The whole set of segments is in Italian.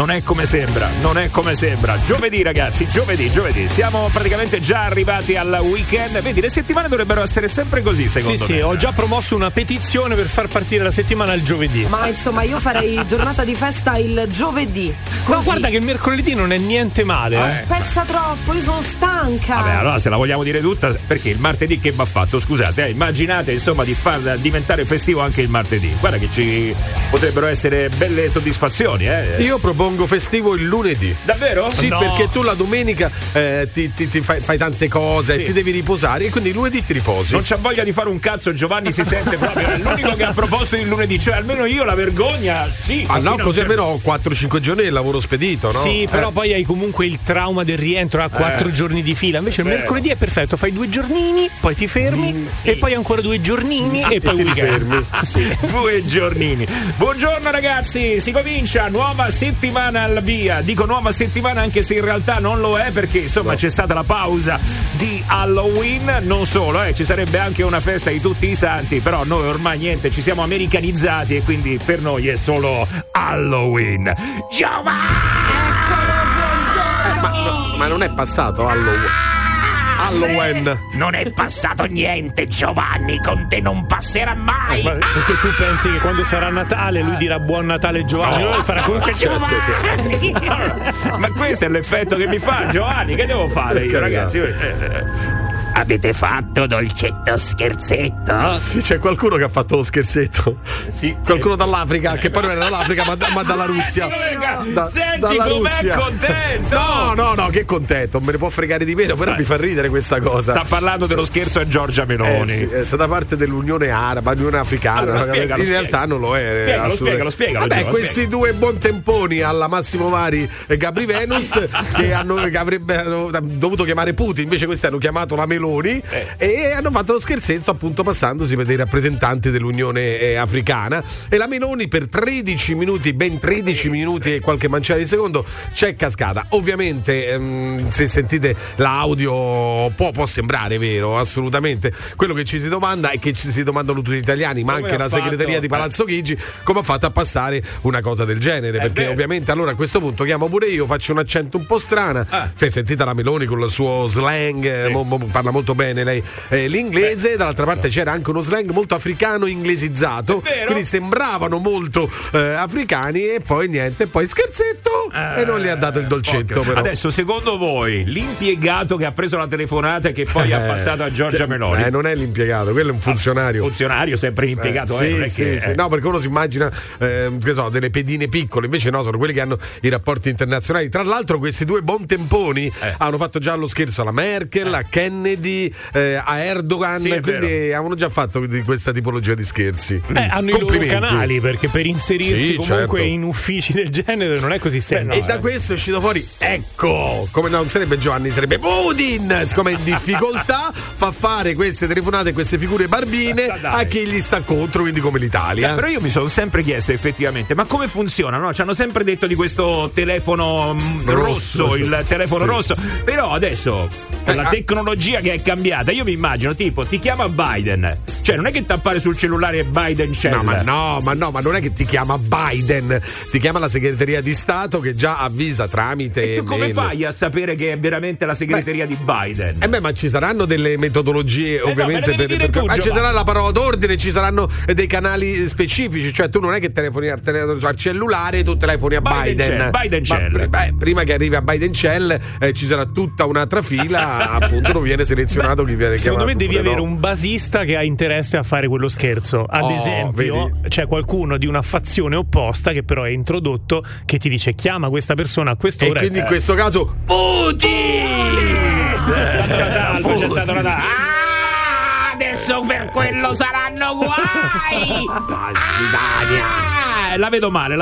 non è come sembra, non è come sembra. Giovedì, ragazzi, giovedì, siamo praticamente già arrivati al weekend. Vedi, le settimane dovrebbero essere sempre così, secondo me. Sì, ho già promosso una petizione per far partire la settimana il giovedì. Ma insomma, io farei giornata di festa il giovedì. Così. Ma guarda che il mercoledì non è niente male. Ma spezza troppo, io sono stanca. Vabbè, allora se la vogliamo dire tutta, perché il martedì che va fatto? Scusate, immaginate insomma di far diventare festivo anche il martedì. Guarda che ci potrebbero essere belle soddisfazioni, eh. Io propongo festivo il lunedì. Davvero? Sì, no. Perché tu la domenica ti fai tante cose, sì. Ti devi riposare e quindi il lunedì ti riposi. Non c'ha voglia di fare un cazzo, Giovanni si sente proprio, è l'unico che ha proposto il lunedì, cioè almeno io la vergogna, sì. Ah no, così almeno ho 4-5 giorni di lavoro spedito, no? Sì, però poi hai comunque il trauma del rientro a 4 giorni di fila, invece il mercoledì è perfetto, fai 2 giornini, poi ti fermi e poi ancora 2 giornini e poi ti fermi. Sì. 2 giornini. Buongiorno ragazzi, si comincia, nuova settimana al via. Dico nuova settimana anche se in realtà non lo è, perché insomma c'è stata la pausa di Halloween, non solo, ci sarebbe anche una festa di tutti i santi, però noi ormai niente, ci siamo americanizzati e quindi per noi è solo Halloween. Giovanni! Ma non è passato Halloween? Non è passato niente, Giovanni, con te non passerà mai. Ma perché tu pensi che quando sarà Natale lui dirà buon Natale Giovanni? No, lui farà comunque Giovanni. Ma questo è l'effetto che mi fa Giovanni, che devo fare io, ragazzi? Avete fatto dolcetto scherzetto? Sì, c'è qualcuno che ha fatto lo scherzetto. Sì. Qualcuno dall'Africa, che poi non era dall'Africa, ma dalla Russia. Senti com'è contento! No, che contento, non me ne può fregare di meno, però mi fa ridere questa cosa. Sta parlando dello scherzo a Giorgia Meloni. Sì, è stata parte dell'Unione Araba, l'Unione Africana. Allora, in realtà non lo è. Spiegalo. Vabbè, questi due buontemponi alla Massimo Vari e Gabri Venus che avrebbero dovuto chiamare Putin, invece questi hanno chiamato la Meloni e hanno fatto lo scherzetto, appunto passandosi per dei rappresentanti dell'Unione Africana, e la Meloni per 13 minuti e qualche manciata di secondo c'è cascata. Ovviamente se sentite l'audio può sembrare vero, assolutamente. Quello che ci si domanda è che ci si domandano tutti gli italiani, ma come anche la segreteria di Palazzo Chigi, come ha fatto a passare una cosa del genere, perché ovviamente allora a questo punto chiamo pure io, faccio un accento un po' strana. Se sentite la Meloni con il suo slang, parla molto bene lei l'inglese, dall'altra parte c'era anche uno slang molto africano inglesizzato, quindi sembravano molto africani, e poi niente, poi scherzetto e non gli ha dato il dolcetto. Però adesso secondo voi l'impiegato che ha preso la telefonata e che poi ha passato a Giorgia Meloni non è l'impiegato, quello è un funzionario, sempre impiegato, no, perché uno si immagina che so, delle pedine piccole, invece no, sono quelli che hanno i rapporti internazionali. Tra l'altro questi due buontemponi hanno fatto già lo scherzo alla Merkel, a Kennedy, a Erdogan, quindi avevano già fatto di questa tipologia di scherzi. Hanno i loro canali, perché per inserirsi comunque in uffici del genere non è così semplice. E da questo è uscito fuori, ecco, come non sarebbe Giovanni, sarebbe Putin, siccome è in difficoltà fa fare queste telefonate, queste figure barbine a chi gli sta contro, quindi come l'Italia. Però io mi sono sempre chiesto effettivamente, ma come funziona? No? Ci hanno sempre detto di questo telefono rosso, il telefono rosso, però adesso la tecnologia che è cambiata, io mi immagino tipo ti chiama Biden, cioè non è che tappare sul cellulare Biden c'è. No, ma non è che ti chiama Biden, ti chiama la segreteria di Stato che già avvisa tramite. E tu come fai a sapere che è veramente la segreteria di Biden? Ma ci saranno delle metodologie, ovviamente, ci sarà la parola d'ordine, ci saranno dei canali specifici, cioè tu non è che telefoni al cellulare, tu telefoni a Biden. Prima che arrivi a Biden Cell ci sarà tutta un'altra fila. Appunto non viene selezionato chi viene chiamato. Secondo me devi avere un basista che ha interesse a fare quello scherzo. Ad esempio, vedi? C'è qualcuno di una fazione opposta che però è introdotto, che ti dice chiama questa persona a quest'ora. E quindi in questo caso Putin! C'è stato Natale. Adesso per quello saranno guai. La vedo male,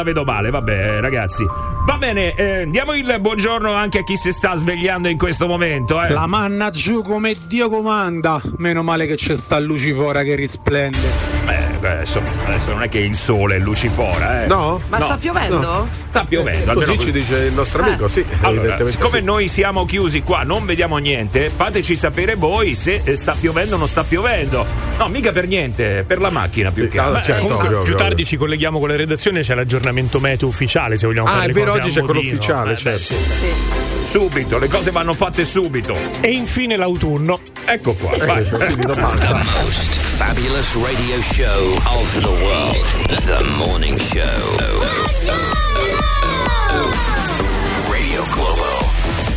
vabbè ragazzi. Va bene, diamo il buongiorno anche a chi si sta svegliando in questo momento. La manna giù come Dio comanda. Meno male che c'è sta lucifora che risplende. Beh, adesso non è che il sole è lucifora, eh? No? Ma no, sta piovendo? No. Sta piovendo. Così almeno... ci dice il nostro amico, sì. Allora, siccome noi siamo chiusi qua, non vediamo niente, fateci sapere voi se sta piovendo o non sta piovendo. No, mica per niente, per la macchina più che altro. Certo, più tardi ci colleghiamo con la redazione, c'è l'aggiornamento meteo ufficiale, se vogliamo fare le cose. Ah, è vero, oggi c'è quello ufficiale, certo. Sì. Subito, le cose vanno fatte subito. E infine l'autunno. Ecco qua. Vai. Subito, basta. The most fabulous radio show of the world. The morning show. Radio Globo.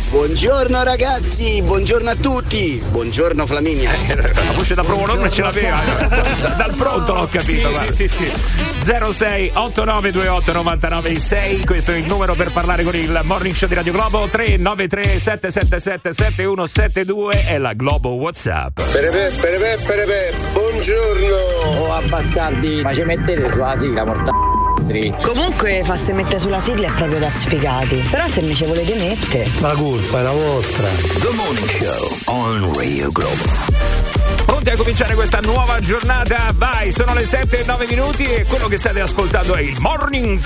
Buongiorno ragazzi, buongiorno a tutti. Buongiorno Flaminia. La voce da provo non ce l'aveva. Dal pronto l'ho capito. Sì. 06 89 28 99 6, questo è il numero per parlare con il Morning Show di Radio Globo. 393 777 7172 è la Globo WhatsApp. Perepè. Buongiorno. Oh, a bastardi, ma ci mettete sulla sigla, mortale. Comunque farsi mettere sulla sigla è proprio da sfigati. Però se mi ci volete mettere, la colpa è la vostra. The Morning Show on Radio Globo. Pronti a cominciare questa nuova giornata? Vai, sono le 7:09 e quello che state ascoltando è il Morning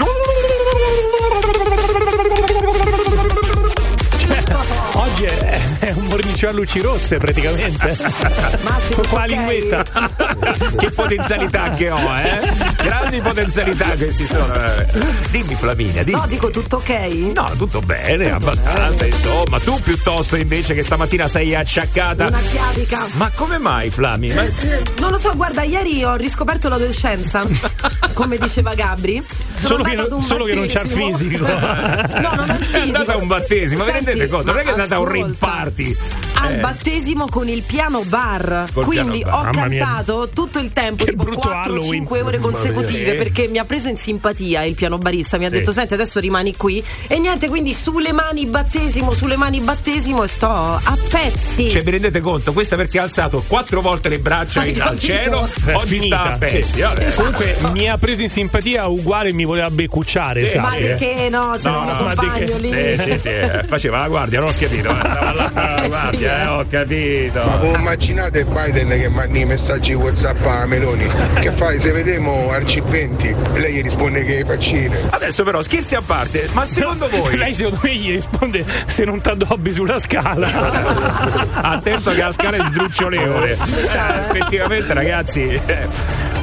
Oggi è un mornicino a luci rosse praticamente. Massimo, qua okay. Linguetta. Che potenzialità che ho, eh? Grandi potenzialità questi sono. Dimmi Flaminia, dimmi. No, dico tutto ok? No, tutto bene, tutto abbastanza bene. Insomma, tu piuttosto invece che stamattina sei acciaccata. Una chiavica. Ma come mai, Flami? Ma... non lo so, guarda, ieri ho riscoperto l'adolescenza, come diceva Gabri. Solo che non c'ha il fisico. No, non ha il fisico. È andata a un battesimo, senti, ma vi rendete conto? Non è che è andata a un rave party. Al battesimo con il piano bar. Quindi ho cantato tutto il tempo, tipo 4-5 ore consecutive, perché mi ha preso in simpatia il piano barista. Mi ha detto: senti, adesso rimani qui. E niente, quindi sulle mani battesimo e sto a pezzi. Cioè, vi rendete conto? Questa perché ha alzato 4 volte le braccia al cielo, oggi sta a pezzi. Comunque mi ha preso in simpatia uguale, mi voleva beccucciare. Ma di che no? C'era il mio compagno lì. Faceva la guardia, non ho capito. Stava là, guardia. Ho capito. Ma voi immaginate Biden che mandi i messaggi WhatsApp a Meloni? Che fai se vediamo al G20? E lei gli risponde che faccine. Adesso però scherzi a parte, ma secondo voi? Lei secondo me gli risponde: se non t'addobbi sulla scala. Attento che la scala è sdrucciolevole. Effettivamente ragazzi.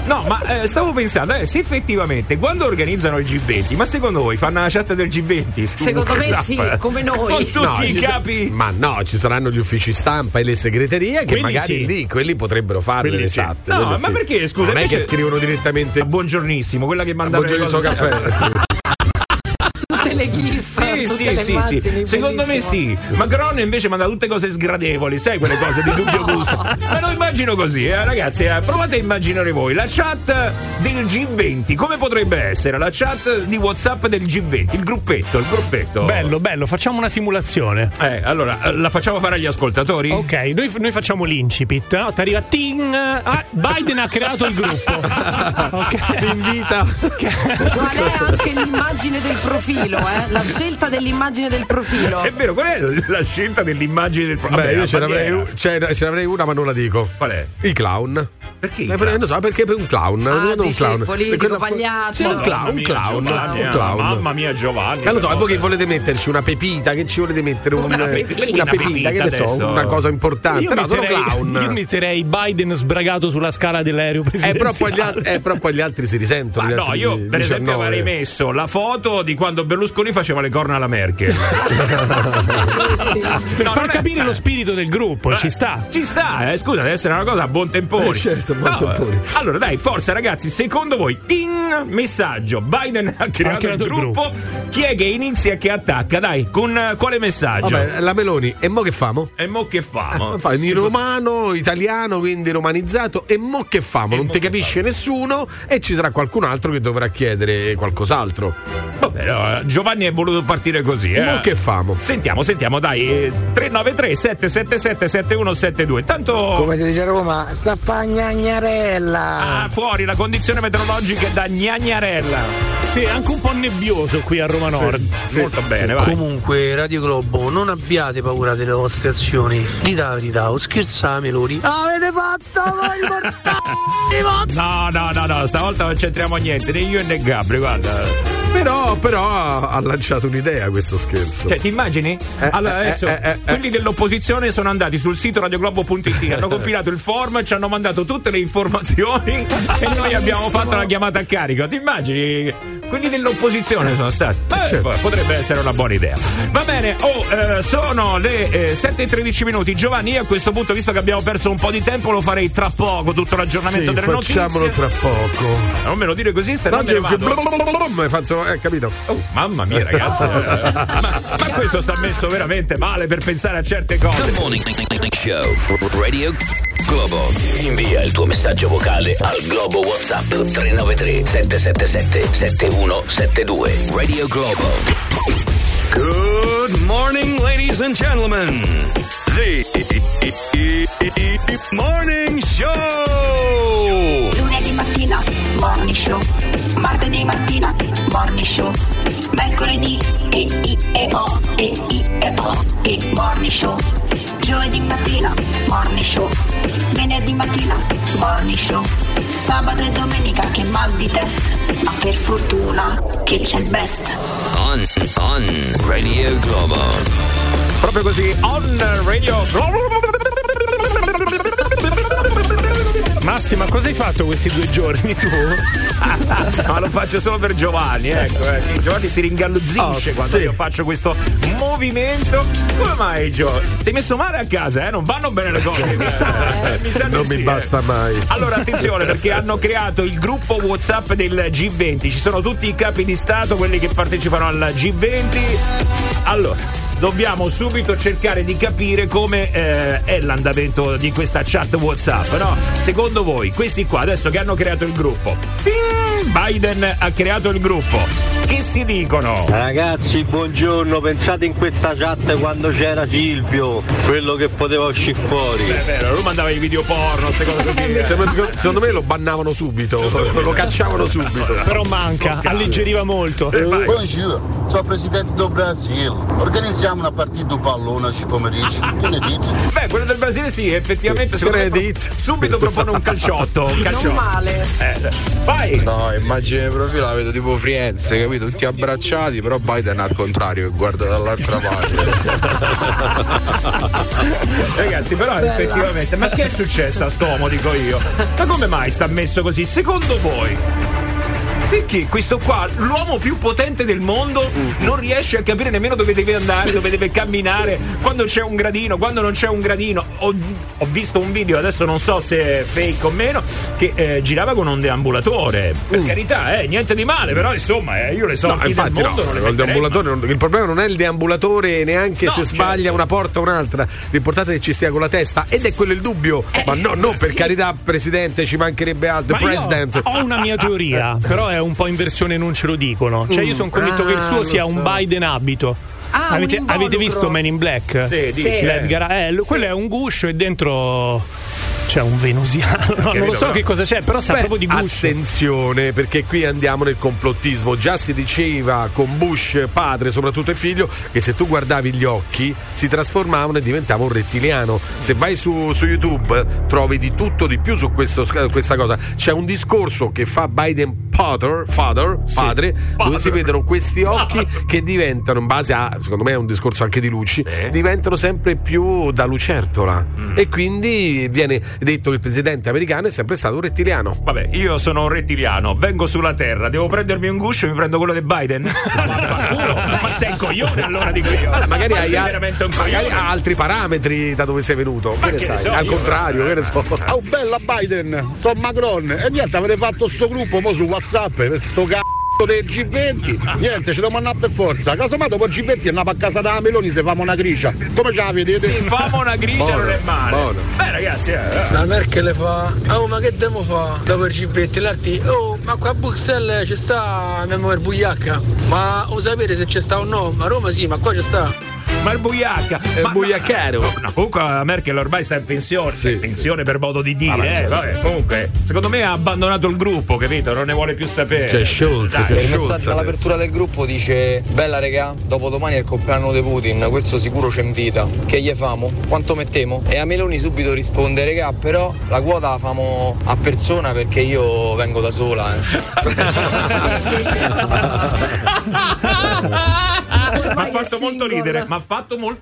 No, ma stavo pensando, se effettivamente quando organizzano il G20, ma secondo voi fanno la chat del G20? Secondo me sì, come noi. Con tutti i capi. Ma no, ci saranno gli uffici stampa e le segreterie che quelli magari lì, quelli potrebbero fare le chat. No, ma perché scusa? Non è che scrivono direttamente a buongiornissimo, quella che mandava il suo caffè. Le gif, sì. Secondo me sì. Macron invece manda tutte cose sgradevoli, sai, quelle cose di dubbio gusto. Ma lo immagino così, ragazzi, provate a immaginare voi la chat del G20, come potrebbe essere la chat di WhatsApp del G20, il gruppetto. Bello, facciamo una simulazione. Allora, la facciamo fare agli ascoltatori? Ok, noi facciamo l'incipit, no? Ti arriva ting, Biden ha creato il gruppo. Okay. Ti invita. Qual è anche l'immagine del profilo? La scelta dell'immagine del profilo. È vero, qual è la scelta dell'immagine del profilo? Beh, io ce l'avrei una, ma non la dico. Qual è? I clown. Perché? Non so, perché per un clown. Un clown. Politico, pagliaccio. Sì, un clown. Mamma mia, Giovanni. Non lo so, voi che volete metterci una pepita? Che ci volete mettere? Una pepita, che ne so, una cosa importante. Io sono clown. Io metterei Biden sbragato sulla scala dell'aereo presidenziale. Però poi gli altri si risentono. Ma no, io per esempio avrei messo la foto di quando Berlusconi faceva le corna alla Merkel. Per far capire lo spirito del gruppo, ci sta, scusa, deve essere una cosa a buon tempone. Certo, a buon tempone. Allora dai, forza ragazzi, secondo voi ting, messaggio, Biden ha creato il gruppo, chi è che inizia e che attacca? Dai, con quale messaggio? Vabbè, la Meloni, e mo che famo? In romano, italiano, quindi romanizzato, e mo che famo? Non ti capisce nessuno e ci sarà qualcun altro che dovrà chiedere qualcos'altro. Vabbè, Giovanni è voluto partire così. Ma che famo? Sentiamo, dai. 393-777-7172. Tanto, come si dice a Roma, sta fa gnagnarella. Ah, fuori la condizione meteorologica è da gnagnarella. Sì, anche un po' nebbioso qui a Roma Nord. Sì, molto bene, vai. Comunque, Radio Globo, non abbiate paura delle vostre azioni. Dite la verità, o scherzate, Meloni. Avete fatto voi mortali! No, stavolta non c'entriamo niente, né io né Gabri, guarda. Però ha lanciato un'idea questo scherzo. Cioè, ti immagini? Allora, adesso quelli dell'opposizione sono andati sul sito radioglobo.it, hanno compilato il form, ci hanno mandato tutte le informazioni e noi abbiamo fatto la chiamata a carico. Ti immagini? Quelli dell'opposizione sono stati. Certo. Potrebbe essere una buona idea. Va bene, sono le 7:13. Giovanni, io a questo punto, visto che abbiamo perso un po' di tempo, lo farei tra poco tutto l'aggiornamento delle notizie. Facciamolo tra poco. Non me lo dire così, se no me ne vado. Hai fatto... capito? Oh, mamma mia, ragazzi. ma questo sta messo veramente male per pensare a certe cose. Good morning, show. Radio Globo. Invia il tuo messaggio vocale al Globo WhatsApp 393 777 7172. Radio Globo. Good morning, ladies and gentlemen. The morning show. Lunedì mattina, morning show. Martedì mattina, morning show. Mercoledì, e morning show. Giovedì mattina, morning show. Venerdì mattina, morning show. Sabato e domenica, che mal di testa, ma per fortuna che c'è il best. On Radio Globo. Proprio così, on Radio Globo. Massimo, cosa hai fatto questi 2 giorni tu? Ma lo faccio solo per Giovanni, ecco. Giovanni si ringalluzzisce quando io faccio questo movimento. Come mai, Giovanni? Sei messo male a casa, eh? Non vanno bene le cose. Mi basta mai. Allora, attenzione, perché hanno creato il gruppo WhatsApp del G20. Ci sono tutti i capi di Stato, quelli che partecipano al G20. Allora, dobbiamo subito cercare di capire come è l'andamento di questa chat WhatsApp, no? Secondo voi, questi qua adesso che hanno creato il gruppo, Biden ha creato il gruppo, che si dicono? Ragazzi, buongiorno, pensate in questa chat quando c'era Silvio, quello che poteva uscire fuori. Beh, è vero, lui mandava i video porno, secondo così. Secondo me lo bannavano subito, lo cacciavano subito. Però manca, alleggeriva molto. Buongiorno, sono presidente del Brasile, organizziamo una partita di pallone oggi pomeriggio. Che ne dite? Beh, quello del Brasile sì, effettivamente subito propone un calciotto. Non male. Vai. No, immagine proprio la vedo tipo Firenze, capito? Tutti abbracciati, però Biden al contrario e guarda dall'altra parte. Ragazzi, però bella, effettivamente, ma che è successo a st'uomo, dico io? Ma come mai sta messo così? Secondo voi? Perché questo qua, l'uomo più potente del mondo, non riesce a capire nemmeno dove deve andare, dove deve camminare, quando c'è un gradino, quando non c'è un gradino. Ho visto un video, adesso non so se è fake o meno, che girava con un deambulatore. Per carità, niente di male, però insomma, io le so. No, infatti del mondo non le metterei. Il problema non è il deambulatore, neanche se sbaglia una porta o un'altra. L'importante è che ci stia con la testa, ed è quello il dubbio. Ma no, per carità, presidente, ci mancherebbe altro. Ma president. Io ho una mia teoria, però è un po' in versione non ce lo dicono. Cioè io sono convinto che il suo sia un Biden abito. Avete visto Men in Black? Sì, dici. Quello è un guscio e dentro c'è un venusiano. Non lo so che cosa c'è, però sa proprio di Bush. Attenzione, perché qui andiamo nel complottismo. Già si diceva con Bush padre, soprattutto il figlio, che se tu guardavi gli occhi si trasformavano e diventava un rettiliano. Se vai su YouTube trovi di tutto di più su questa cosa. C'è un discorso che fa Biden padre. Dove si vedono questi occhi che diventano, in base a, secondo me è un discorso anche di luci, diventano sempre più da lucertola e quindi viene detto che il presidente americano è sempre stato un rettiliano. Vabbè, io sono un rettiliano, vengo sulla terra, devo prendermi un guscio e mi prendo quello di Biden. Ma sei un coglione, allora, dico io. Allora, magari ha altri parametri da dove sei venuto, ma che ne sai? So, al contrario, che ne so. Oh, bella Biden, sono Macron. E niente, avete fatto sto gruppo mo su WhatsApp per sto del G20, niente, ci dobbiamo andare per forza. Casomai dopo il G20 andiamo a casa da Meloni, se famo una gricia. Come ce la vedete? Se famo una gricia non è male. Buono. Beh, ragazzi, la Merkel le fa: oh, ma che devo fare? Dopo il G20 l'arti, oh, Ma qua a Bruxelles ci sta Memo Erbugliacca, ma o sapere se c'è sta o no? Ma a Roma sì, ma qua ci sta. Ma il Bugliacca è Bugliaccaro. No, comunque la Merkel ormai sta in pensione, sì, in pensione sì, per modo di dire. Vabbè, vabbè, comunque secondo me ha abbandonato il gruppo, capito? Non ne vuole più sapere. C'è Schultz, dai, c'è il messaggio all'apertura del gruppo dice: bella regà, dopodomani è il compleanno di Putin, questo sicuro c'è in vita. Che gli famo? Quanto mettemo? E a Meloni subito risponde: regà, però la quota la famo a persona perché io vengo da sola. Mi ha fatto molto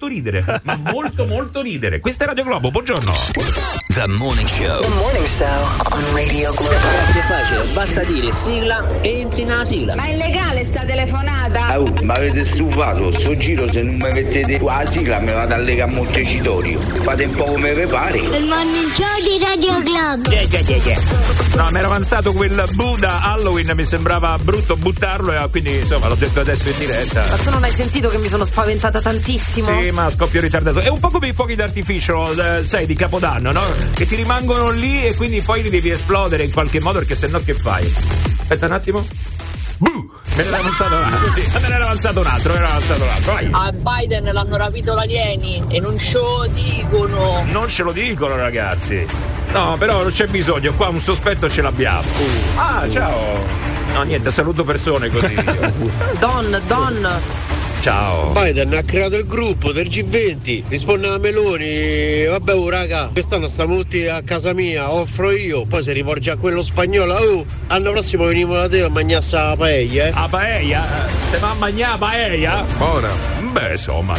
ridere, ma molto ridere. Questa è Radio Globo, buongiorno. The Morning Show. The Morning Show on Radio Globo. Ragazzi, è facile, basta dire sigla e entri nella sigla. Ma è illegale sta telefonata? Oh, ma avete stufato, sto giro se non mi mettete qua la sigla me vado a legare a Montecitorio. Fate un po' come vi pare. Il Morning Show di Radio Globo. No, mi era avanzato quel Buda Halloween, mi sembrava brutto buttarlo e quindi insomma l'ho detto adesso in diretta. Ma tu non hai sentito che mi sono spaventata tantissimo? Sì, ma scoppio ritardato. È un po' come i fuochi d'artificio, sai, di Capodanno, no? Che ti rimangono lì e quindi poi li devi esplodere in qualche modo perché sennò che fai? Aspetta un attimo. Me ne era avanzato un altro. Vai. A Biden l'hanno rapito gli alieni e non ce lo dicono. Non ce lo dicono, ragazzi. No, però non c'è bisogno, qua un sospetto ce l'abbiamo. Ciao. No, niente, saluto persone così. Don. Ciao. Biden ha creato il gruppo del G20, risponde a Meloni: vabbè, raga, quest'anno stiamo tutti a casa mia, offro io. Poi si rivolge a quello spagnolo: l'anno prossimo venimo da te a mangiarsi la paella. A paella? Te va a mangiare la paella? Ora. Beh, insomma,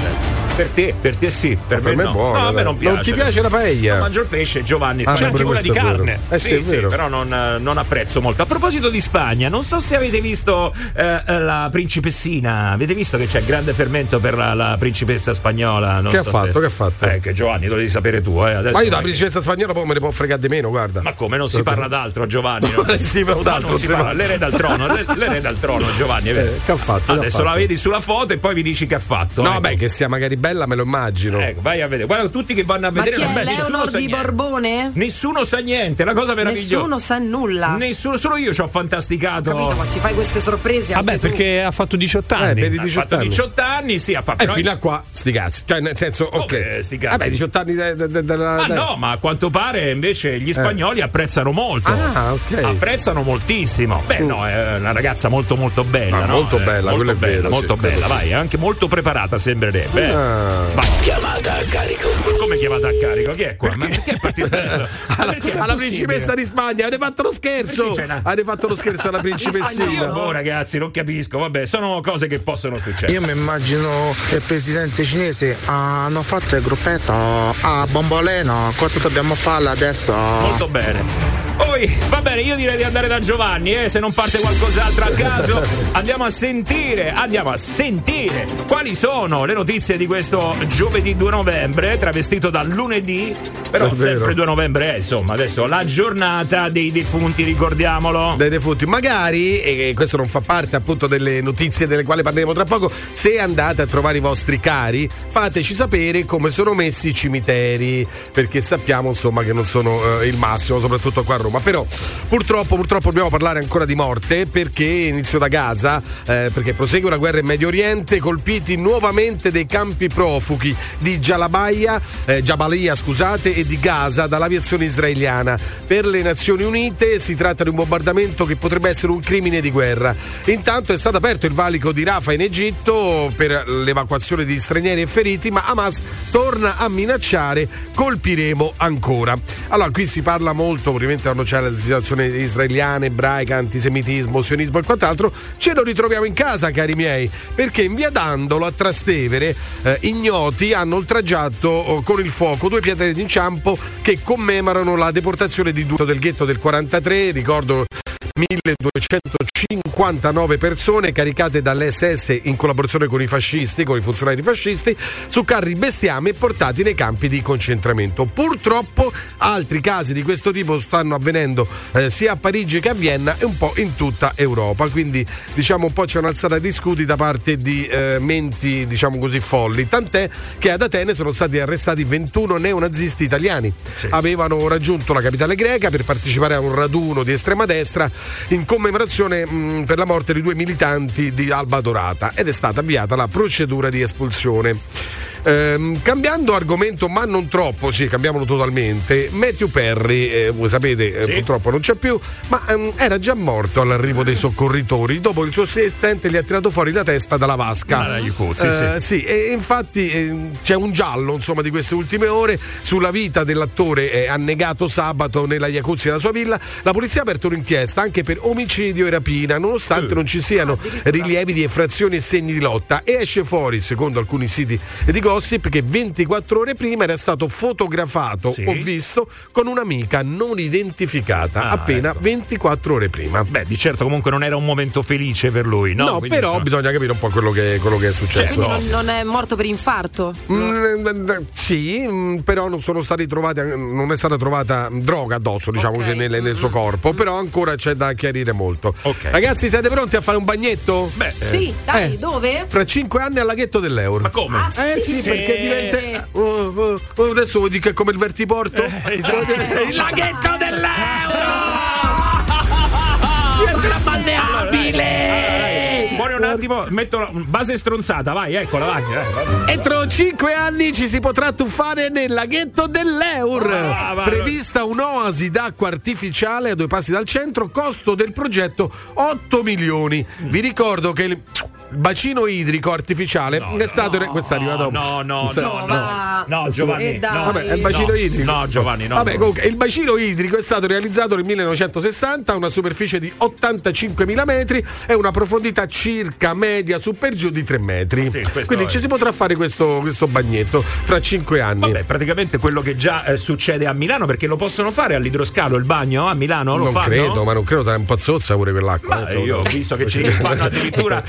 per te sì, per me no. È buona, no, a me non piace. Non ti piace la paella? Non mangio il pesce, Giovanni, c'è anche quella di carne. Sì, però non apprezzo molto. A proposito di Spagna, non so se avete visto la principessina. Avete visto che c'è grande fermento per la principessa spagnola? Non che so ha fatto? Se... Che ha fatto? Che Giovanni lo devi sapere tu. Adesso ma io da principessa spagnola poi me ne può fregare di meno, guarda. Ma come, non si parla d'altro, Giovanni? L'erede al trono, Giovanni. Che ha fatto? Adesso la vedi sulla foto e poi vi dici che ha fatto. No, beh, che sia magari bella me lo immagino. Ecco, vai a vedere. Guarda tutti che vanno a vedere. Ma chi è? Leonor di Borbone? Nessuno sa niente, la cosa meravigliosa. Nessuno sa nulla. Solo io ci ho fantasticato. Ho capito, ma ci fai queste sorprese anche tu. Perché ha fatto 18 anni. Per i 18 anni sì, ha fatto. E fino a qua sti cazzi. Cioè nel senso, ok, sti cazzi. Vabbè, 18 anni ma no, ma a quanto pare invece gli spagnoli apprezzano molto. Ah, ok. Apprezzano moltissimo. Beh, no, è una ragazza molto molto bella, no? Molto bella, quello è vero. Molto bella, vai, anche molto preparata sembrerebbe. Vai. Chiamata a carico. Ma come chiamata a carico? Chi è qua? Ma perché è partito adesso? Alla principessa di Spagna, avete fatto lo scherzo. Avete fatto lo scherzo alla principessina. Io ragazzi, non capisco, vabbè, sono cose che possono succedere. Io mi immagino che il presidente cinese hanno fatto il gruppetto bomboleno, cosa dobbiamo farla adesso? Molto bene. Poi va bene, io direi di andare da Giovanni, se non parte qualcos'altro a caso. Andiamo a sentire quali sono le notizie di questo giovedì 2 novembre, travestito da lunedì, però sempre 2 novembre insomma, adesso la giornata dei defunti, ricordiamolo. Dei defunti, magari, e questo non fa parte appunto delle notizie delle quali parleremo tra poco, se andate a trovare i vostri cari, fateci sapere come sono messi i cimiteri, perché sappiamo insomma che non sono il massimo, soprattutto qua a Roma. Però purtroppo dobbiamo parlare ancora di morte, perché inizio da Gaza, perché prosegue la guerra in Medio Oriente, colpiti nuovamente dei campi profughi di Jabalia, e di Gaza dall'aviazione israeliana. Per le Nazioni Unite si tratta di un bombardamento che potrebbe essere un crimine di guerra. Intanto è stato aperto il valico di Rafah in Egitto per l'evacuazione di stranieri e feriti, ma Hamas torna a minacciare: colpiremo ancora. Allora, qui si parla molto, ovviamente c'è la situazione israeliana, ebraica, antisemitismo, sionismo e quant'altro. Ce lo ritroviamo in casa, cari miei, perché in via Dandolo a Trastevere ignoti hanno oltraggiato con il fuoco due pietre d'inciampo che commemorano la deportazione di due del ghetto del 43, ricordo 1259 persone caricate dall'SS in collaborazione con i fascisti, con i funzionari fascisti, su carri bestiame e portati nei campi di concentramento. Purtroppo altri casi di questo tipo stanno avvenendo sia a Parigi che a Vienna e un po' in tutta Europa, quindi diciamo un po' c'è un'alzata di scudi da parte di menti diciamo così folli, tant'è che ad Atene sono stati arrestati 21 neonazisti italiani. Sì. Avevano raggiunto la capitale greca per partecipare a un raduno di estrema destra in commemorazione per la morte di due militanti di Alba Dorata, ed è stata avviata la procedura di espulsione. Cambiando argomento, ma non troppo, sì, cambiamolo totalmente. Matthew Perry, voi sapete, sì, purtroppo non c'è più, ma era già morto all'arrivo dei soccorritori dopo il suo assistente gli ha tirato fuori la testa dalla vasca. Sì, e infatti c'è un giallo, insomma, di queste ultime ore sulla vita dell'attore annegato sabato nella jacuzzi della sua villa. La polizia ha aperto un'inchiesta anche per omicidio e rapina, nonostante non ci siano rilievi di effrazioni e segni di lotta, e esce fuori, secondo alcuni siti di che 24 ore prima era stato fotografato o visto con un'amica non identificata, appena 24 ore prima. Beh, di certo comunque non era un momento felice per lui, no? No, quindi, però bisogna capire un po' quello che è successo. Cioè, quindi non è morto per infarto? Sì, però non sono stati trovati, non è stata trovata droga addosso, diciamo così, nel suo corpo, però ancora c'è da chiarire molto. Ragazzi, siete pronti a fare un bagnetto? Beh, sì, dai, dove? Fra 5 anni al Laghetto dell'Euro. Ma come? Sì, perché diventa adesso vuol dire che è come il Vertiporto, esatto. Il Laghetto dell'Euro diventa balneabile. Muore un attimo, metto la base stronzata, vai, eccola, vai. Entro 5 anni ci si potrà tuffare nel Laghetto dell'Euro. Prevista un'oasi d'acqua artificiale a 2 passi dal centro, costo del progetto 8 milioni. Vi ricordo che il bacino idrico artificiale è stato questa arriva dopo. No, Giovanni. Vabbè, il bacino idrico. No, Giovanni, no. Vabbè, comunque il bacino idrico è stato realizzato nel 1960, una superficie di 85.000 metri e una profondità circa media su per giù di 3 metri. Sì, quindi ci si potrà fare questo bagnetto fra 5 anni. Vabbè, praticamente quello che già succede a Milano, perché lo possono fare all'idroscalo il bagno a Milano, lo fanno? Non credo, sarà un pazzozza pure quell'acqua. Io ho visto che ci fanno addirittura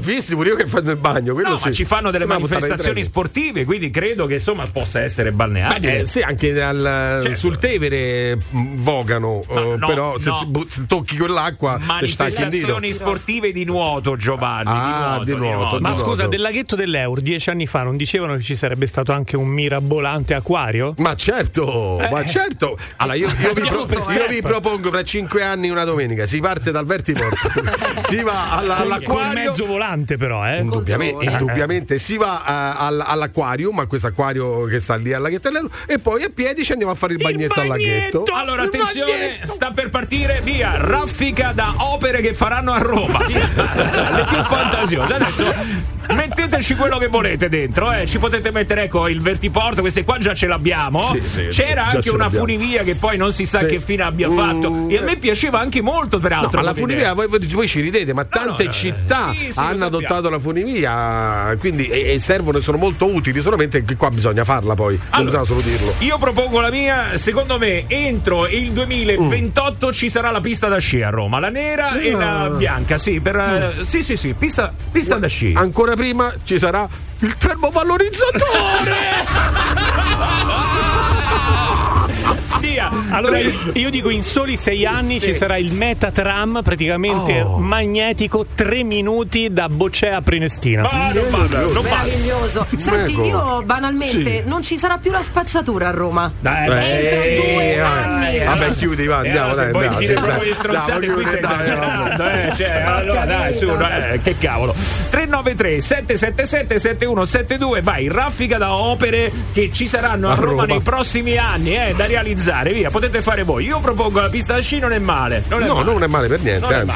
visti pure io che fanno il bagno, ma ci fanno delle manifestazioni sportive, quindi credo che insomma possa essere balneare. Sì, anche sul Tevere vogano, però se tocchi quell'acqua manifestazioni sportive di nuoto, Giovanni. Di nuoto. Scusa, del Laghetto dell'Euro 10 anni fa non dicevano che ci sarebbe stato anche un mirabolante acquario? Ma certo. Allora io vi propongo fra 5 anni una domenica si parte dal Vertiporto, si va all'acquario. Volante però, indubbiamente si va all'acquario, ma questo acquario che sta lì al Laghetto dell'Euro, e poi a piedi ci andiamo a fare il bagnetto al Laghetto. Allora attenzione, sta per partire, via, raffica da opere che faranno a Roma, le più fantasiose. Adesso metteteci quello che volete dentro, ci potete mettere, ecco, il Vertiporto, queste qua già ce l'abbiamo. Sì, c'era anche una Funivia che poi non si sa che fine abbia fatto, e a me piaceva anche molto, peraltro. Ma la Funivia, voi ci ridete, ma tante città hanno adottato la funivia, quindi servono e sono molto utili, solamente che qua bisogna farla, poi non bisogna solo dirlo. Io propongo la mia, secondo me entro il 2028 ci sarà la pista da sci a Roma, la nera e la bianca, pista da sci. Ancora prima ci sarà il termovalorizzatore. Via. Allora io dico in soli 6 anni ci sarà il metatram, praticamente magnetico, 3 minuti da Boccea a Prenestina. Non meraviglioso. Senti, io banalmente non ci sarà più la spazzatura a Roma. Entro 2 anni. Vabbè, chiudi, va, andiamo, dai. Poi dire proprio stronzate qui stai esagerando. Allora dai, su, che cavolo. 393 777 7172, vai, raffica da opere che ci saranno a Roma nei prossimi anni, da realizzare, via, potete fare voi. Io propongo la pista da sci, non è male per niente.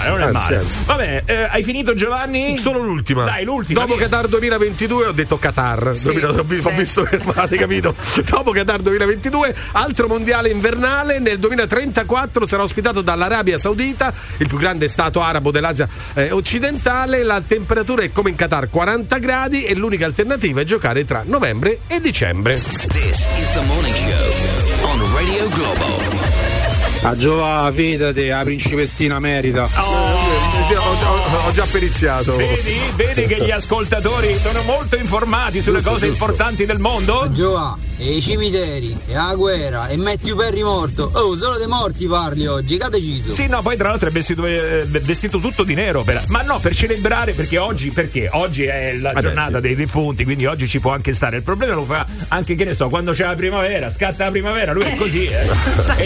Vabbè, hai finito, Giovanni? Solo l'ultima. Dai, l'ultima. Dopo Qatar 2022 ho detto Qatar. Ho visto che avete capito. Dopo Qatar 2022, altro mondiale invernale, nel 2034 sarà ospitato dall'Arabia Saudita, il più grande stato arabo dell'Asia occidentale. La temperatura è come in Qatar, 40 gradi, e l'unica alternativa è giocare tra novembre e dicembre. This is the morning show. Radio Globo. A Giova, fidati, la principessina merita. Ho già periziato. Vedi che gli ascoltatori sono molto informati sulle cose importanti del mondo? Giova, e i cimiteri, e la guerra, e Matthew Perry morto. Oh, solo dei morti parli oggi, che ha deciso? Sì, no, poi tra l'altro è vestito tutto di nero. Ma no, per celebrare, perché oggi è la giornata dei defunti, quindi oggi ci può anche stare. Il problema lo fa anche, che ne so, quando c'è la primavera, scatta la primavera, lui è così, è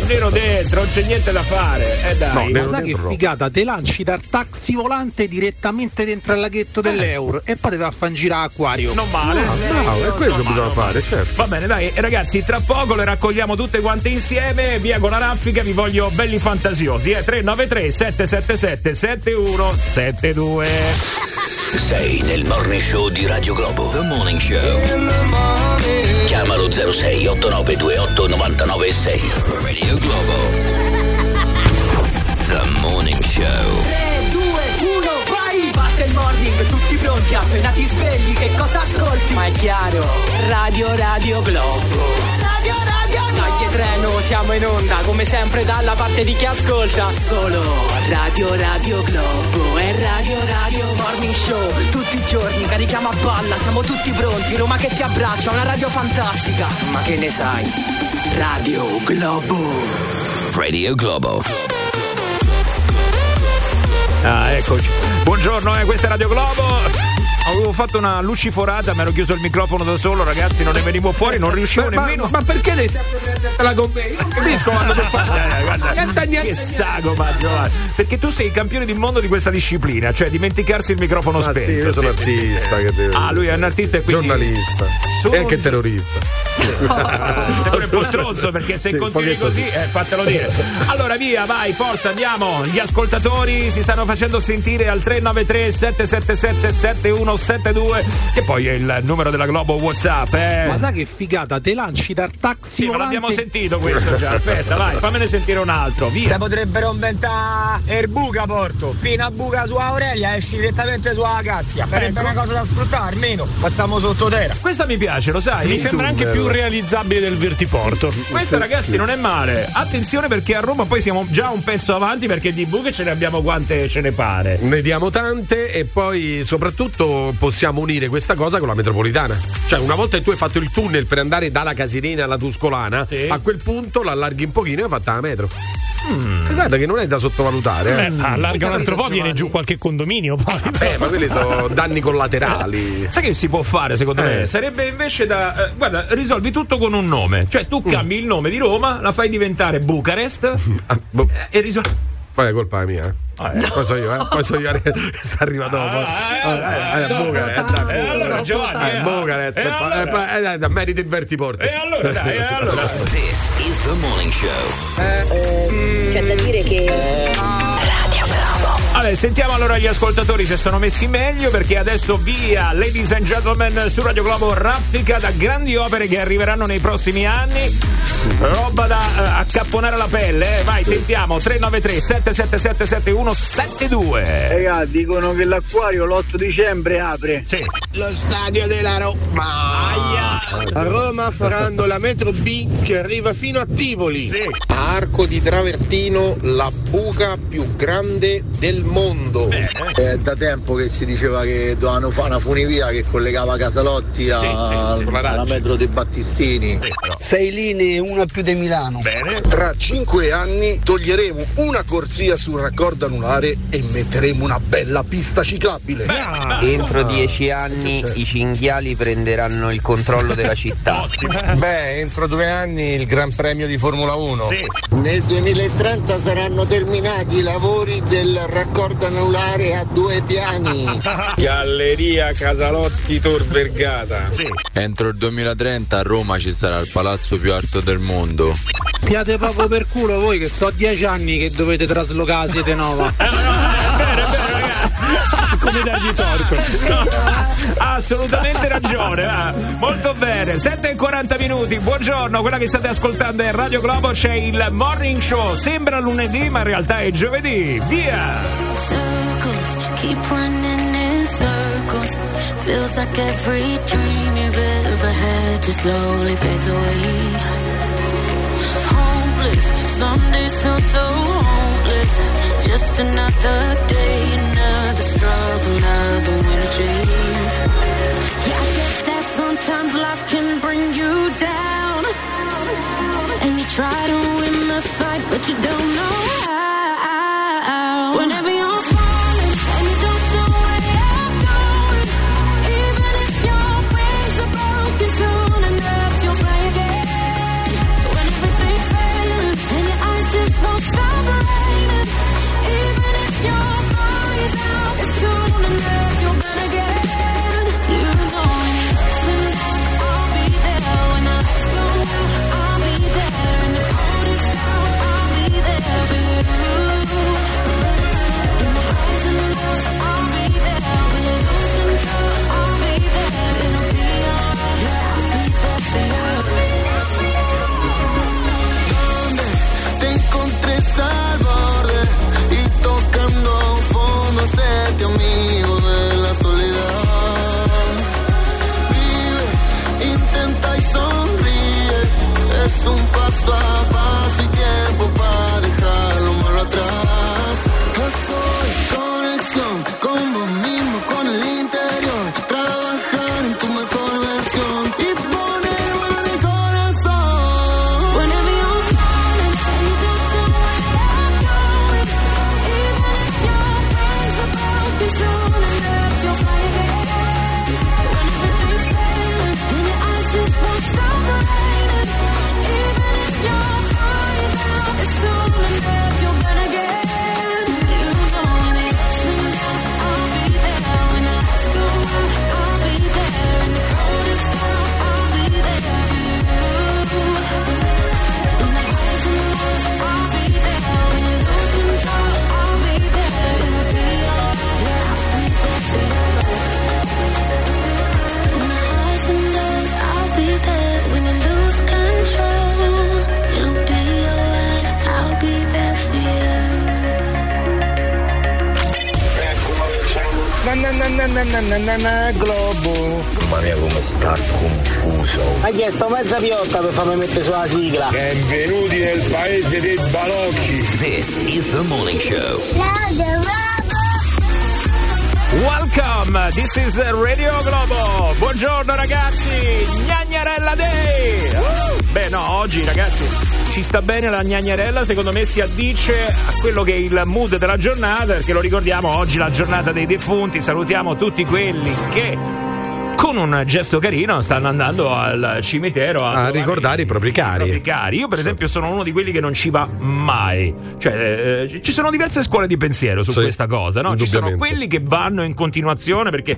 nero dentro, non c'è niente da fare. Dai, no, ma sai che figata, te lanci dal taxi volante direttamente dentro al laghetto dell'Euro e poi te va a fan girare acquario. Non male. No, è quello che bisogna fare, certo. Va bene, dai, ragazzi, tra poco le raccogliamo tutte quante insieme, via con la raffica, vi voglio belli fantasiosi, 393-777-7172. Sei nel morning show di Radio Globo. The Morning Show. Chiamalo 06 8928 996. Radio Globo. The Morning Show. 3, 2, 1, vai! Parte il morning, tutti pronti, appena ti svegli, che cosa ascolti? Ma è chiaro, Radio Globo. Radio Globo. Dai che treno, siamo in onda, come sempre dalla parte di chi ascolta. Solo Radio Globo e Radio Morning Show. Tutti i giorni, carichiamo a palla, siamo tutti pronti, Roma che ti abbraccia, una radio fantastica. Ma che ne sai? Radio Globo. Radio Globo. Ah, eccoci. Buongiorno, questa è Radio Globo. Avevo fatto una luciforata, mi ero chiuso il microfono da solo, ragazzi, non ne venivo fuori, non riuscivo nemmeno. Ma perché devi sempre prenderla con me? Io non capisco quando devo fare. Guarda, che sago, Maggio. Perché tu sei il campione del mondo di questa disciplina, cioè dimenticarsi il microfono spento. Sì, io sono artista. Lui è un artista e quindi giornalista. E anche terrorista. Sei pure un po' stronzo, perché se continui così, fatelo dire. Allora via, vai, forza, andiamo. Gli ascoltatori si stanno facendo sentire al 393-777-7172, che poi è il numero della Globo WhatsApp. Ma sai che figata, te lanci dal taxi. Sì, volante. Ma l'abbiamo sentito questo già. Aspetta, vai, fammene sentire un altro, via. Se potrebbero inventare il buca porto, pina buca su Aurelia, esci direttamente su Cassia. Sarebbe una cosa da sfruttare, almeno passiamo sottoterra. Questa mi piace, lo sai, mi sembra anche più realizzabile del Vertiporto. Questa, ragazzi, non è male. Attenzione, perché a Roma poi siamo già un pezzo avanti, perché di buche ce ne abbiamo quante ce ne pare. Ne diamo tante, e poi soprattutto possiamo unire questa cosa con la metropolitana. Cioè, una volta che tu hai fatto il tunnel per andare dalla Casilina alla Tuscolana, sì, a quel punto l'allarghi un pochino e hai fatta la metro. Guarda che non è da sottovalutare. Allarga un altro po', viene giù qualche condominio poi. Ma quelli sono danni collaterali. Sai che si può fare, secondo me? Sarebbe invece da guarda, risolvi tutto con un nome. Cioè tu cambi il nome di Roma, la fai diventare Bucarest. E risolvi. Poi è colpa mia. Poi so io sta arriva dopo. Allora Giovanni Bucarest, meriti il Vertiporto. E allora. This is the morning show. C'è da dire che Radio Globo. Allora, sentiamo allora gli ascoltatori se sono messi meglio, perché adesso via, ladies and gentlemen, su Radio Globo raffica da grandi opere che arriveranno nei prossimi anni. Roba da accapponare la pelle, vai, sentiamo. 393-777-7172. Raga, dicono che l'acquario l'8 dicembre apre. Sì. Lo stadio della Roma. A Roma faranno la metro B che arriva fino a Tivoli. Sì. A Arco di Travertino la buca più grande del mondo. È da tempo che si diceva che dovevano fare una funivia che collegava Casalotti alla metro dei Battistini. Sei linee, una più di Milano. Bene. Tra 5 anni toglieremo una corsia sul raccordo anulare e metteremo una bella pista ciclabile. Entro 10 anni i cinghiali prenderanno il controllo della città. Entro 2 anni il Gran Premio di Formula 1. Sì. Nel 2030 saranno terminati i lavori del raccordo anulare a 2 piani. Galleria Casalotti Tor Vergata. Sì. Entro il 2030 a Roma ci sarà il palazzo più alto del mondo. Piate proprio per culo voi, che so 10 anni che dovete traslocare, siete nova. È vero, ragazzi. Come dargli torto? Ha assolutamente ragione. Molto bene. 7:40. Buongiorno, quella che state ascoltando è Radio Globo, c'è il morning show. Sembra lunedì, ma in realtà è giovedì. Via. hopeless. Some days feel so hopeless. Just another day, another struggle, another winter chase. Yeah, I guess that sometimes life can bring you down, and you try to win the fight, but you don't know how. Whenever you're falling and you don't know where you're going, even if your wings are broken, soon enough you'll fly again. When everything's failing and your eyes just won't stop raining, even if your body's out, it's soon enough you'll burn again. You know when you're losing that, I'll be there. When the lights go out, I'll be there. In the coldest hour, I'll be there for you. In the highs and the lows, I'll be there. When you lose control, I'll be there. It'll be alright, yeah, I'll be there for you. ¿Dónde te encontré al borde y tocando a un fondo se te amigo de la soledad? Sonríe, es un paso a paso y tiempo para dejar lo malo atrás. Yo soy conexión con vos mismo, con el interior, trabajar en tu mejor versión y ponerlo en el corazón. Whenever you're falling and you don't know where you're going, even if your brain's about to soon enough you'll fly again. When everything's failing and your eyes just won't Globo. Mamma mia come sta confuso. Ha chiesto mezza piotta per farmi mettere sulla sigla. Benvenuti nel paese dei balocchi. This is the morning show. Welcome, this is Radio Globo. Buongiorno ragazzi, Gnagnarella Day. Beh no, oggi ragazzi ci sta bene la gnagnerella, secondo me si addice a quello che è il mood della giornata, perché lo ricordiamo, oggi la giornata dei defunti, salutiamo tutti quelli che con un gesto carino stanno andando al cimitero a ricordare i propri cari. Io per esempio sono uno di quelli che non ci va mai, cioè ci sono diverse scuole di pensiero su questa cosa, no? Ci sono quelli che vanno in continuazione perché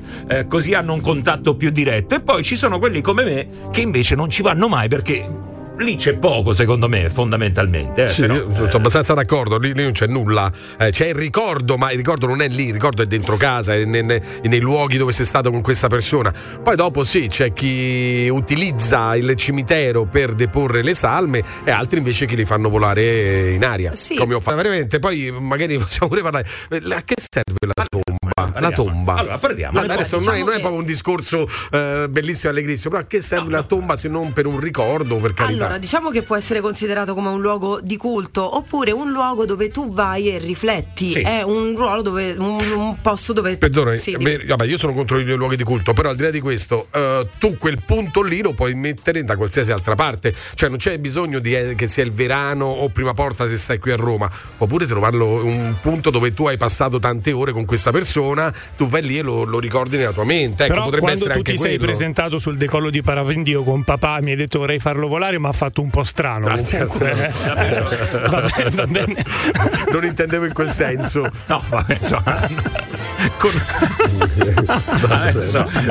così hanno un contatto più diretto, e poi ci sono quelli come me che invece non ci vanno mai perché lì c'è poco, secondo me, fondamentalmente. Sì, però, io sono abbastanza d'accordo, lì non c'è nulla. C'è il ricordo, ma il ricordo non è lì, il ricordo è dentro casa, è nei luoghi dove sei stato con questa persona. Poi dopo sì, c'è chi utilizza il cimitero per deporre le salme e altri invece che li fanno volare in aria. Sì. Come ho fatto. Veramente, poi magari possiamo pure parlare. A che serve la tomba? Parliamo. La tomba. Allora, parliamo. Adesso diciamo non è proprio un discorso bellissimo e allegrissimo, però a che serve la tomba se non per un ricordo, per carità? Allora, diciamo che può essere considerato come un luogo di culto oppure un luogo dove tu vai e rifletti. Sì. È un ruolo dove un posto dove. Perdone, vabbè, io sono contro i luoghi di culto, però al di là di questo, tu quel punto lì lo puoi mettere da qualsiasi altra parte, cioè non c'è bisogno di che sia il Verano o Prima Porta se stai qui a Roma, puoi pure trovarlo un punto dove tu hai passato tante ore con questa persona, tu vai lì e lo ricordi nella tua mente. Ecco, però potrebbe quando essere tu anche ti quello. Sei presentato sul decollo di parapendio con papà, mi hai detto vorrei farlo volare, ma ha fatto un po' strano. Grazie, va bene. Non intendevo in quel senso. No, vabbè, insomma,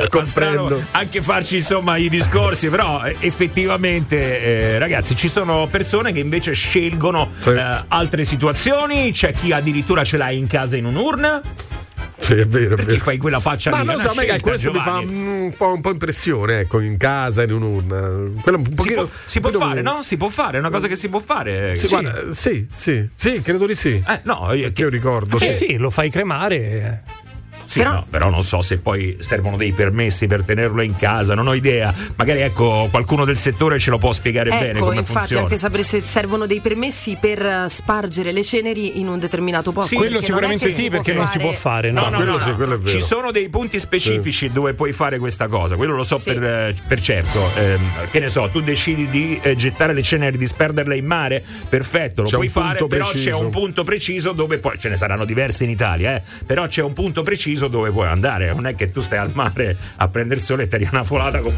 comprendo anche farci insomma i discorsi, però effettivamente ragazzi ci sono persone che invece scelgono altre situazioni, c'è chi addirittura ce l'ha in casa in un'urna. Sì, è vero, perché è vero. Fai quella faccia ma lì, non so, scelta, magari questo Giovanni. Mi fa un po' impressione, ecco, in casa in un'urna quello un pochino, si può fare, no? Si può fare, è una cosa che si può fare. Sì, guarda, sì credo di sì. No, io ricordo. Sì, lo fai cremare. Sì, però... No, però non so se poi servono dei permessi per tenerlo in casa, non ho idea. Magari, ecco, qualcuno del settore ce lo può spiegare bene come funziona. Infatti, anche sapere se servono dei permessi per spargere le ceneri in un determinato posto. Sì, quello sicuramente sì, perché non si può fare. No, quello è vero. Ci sono dei punti specifici dove puoi fare questa cosa, quello lo so per certo. Che ne so, tu decidi di gettare le ceneri, disperderle in mare, perfetto, lo puoi fare, però c'è un punto preciso dove poi ce ne saranno diversi in Italia, però c'è un punto preciso dove puoi andare, non è che tu stai al mare a prendere sole e ti arriva una folata con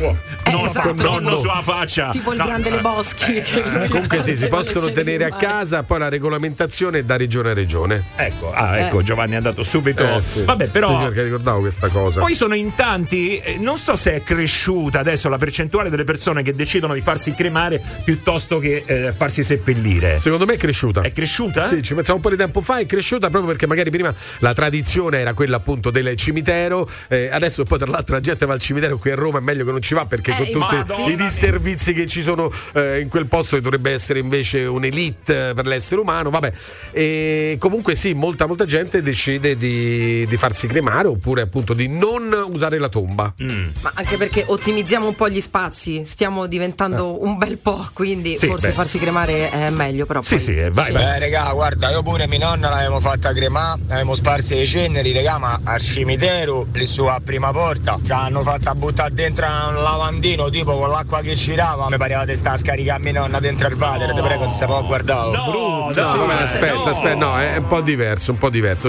nonno sulla faccia, tipo il grande Le Boschi. Comunque si possono tenere a casa, poi la regolamentazione è da regione a regione. Ecco, Giovanni è andato subito. Vabbè, però perché ricordavo questa cosa. Poi sono in tanti, non so se è cresciuta adesso la percentuale delle persone che decidono di farsi cremare piuttosto che farsi seppellire. Secondo me è cresciuta. È cresciuta? Sì, ci pensavo un po' di tempo fa, è cresciuta proprio perché magari prima la tradizione era quella appunto del cimitero, adesso poi tra l'altro la gente va al cimitero qui a Roma, è meglio che non ci va perché con tutti i disservizi che ci sono in quel posto, che dovrebbe essere invece un'elite per l'essere umano, vabbè. E comunque sì, molta gente decide di farsi cremare oppure appunto di non usare la tomba. Ma anche perché ottimizziamo un po' gli spazi, stiamo diventando un bel po', quindi forse farsi cremare è meglio. Però vai. Regà, guarda, io pure mia nonna l'avevamo fatta cremare, avevamo sparse le ceneri, regà, ma al cimitero lì su a Prima Porta ci hanno fatta buttare dentro un lavandino tipo con l'acqua che girava, mi pareva di stare a scaricare mia nonna dentro al padre, te prego, non si può, guardavo aspetta, è un po' diverso,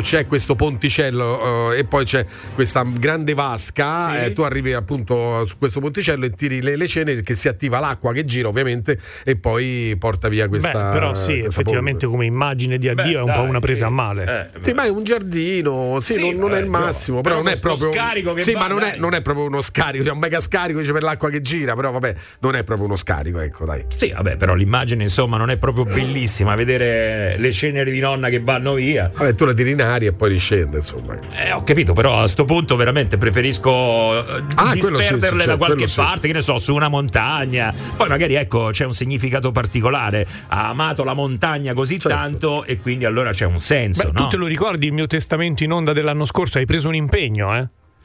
c'è questo ponticello e poi c'è questa grande vasca, tu arrivi appunto su questo ponticello e tiri le ceneri, che si attiva l'acqua che gira ovviamente e poi porta via questa. Però effettivamente come immagine di addio è un po' una presa a male. Ma è un giardino, non è il massimo, però non è proprio scarico che ma non è proprio uno scarico, cioè un mega scarico per l'acqua che gira, però vabbè, non è proprio uno scarico, ecco, dai. Sì, vabbè, però l'immagine insomma non è proprio bellissima, vedere le ceneri di nonna che vanno via. Vabbè, tu la tiri in aria e poi riscende, insomma. Ho capito, però a sto punto veramente preferisco disperderle da qualche parte, che ne so, su una montagna. Poi magari, ecco, c'è un significato particolare, ha amato la montagna così tanto e quindi allora c'è un senso. Tu te lo ricordi il mio testamento in onda dell'anno scorso? Hai preso un impegno,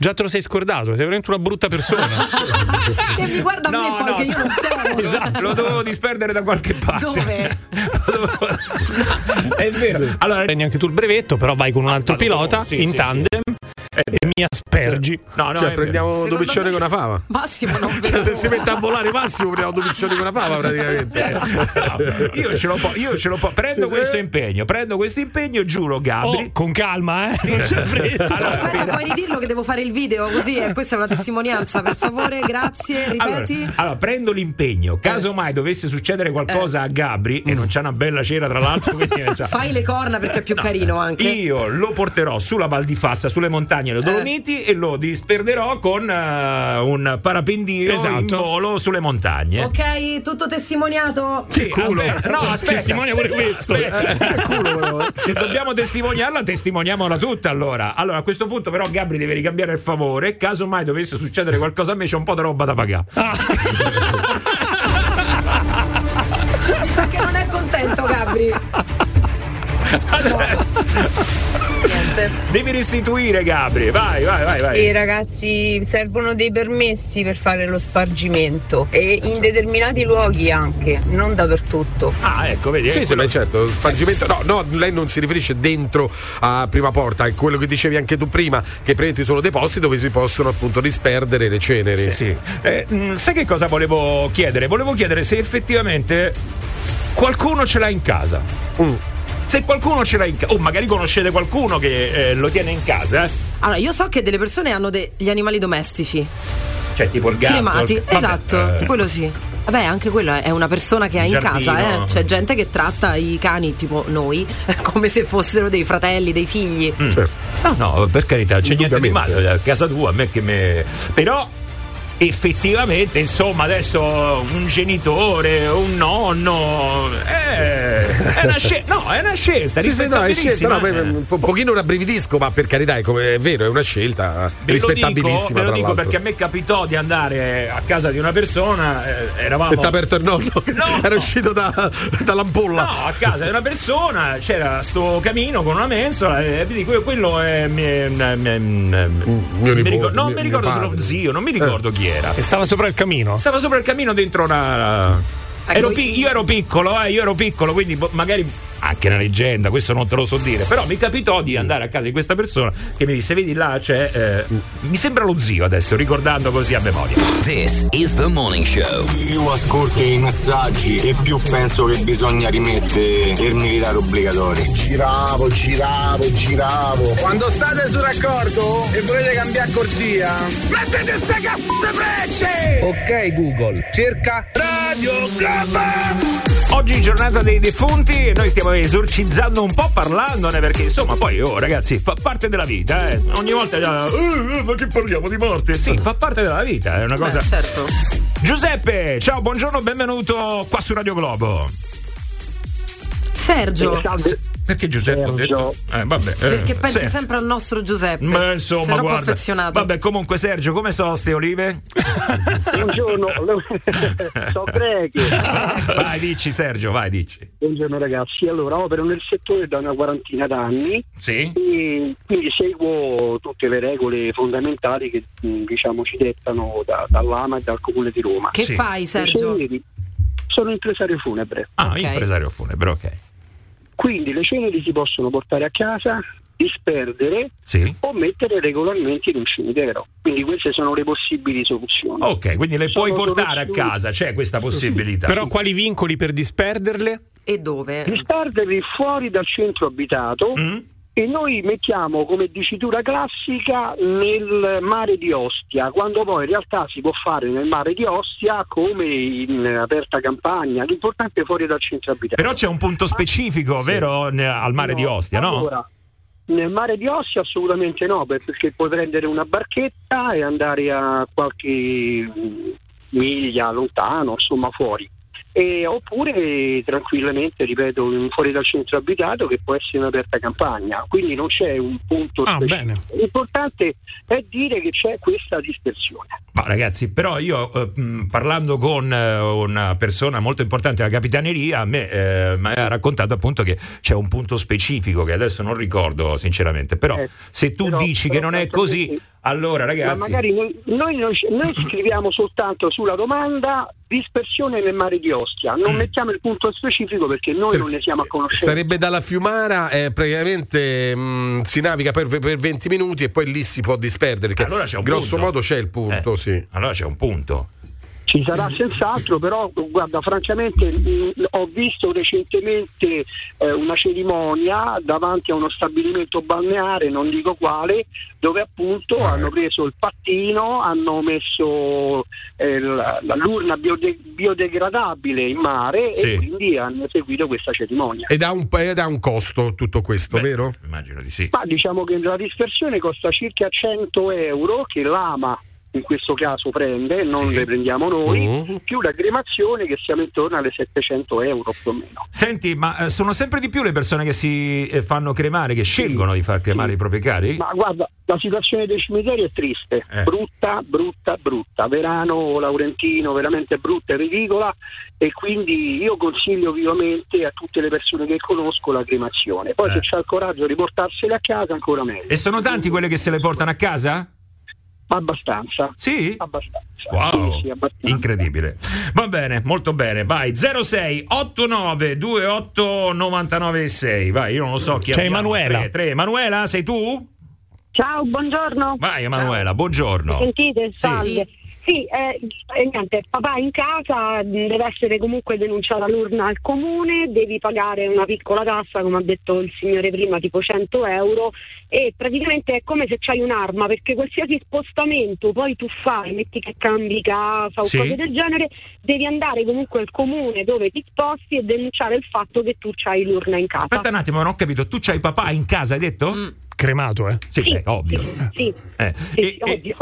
Già te lo sei scordato, sei veramente una brutta persona. E mi guarda a me, poi che io non c'ero. Esatto, lo dovevo disperdere da qualche parte. Dove? È vero. Allora, neanche tu il brevetto, però vai con un altro pilota in tandem. E mi aspergi. Cioè prendiamo due piccioni con una fava. Massimo non vedo. Cioè se si mette a volare Massimo prendiamo due piccioni con una fava praticamente. Io ce lo prendo questo impegno. Prendo questo impegno, giuro, Gabri. Con calma, non c'è fretta. Aspetta, puoi ridirlo che devo fare il video così, questa è una testimonianza, per favore, grazie, ripeti. Allora prendo l'impegno. Caso mai dovesse succedere qualcosa a Gabri e non c'è una bella cera tra l'altro, quindi fai le corna perché è più carino anche. Io lo porterò sulla Val di Fassa, sulle montagne Dolomiti e lo disperderò con un parapendio in volo sulle montagne. Ok, tutto testimoniato. Sì, culo. Aspetta. Testimonia pure questo. Culo. Se dobbiamo testimoniarla, testimoniamola tutta allora. Allora a questo punto però Gabri deve ricambiare il favore, caso mai dovesse succedere qualcosa a me c'è un po' di roba da pagare. Mi sa che non è contento Gabri. Devi restituire Gabri, vai. E ragazzi, servono dei permessi per fare lo spargimento e in determinati luoghi anche, non dappertutto. Ecco, vedi. Sì, quello... certo, spargimento. No, lei non si riferisce dentro a Prima Porta, è quello che dicevi anche tu prima, che prendi solo dei posti dove si possono appunto disperdere le ceneri. Sì. Sai che cosa volevo chiedere? Volevo chiedere se effettivamente qualcuno ce l'ha in casa. Se qualcuno ce l'ha in casa, o magari conoscete qualcuno che lo tiene in casa. Allora, io so che delle persone hanno degli animali domestici. Cioè, tipo il gatto. Cremati, esatto, quello sì. Vabbè, anche quello è una persona che ha in casa. C'è gente che tratta i cani, tipo noi, come se fossero dei fratelli, dei figli. Certo. No, per carità, c'è niente di male. A casa tua, a me che me. Però effettivamente, insomma, adesso un genitore, un nonno, è una scelta, no, è una scelta, rispettabilissima. Sì, no, è scelta, no, un pochino rabbrividisco, ma per carità, è vero, è una scelta rispettabilissima. Ve lo dico perché a me capitò di andare a casa di una persona, eravamo... È aperto il nonno, no, era uscito dall'ampolla. No, a casa di una persona c'era sto camino con una mensola, e vi dico, quello è... Non mi ricordo se lo zio, non mi ricordo chi era. E stava sopra il camino? Stava sopra il camino dentro una... Io ero piccolo, quindi magari anche una leggenda, questo non te lo so dire, però mi capitò di andare a casa di questa persona che mi disse: vedi là c'è, mi sembra lo zio, adesso ricordando così a memoria. This is the morning show. Io ascolto i messaggi e più penso che bisogna rimettere il militare obbligatorio. Giravo quando state su raccordo e volete cambiare corsia, mettete ste cazzo di frecce. Ok Google, cerca Radio Globo. Oggi giornata dei defunti e noi stiamo esorcizzando un po' parlandone, perché insomma poi, oh ragazzi, fa parte della vita, eh. Ogni volta ma che parliamo di morte? Sì, fa parte della vita, è una cosa. Certo. Giuseppe, ciao, buongiorno, benvenuto qua su Radio Globo. Sergio. Perché Giuseppe ho detto? Vabbè, perché pensi sempre al nostro Giuseppe. Ma insomma, guarda, affezionato. Vabbè, comunque Sergio, come sono ste olive? Buongiorno, sono greche. Vai, dici Sergio, vai, dici. Buongiorno ragazzi, allora opero nel settore da una 40 d'anni. Sì. E quindi seguo tutte le regole fondamentali che diciamo ci dettano dall'AMA e dal Comune di Roma. Che sì. Fai Sergio? Sono impresario funebre. Ah, okay. Impresario funebre, ok. Quindi le ceneri si possono portare a casa, disperdere, sì, o mettere regolarmente in un cimitero. Quindi queste sono le possibili soluzioni. Ok, quindi le sono puoi portare soluzioni a casa, c'è questa possibilità. Sì. Però quali vincoli per disperderle? E dove? Disperderli fuori dal centro abitato, e noi mettiamo come dicitura classica nel mare di Ostia, quando poi in realtà si può fare nel mare di Ostia come in aperta campagna, l'importante è fuori dal centro abitato. Però c'è un punto specifico, vero, al mare di Ostia, no? Allora, nel mare di Ostia assolutamente no, perché puoi prendere una barchetta e andare a qualche miglia lontano, insomma fuori. Oppure tranquillamente, ripeto, fuori dal centro abitato, che può essere un'aperta campagna, quindi non c'è un punto specifico. L'importante è dire che c'è questa dispersione. Ma ragazzi, però io parlando con una persona molto importante della Capitaneria, a me mi ha raccontato appunto che c'è un punto specifico che adesso non ricordo sinceramente, però se tu dici che non è così, allora ragazzi, ma magari noi scriviamo soltanto sulla domanda dispersione nel mare di Ostia, non mettiamo il punto specifico perché noi non ne siamo a conoscenza. Sarebbe dalla Fiumara, praticamente si naviga per 20 minuti e poi lì si può disperdere, perché allora grosso modo c'è il punto, sì. Allora c'è un punto. Ci sarà senz'altro, però guarda, francamente ho visto recentemente una cerimonia davanti a uno stabilimento balneare, non dico quale, dove appunto hanno preso il pattino, hanno messo l'urna biodegradabile in mare, sì, e quindi hanno seguito questa cerimonia. Ed ha un costo tutto questo, vero? Immagino di sì. Ma diciamo che la dispersione costa circa 100 euro che l'AMA in questo caso prende, non le prendiamo noi, più la cremazione che siamo intorno alle 700 euro più o meno. Senti, ma sono sempre di più le persone che si fanno cremare, che scelgono di far cremare i propri cari? Ma guarda, la situazione dei cimiteri è triste, brutta. Verano, Laurentino, veramente brutta e ridicola, e quindi io consiglio vivamente a tutte le persone che conosco la cremazione. Poi se c'ha il coraggio di portarsele a casa ancora meglio. E sono tanti quelle che se le portano a casa? Abbastanza. Sì? Abbastanza. Wow, sì, abbastanza. Incredibile. Va bene, molto bene. Vai, 06 89 28 99 6. Vai, io non lo so chi è. C'è Emanuela. 3. Emanuela, sei tu? Ciao, buongiorno. Vai Emanuela, ciao. Buongiorno. Sentite, salve. Sì. Sì, niente, papà in casa, deve essere comunque denunciata l'urna al comune, devi pagare una piccola tassa, come ha detto il signore prima, tipo 100 euro, e praticamente è come se c'hai un'arma, perché qualsiasi spostamento poi tu fai, metti che cambi casa o cose del genere, devi andare comunque al comune dove ti sposti e denunciare il fatto che tu c'hai l'urna in casa. Aspetta un attimo, non ho capito, tu c'hai papà in casa, hai detto? cremato, eh? Sì, sì, ovvio. Sì, sì, ovvio.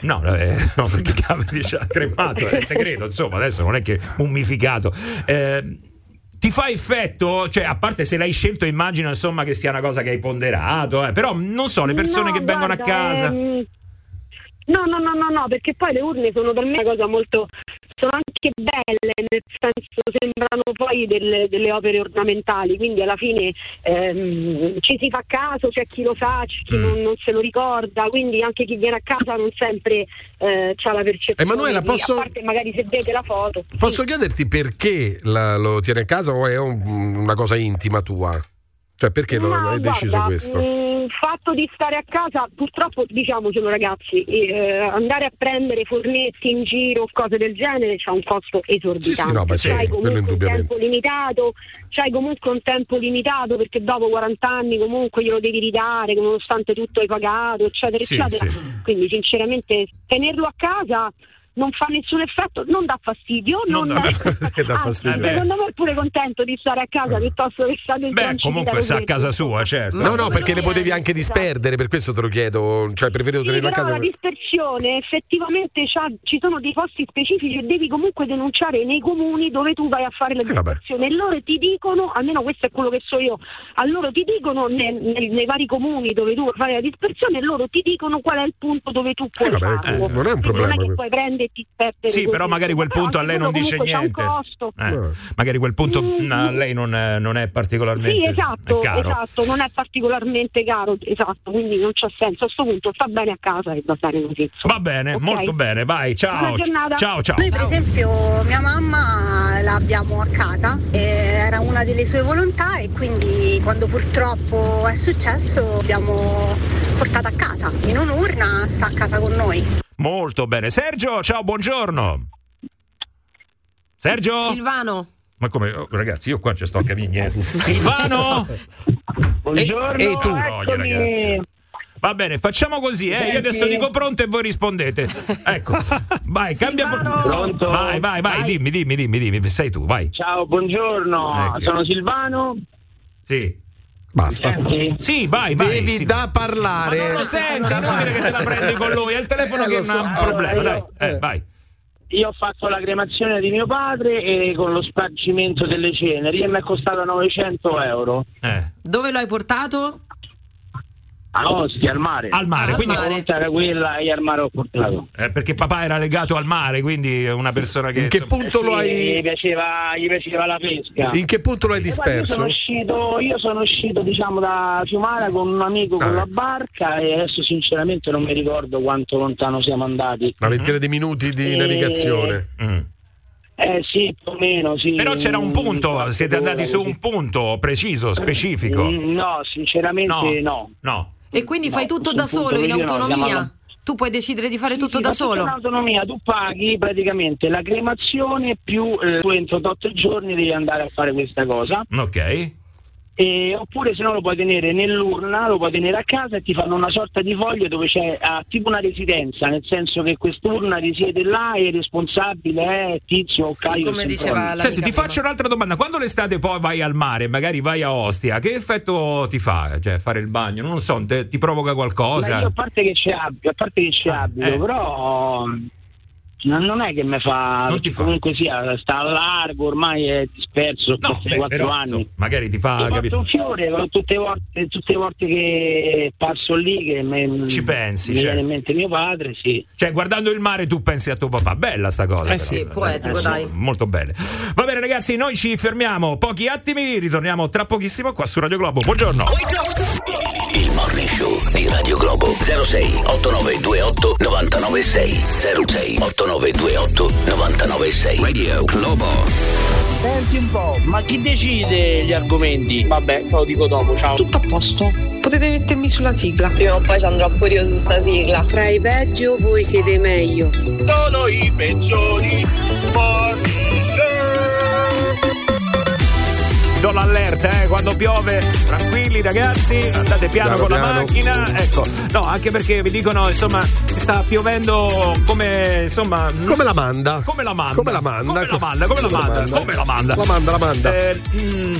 No, no, perché dice, cremato, te credo, insomma, adesso non è che mummificato. Ti fa effetto? Cioè, a parte se l'hai scelto, immagino, insomma, che sia una cosa che hai ponderato, però non so, le persone che vengono a casa... No, perché poi le urne sono per me una cosa molto... sono anche belle, nel senso sembrano poi delle opere ornamentali, quindi alla fine ci si fa caso, c'è chi lo sa, c'è chi non se lo ricorda, quindi anche chi viene a casa non sempre c'ha la percezione. Emanuela, posso, a parte magari se vede la foto. Posso chiederti perché lo tiene a casa o è una cosa intima tua? Cioè, perché hai deciso questo? Il fatto di stare a casa, purtroppo, diciamocelo ragazzi, andare a prendere fornetti in giro, cose del genere, c'ha un costo esorbitante. Sì, c'hai comunque un tempo limitato, perché dopo 40 anni comunque glielo devi ridare, nonostante tutto hai pagato, eccetera, eccetera. Sì. Quindi sinceramente tenerlo a casa non fa nessun effetto, non dà fastidio, non dà fastidio. Secondo me è pure contento di stare a casa piuttosto che stare in Francia. Beh, comunque sta a casa sua, certo. No, perché ne potevi anche disperdere, per questo te lo chiedo, cioè preferivo tenerlo a casa. La dispersione effettivamente ci sono dei posti specifici e devi comunque denunciare nei comuni dove tu vai a fare la dispersione, e loro ti dicono, almeno questo è quello che so io, a loro ti dicono nei vari comuni dove tu fai la dispersione, e loro ti dicono qual è il punto dove tu puoi farlo. Non è un problema. Non è che poi prendi sì, però magari quel punto a lei non dice niente. Magari quel punto a lei non è particolarmente caro. Esatto, non è particolarmente caro, esatto, quindi non c'ha senso. A sto punto sta bene a casa e va bene così. Va bene, okay. Molto bene, vai, ciao. Ciao. Noi per esempio mia mamma l'abbiamo a casa, era una delle sue volontà e quindi quando purtroppo è successo l'abbiamo portata a casa. In un'urna sta a casa con noi. Molto bene. Sergio, ciao, buongiorno. Sergio? Silvano. Ma come? Oh, ragazzi, io qua ci sto a caviglie. Silvano? Buongiorno. E tu, ragazzi. Va bene, facciamo così, io adesso dico pronto e voi rispondete. Ecco. Vai, cambia. Pronto? Vai, dimmi, sei tu, vai. Ciao, buongiorno. Ecco. Sono Silvano. Sì. Basta. Sì, vai. Devi da parlare. Ma non lo senti, non dire che te la prendi con lui. È il telefono che non ha un problema. Dai, vai. Io ho fatto la cremazione di mio padre e con lo spargimento delle ceneri e mi è costato 900 euro. Dove lo hai portato? A Ostia, al mare. Quindi la volta era quella e al mare ho portato. Perché papà era legato al mare, quindi una persona che... In che punto lo hai... Gli piaceva la pesca. In che punto lo hai disperso? Io sono uscito, diciamo, da Fiumara con un amico con la barca e adesso sinceramente non mi ricordo quanto lontano siamo andati. Una ventina di minuti di navigazione. Sì, più o meno, sì. Però c'era un punto, siete andati su un punto preciso, specifico? No, sinceramente no. E quindi fai tutto da solo, in autonomia? No, tu puoi decidere di fare tutto da solo? In autonomia, tu paghi praticamente la cremazione più tu entro 8 giorni devi andare a fare questa cosa. Ok. Oppure se no lo puoi tenere nell'urna, lo puoi tenere a casa e ti fanno una sorta di foglio dove c'è tipo una residenza, nel senso che quest'urna risiede là e il responsabile è Tizio o Caio. Sì, come diceva la... Senti, ti faccio un'altra domanda. Quando l'estate poi vai al mare, magari vai a Ostia, che effetto ti fa? Cioè fare il bagno, non lo so, ti provoca qualcosa? Ma io a parte che ci abito, però... Non è che mi fa, comunque sia, sta a largo, ormai è disperso per 4 anni. So, magari ti fa un fiore, però tutte le volte che passo lì che ci pensi, mi viene in mente mio padre, sì. Cioè, guardando il mare tu pensi a tuo papà, bella sta cosa. Sì, poetico, dai. Molto bene. Va bene ragazzi, noi ci fermiamo pochi attimi, ritorniamo tra pochissimo qua su Radio Globo. Buongiorno. Il Morning Show di Radio Globo 06 8928 996 06 8928 996 Radio Globo. Senti un po', ma chi decide gli argomenti? Vabbè, te lo dico dopo, ciao. Tutto a posto. Potete mettermi sulla sigla. Prima o poi ci andrò pure io su sta sigla. Tra i peggio voi siete meglio. Sono i peggiori. Do l'allerta, quando piove, tranquilli ragazzi, andate piano con la macchina, ecco. No, anche perché vi dicono, insomma, sta piovendo come, insomma, come la manda. Come la manda.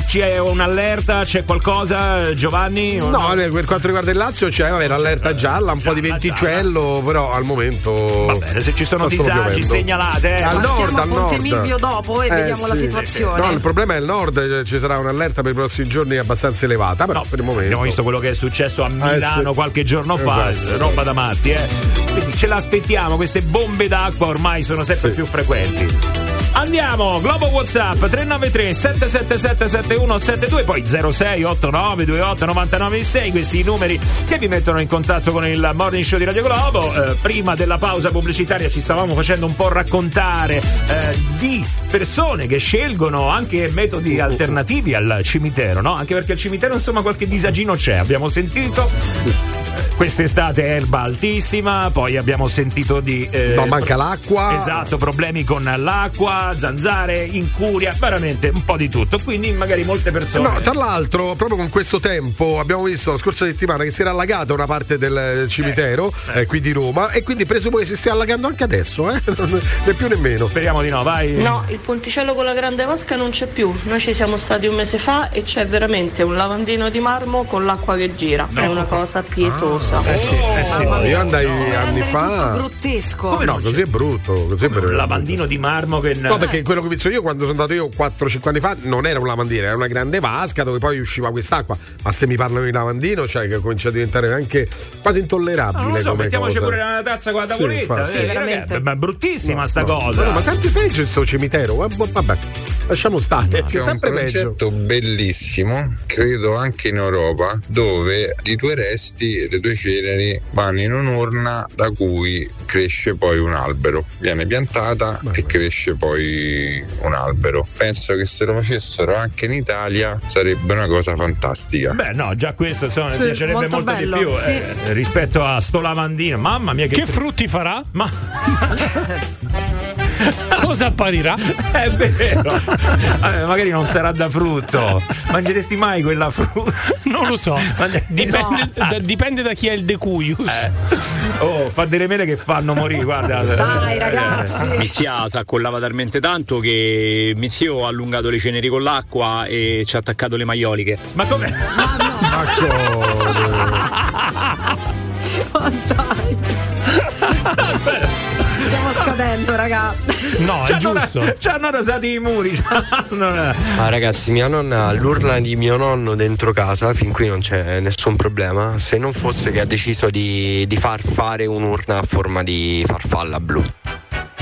C'è un'allerta, c'è qualcosa, Giovanni? No, per quanto riguarda il Lazio c'è l'allerta gialla, un po' di venticello, gialla. Però al momento va bene, se ci sono disagi segnalate. Al nord. Ponte Milvio dopo e vediamo la situazione. No, il problema è il nord, ci sarà un'allerta per i prossimi giorni abbastanza elevata, però per il momento. Abbiamo visto quello che è successo a Milano qualche giorno fa, roba da matti, Quindi ce l'aspettiamo, queste bombe d'acqua ormai sono sempre più frequenti. Andiamo, Globo WhatsApp 393 777 7172, poi 06 89 28 99 6, questi numeri che vi mettono in contatto con il Morning Show di Radio Globo. Prima della pausa pubblicitaria ci stavamo facendo un po' raccontare di persone che scelgono anche metodi alternativi al cimitero, no? Anche perché al cimitero, insomma, qualche disagino c'è, abbiamo sentito. Quest'estate erba altissima, poi abbiamo sentito di manca l'acqua. Esatto, problemi con l'acqua, zanzare, incuria, veramente un po' di tutto. Quindi magari molte persone. No, tra l'altro, proprio con questo tempo abbiamo visto la scorsa settimana che si era allagata una parte del cimitero qui di Roma, e quindi presumo che si stia allagando anche adesso, né più né meno. Speriamo di no, vai. No, il ponticello con la grande vasca non c'è più. Noi ci siamo stati un mese fa e c'è veramente un lavandino di marmo con l'acqua che gira. No. È una cosa pietosa. Io andai anni fa. Grottesco. Come no, così è brutto. Così è un lavandino di marmo che. No, perché quello che penso io quando sono andato io 4-5 anni fa non era un lavandino, era una grande vasca dove poi usciva quest'acqua. Ma se mi parlano di lavandino, cioè che comincia a diventare anche quasi intollerabile. No, non lo so, mettiamoci cosa. Pure una tazza con la tavoletta. Sì, veramente. Ma è bruttissima cosa. No, ma sempre peggio il suo cimitero. Vabbè, lasciamo stare. No, c'è sempre un progetto bellissimo, credo anche in Europa, dove i due resti, le due ceneri vanno in un'urna da cui cresce poi un albero, viene piantata e cresce poi un albero. Penso che se lo facessero anche in Italia sarebbe una cosa fantastica. Beh, no, già questo, insomma, mi piacerebbe molto bello, di più rispetto a sto lavandino. Mamma mia, che frutti farà? Ma cosa apparirà? È vero. Magari non sarà da frutto. Mangeresti mai quella frutta? Non lo so. Dipende, no. Dipende da chi è il decuius. Oh, fa delle mele che fanno morire, guarda. Dai, ragazzi. Mi zia s'accollava talmente tanto che mio zio ha allungato le ceneri con l'acqua e ci ha attaccato le maioliche. Ma come? Ma no. Ma dai. Stiamo scadendo, raga. No, è giusto. Ci hanno rasati i muri. Ma ragazzi, mia nonna, l'urna di mio nonno dentro casa, fin qui non c'è nessun problema. Se non fosse che ha deciso di far fare un'urna a forma di farfalla blu.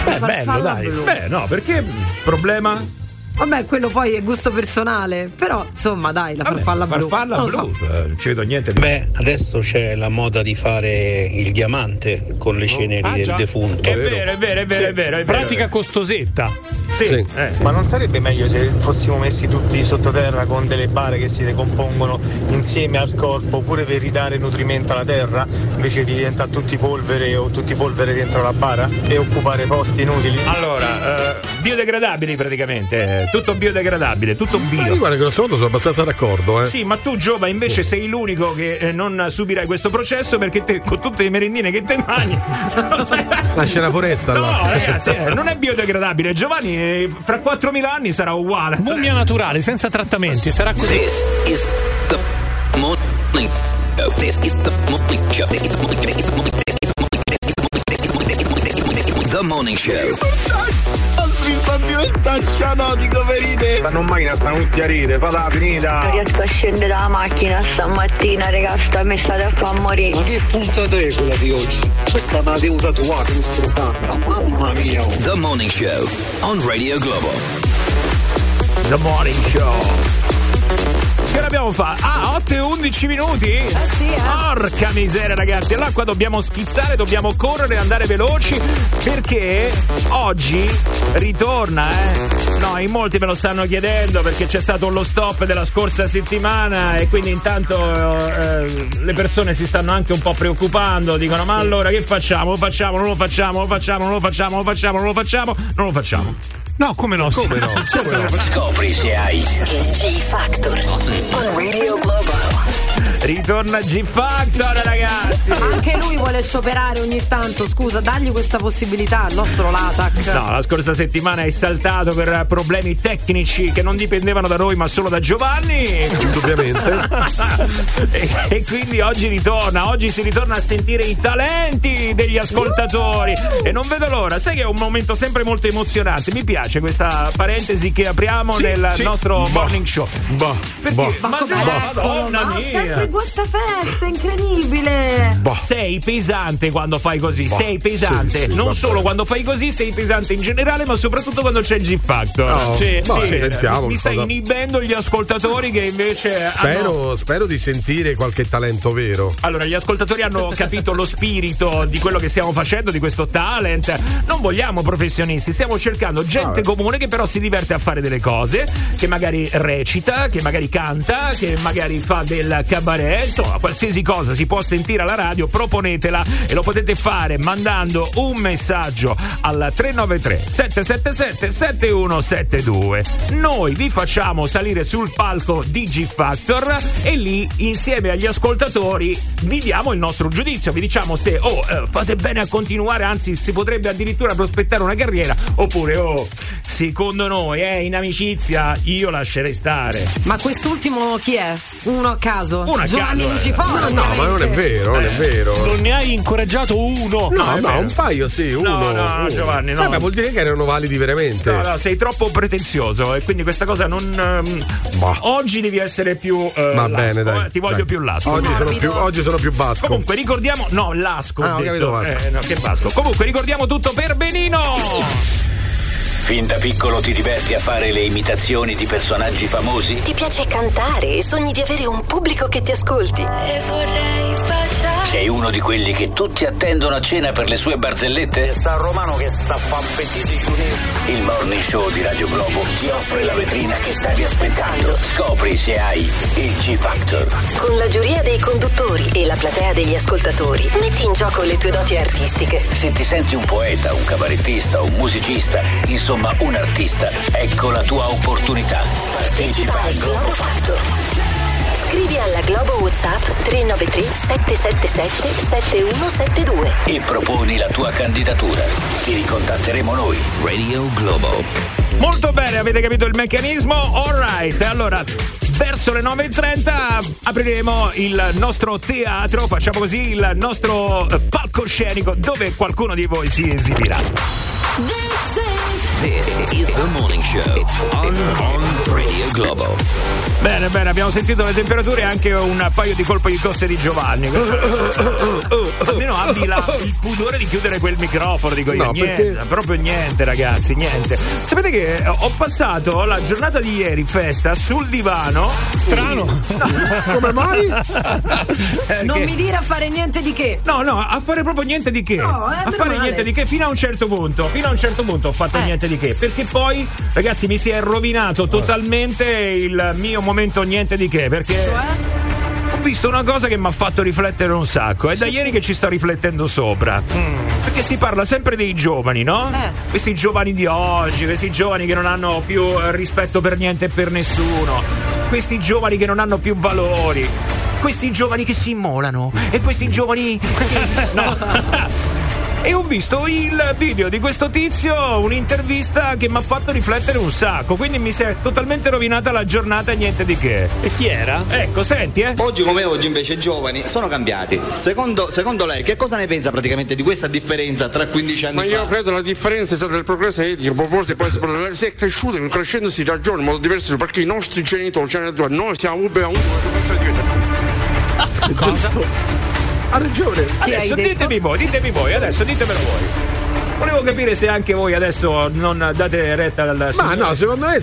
Beh, bello, dai. Blu. Beh, no, perché problema? Vabbè, quello poi è gusto personale, però insomma, dai, la farfalla blu. Non ci vedo niente di... Beh, adesso c'è la moda di fare il diamante con le ceneri del defunto. È vero. Pratica costosetta. Sì. Ma non sarebbe meglio se fossimo messi tutti sottoterra con delle bare che si decompongono insieme al corpo, pure per ridare nutrimento alla terra, invece di diventare tutti polvere o tutti polvere dentro la bara e occupare posti inutili? Allora, biodegradabili praticamente. Tutto biodegradabile, tutto bio. Ma io guarda che lo sono abbastanza d'accordo. Sì, ma tu, Giova, invece sei l'unico che non subirai questo processo, perché te, con tutte le merendine che te mangi, lascia la foresta. No, là. Ragazzi, non è biodegradabile. Giovanni, fra 4.000 anni sarà uguale. Mummia naturale, senza trattamenti, sarà così. This is the morning. This is the morning show. This is the morning. This is the morning. This is the morning. The morning show. Sta diventando scianotico, verite. Ma non macchina, stanno tutti a ride, fatela finita. Non riesco a scendere dalla macchina stamattina, raga, mi state a far morire. Ma che puntata è quella di oggi? Questa me la devo tatuare, mi scordavo. Mamma mia. The Morning Show on Radio Globo. The Morning Show. Che l'abbiamo fatta? 8:11 minuti? Porca miseria, ragazzi. Allora qua dobbiamo schizzare, dobbiamo correre, andare veloci, perché oggi ritorna, No, in molti me lo stanno chiedendo perché c'è stato lo stop della scorsa settimana e quindi intanto le persone si stanno anche un po' preoccupando, dicono ma allora che facciamo? Lo facciamo, non lo facciamo, lo facciamo, non lo facciamo, lo facciamo, non lo facciamo. No, come no? Come no? Scopri se hai G-Factor on Radio Globo. Ritorna G-Factor, ragazzi. Anche lui vuole scioperare ogni tanto. Scusa, dagli questa possibilità, non solo l'ATAC. No, la scorsa settimana è saltato per problemi tecnici che non dipendevano da noi ma solo da Giovanni. Indubbiamente. E quindi oggi ritorna. Oggi si ritorna a sentire i talenti degli ascoltatori. E non vedo l'ora. Sai che è un momento sempre molto emozionante. Mi piace questa parentesi che apriamo nel nostro morning show. Madonna mia, questa festa incredibile. Sei pesante quando fai così. Sei pesante, sì, non solo quando fai così, sei pesante in generale, ma soprattutto quando c'è il G-Factor. No, sentiamo, mi stai inibendo gli ascoltatori che invece spero di sentire qualche talento vero. Allora, gli ascoltatori hanno capito lo spirito di quello che stiamo facendo, di questo talent. Non vogliamo professionisti, stiamo cercando gente comune che però si diverte a fare delle cose, che magari recita, che magari canta, che magari fa del cabaret. Insomma, qualsiasi cosa si può sentire alla radio, proponetela e lo potete fare mandando un messaggio al 393 777 7172. Noi vi facciamo salire sul palco di G-Factor e lì, insieme agli ascoltatori, vi diamo il nostro giudizio. Vi diciamo se fate bene a continuare, anzi si potrebbe addirittura prospettare una carriera, oppure secondo noi in amicizia io lascerei stare. Ma quest'ultimo chi è? Uno a caso? Giovanni Luciforo, no, ma non è vero, non è vero. Non ne hai incoraggiato uno? No, un paio uno. No, Giovanni, no. Vabbè, vuol dire che erano validi veramente. No, sei troppo pretenzioso e quindi questa cosa non... Oggi devi essere più va lasco, bene, dai. Ti voglio più lasco. Oggi sono più vasco. Comunque ricordiamo... No, lasco. Ah, ho capito vasco. No, che vasco. Comunque ricordiamo tutto per Benino. Fin da piccolo ti diverti a fare le imitazioni di personaggi famosi? Ti piace cantare e sogni di avere un pubblico che ti ascolti? E vorrei baciare. Sei uno di quelli che tutti attendono a cena per le sue barzellette? Sta romano che sta fampetiti. Il morning show di Radio Globo ti offre la vetrina che stavi aspettando. Scopri se hai il G-Factor. Con la giuria dei conduttori e la platea degli ascoltatori, metti in gioco le tue doti artistiche. Se ti senti un poeta, un cabarettista, un musicista, insomma un artista, ecco la tua opportunità. Partecipa al Globo Factor. Scrivi alla Globo WhatsApp 393 777 7172 e proponi la tua candidatura. Ti ricontatteremo noi. Radio Globo. Molto bene, avete capito il meccanismo? All right, allora verso le 9.30 apriremo il nostro teatro, facciamo così, il nostro palcoscenico dove qualcuno di voi si esibirà. This is the morning show on Radio Globo. Bene, abbiamo sentito le temperature e anche un paio di colpi di tosse di Giovanni. Almeno abbi il pudore di chiudere quel microfono, dico io. No, niente, perché... proprio niente, ragazzi, niente. Sapete che ho passato la giornata di ieri, festa, sul divano. Strano. No. Come mai? Non mi dire a fare niente di che. No, a fare proprio niente di che. No, a fare niente di che fino a un certo punto. Fino a un certo punto ho fatto niente di che, perché poi, ragazzi, mi si è rovinato totalmente il mio momento niente di che, perché ho visto una cosa che mi ha fatto riflettere un sacco. È da ieri che ci sto riflettendo sopra. Perché si parla sempre dei giovani, no? Questi giovani di oggi, questi giovani che non hanno più rispetto per niente e per nessuno, questi giovani che non hanno più valori, questi giovani che si immolano e questi giovani che... no. E ho visto il video di questo tizio, un'intervista che mi ha fatto riflettere un sacco, quindi mi si è totalmente rovinata la giornata e niente di che. E chi era? Ecco, senti, Oggi come oggi invece i giovani sono cambiati. Secondo lei che cosa ne pensa praticamente di questa differenza tra 15 anni fa? Io credo la differenza è stata del progresso etico, forse si è cresciuto, crescendo si ragiona in modo diverso, perché i nostri genitori, noi siamo un cosa? Ha ragione. Adesso ditemelo voi. Volevo capire se anche voi adesso non date retta al... Ma no, secondo me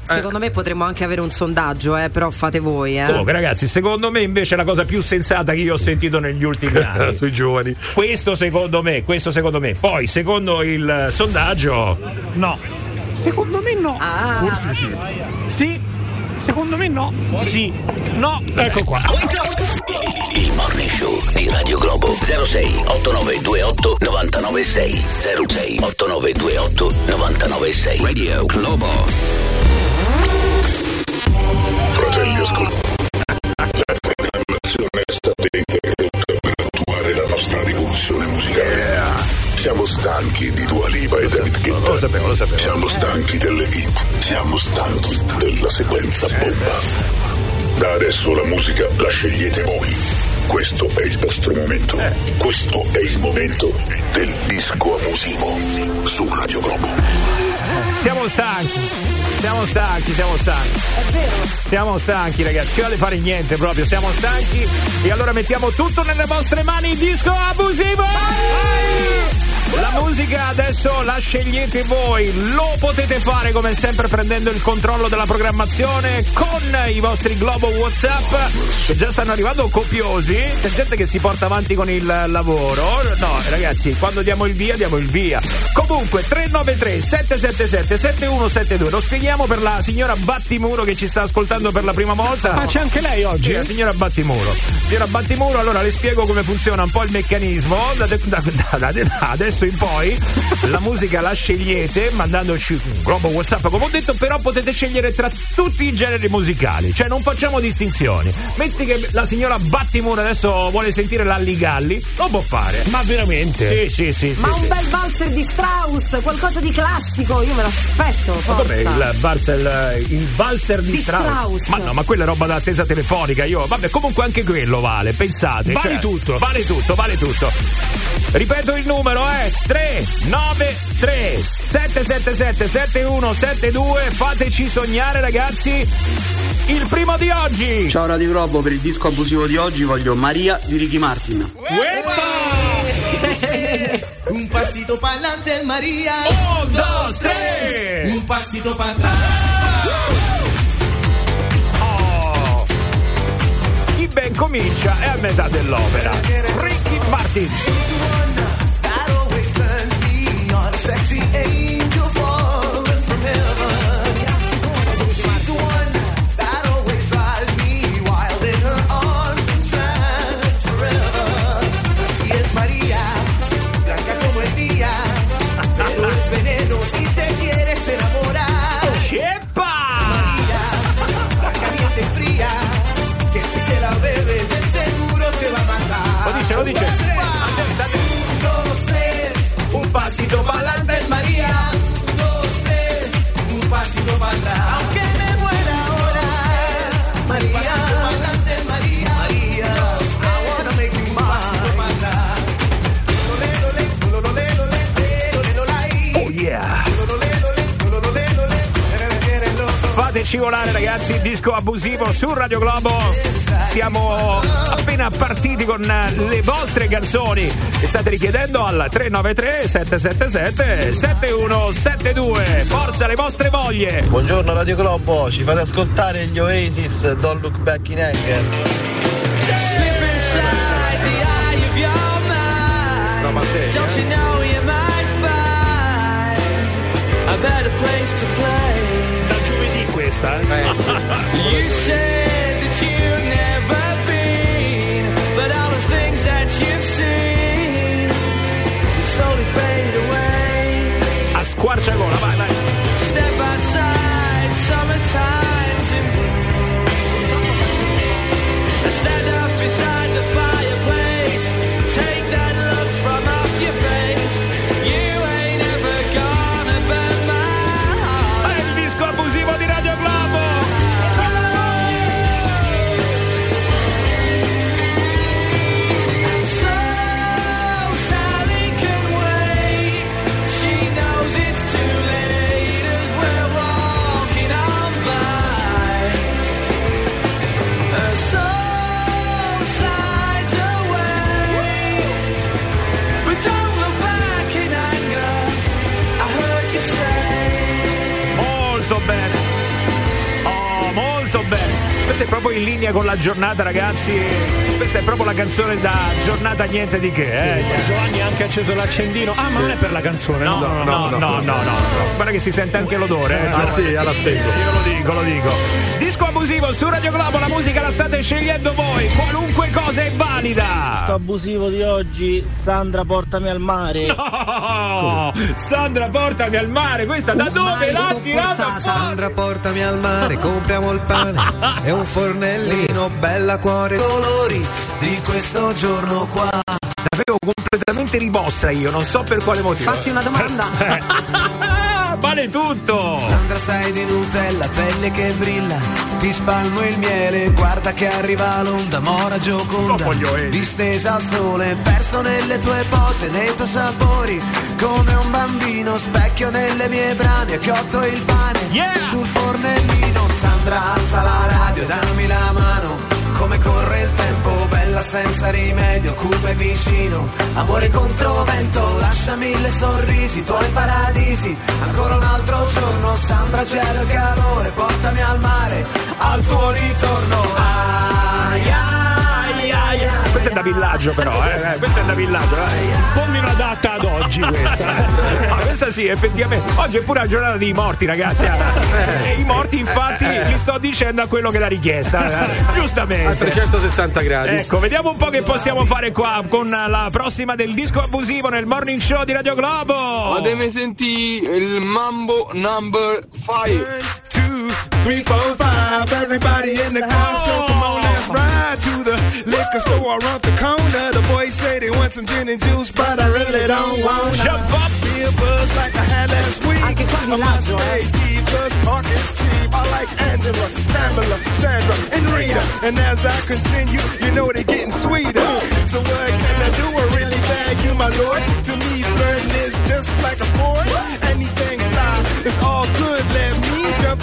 secondo me potremmo anche avere un sondaggio, però fate voi. Comunque, ragazzi, secondo me invece la cosa più sensata che io ho sentito negli ultimi anni sui giovani. Questo secondo me. Poi secondo il sondaggio no. Secondo me no. Forse sì. Secondo me no. Sì. No, ecco qua. Il Morning Show di Radio Globo. 06 8928 996. 06 8928 996. Radio Globo. Fratelli ascoltatori, la programmazione è stata interrotta per attuare la nostra rivoluzione musicale. Siamo stanchi di Dua Lipa e David Guetta. Lo sapevo. Siamo stanchi delle hit. Siamo stanchi della sequenza bomba. Da adesso la musica la scegliete voi. Questo è il vostro momento. Questo è il momento del disco abusivo su Radio Globo. Siamo stanchi. È vero. Siamo stanchi, ragazzi. Che vuole fare niente proprio. Siamo stanchi. E allora mettiamo tutto nelle vostre mani. Il disco abusivo. Vai! La musica adesso la scegliete voi, lo potete fare come sempre prendendo il controllo della programmazione con i vostri Globo WhatsApp, che già stanno arrivando copiosi. C'è gente che si porta avanti con il lavoro. No, ragazzi, quando diamo il via. Comunque 393 777 7172. Lo spieghiamo per la signora Battimuro che ci sta ascoltando per la prima volta. Ma c'è anche lei oggi? Sì, la signora Battimuro. Signora Battimuro, allora le spiego come funziona un po' il meccanismo. Adesso in poi la musica la scegliete mandandoci un Globo WhatsApp, come ho detto, però potete scegliere tra tutti i generi musicali, cioè non facciamo distinzioni. Metti che la signora Battimura adesso vuole sentire l'Alligalli, lo può fare. Ma veramente? Sì. Ma un bel valzer di Strauss, qualcosa di classico, io me l'aspetto, forza. Vabbè, il valzer di Strauss. Ma no, ma quella è roba da attesa telefonica, vabbè, comunque anche quello vale, pensate. Vale tutto. Ripeto il numero, 393 777 7172. Fateci sognare, ragazzi, il primo di oggi. Ciao Radio Globo, per il disco abusivo di oggi voglio Maria di Ricky Martin. Un passito pa'lante Maria. 1, 2, 3. Un passito pa'lante. Chi ben comincia è a metà dell'opera. Ricky Martin. Sexy angel falling from heaven. Scivolare, ragazzi, disco abusivo su Radio Globo. Siamo appena partiti con le vostre canzoni che state richiedendo al 393 777 7172. Forza le vostre voglie. Buongiorno Radio Globo, ci fate ascoltare gli Oasis, Don't Look Back in Anger. No, ma sei, questa, eh? You said that you've never been, but all the things that you've seen slowly fade away. A squarciagola, vai. Step outside, summertime's in bloom. Stand up beside the fireplace, take that look from off your face. You ain't ever gonna burn my heart. È il disco abusivo di Radio Globo. So Sally can wait. She knows it's too late. in linea con la giornata, ragazzi. Questa è proprio la canzone da giornata niente di che, eh? Sì, Giovanni ha anche acceso l'accendino. Ah, ma non è per la canzone. No. Guarda che si sente anche l'odore, eh? Ah sì, alla spesa. Io lo dico. Disco abusivo su Radio Globo, la musica la state scegliendo voi. Qualunque cosa è valida. Disco abusivo di oggi, Sandra portami al mare. No, Sandra portami al mare, questa da dove l'ha tirata? Sandra portami al mare, compriamo il pane e un fornellino, bella cuore, dolori di questo giorno qua. L'avevo completamente rimossa io, non so per quale motivo. Fatti una domanda. Vale tutto! Sandra sai di Nutella, pelle che brilla, ti spalmo il miele, guarda che arriva l'onda, mora gioconda, distesa al sole, perso nelle tue pose, nei tuoi sapori, come un bambino, specchio nelle mie brane, cotto il pane, sul fornellino. Sandra alza la radio, dammi la mano, come corre il tempo, bella senza rimedio, cupa e vicino, amore contro vento, lascia mille sorrisi, tuoi paradisi, ancora un altro giorno. Sandra gelo e calore, portami al mare, al tuo ritorno. Ai, ai, ai, ai. Questo è da villaggio però, eh? Questo è da villaggio, eh? Pommi una data ad oggi questa. No, questa sì, effettivamente. Oggi è pure la giornata dei morti, ragazzi. E i morti, infatti, li sto dicendo a quello che l'ha richiesta. Giustamente. A 360 gradi. Ecco, vediamo un po' che possiamo fare qua con la prossima del disco abusivo nel morning show di Radio Globo. Ma devi sentire il Mambo Number 5. 1, 2, 3, 4, 5. Everybody in the car, so come on, let's ride to the liquor store around the corner. The boys say they want some gin and juice, but I really don't want to. Jump up, be a buzz like I had last week. I must stay deep, cause talk is cheap. I like Angela, Pamela, Sandra, and Rita. And as I continue, you know they're getting sweeter. So what can I do? I really bag you, my lord. To me, flirting is just like a sport. Anything fly, it's all good, let me jump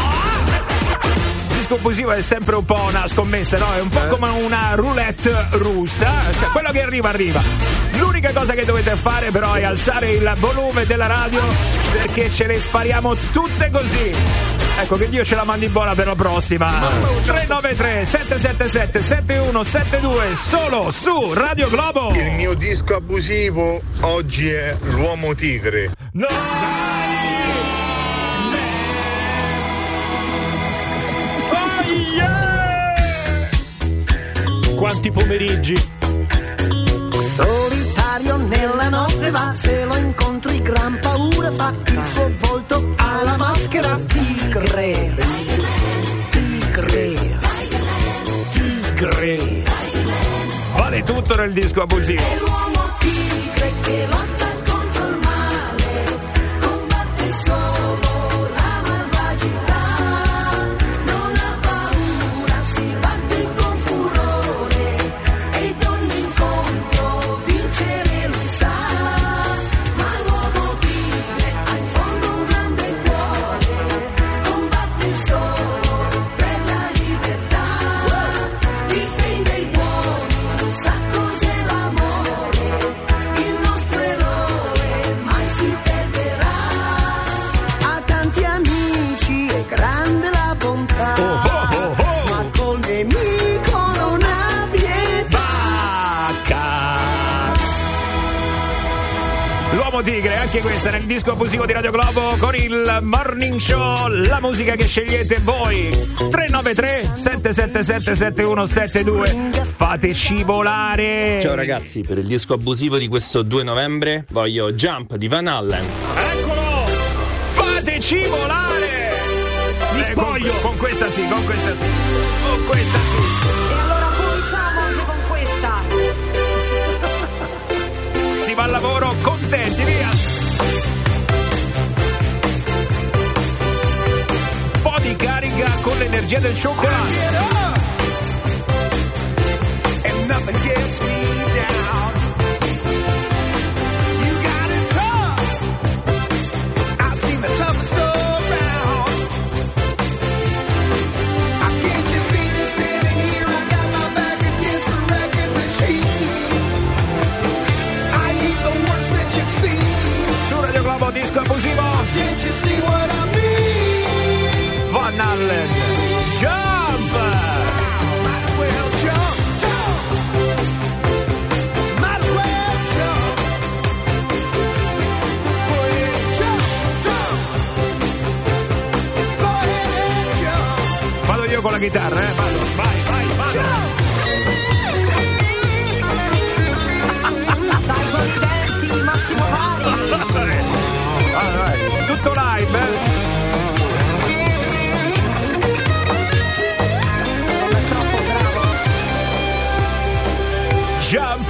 Abusivo è sempre un po' una scommessa, no? È un po' come una roulette russa, cioè, quello che arriva. L'unica cosa che dovete fare però è alzare il volume della radio, perché ce le spariamo tutte così. Ecco, che Dio ce la mandi buona per la prossima. 393 777 7172, solo su Radio Globo. Il mio disco abusivo oggi è l'Uomo Tigre. No! Quanti pomeriggi solitario nella notte va, se lo incontri gran paura fa, il suo volto ha la maschera tigre, tigre, tigre. Vale tutto nel disco abusivo. È l'uomo tigre che lotta contro il male, combatte solo la malvagità. Tigre, anche questa nel disco abusivo di Radio Globo con il Morning Show, la musica che scegliete voi. 393 777 7172. Fateci volare. Ciao ragazzi, per il disco abusivo di questo 2 novembre voglio Jump di Van Halen. Eccolo! Fateci volare. Mi spoglio con questa sì. E allora cominciamo anche con questa. Si va al lavoro contenti, via! Un po' di carica con l'energia del cioccolato. And nothing gets me down. You got it. chitarra, eh? Vado, vai. Dai con i denti, Massimo Pari. Vai. Tutto live, Non è troppo bravo. Jump.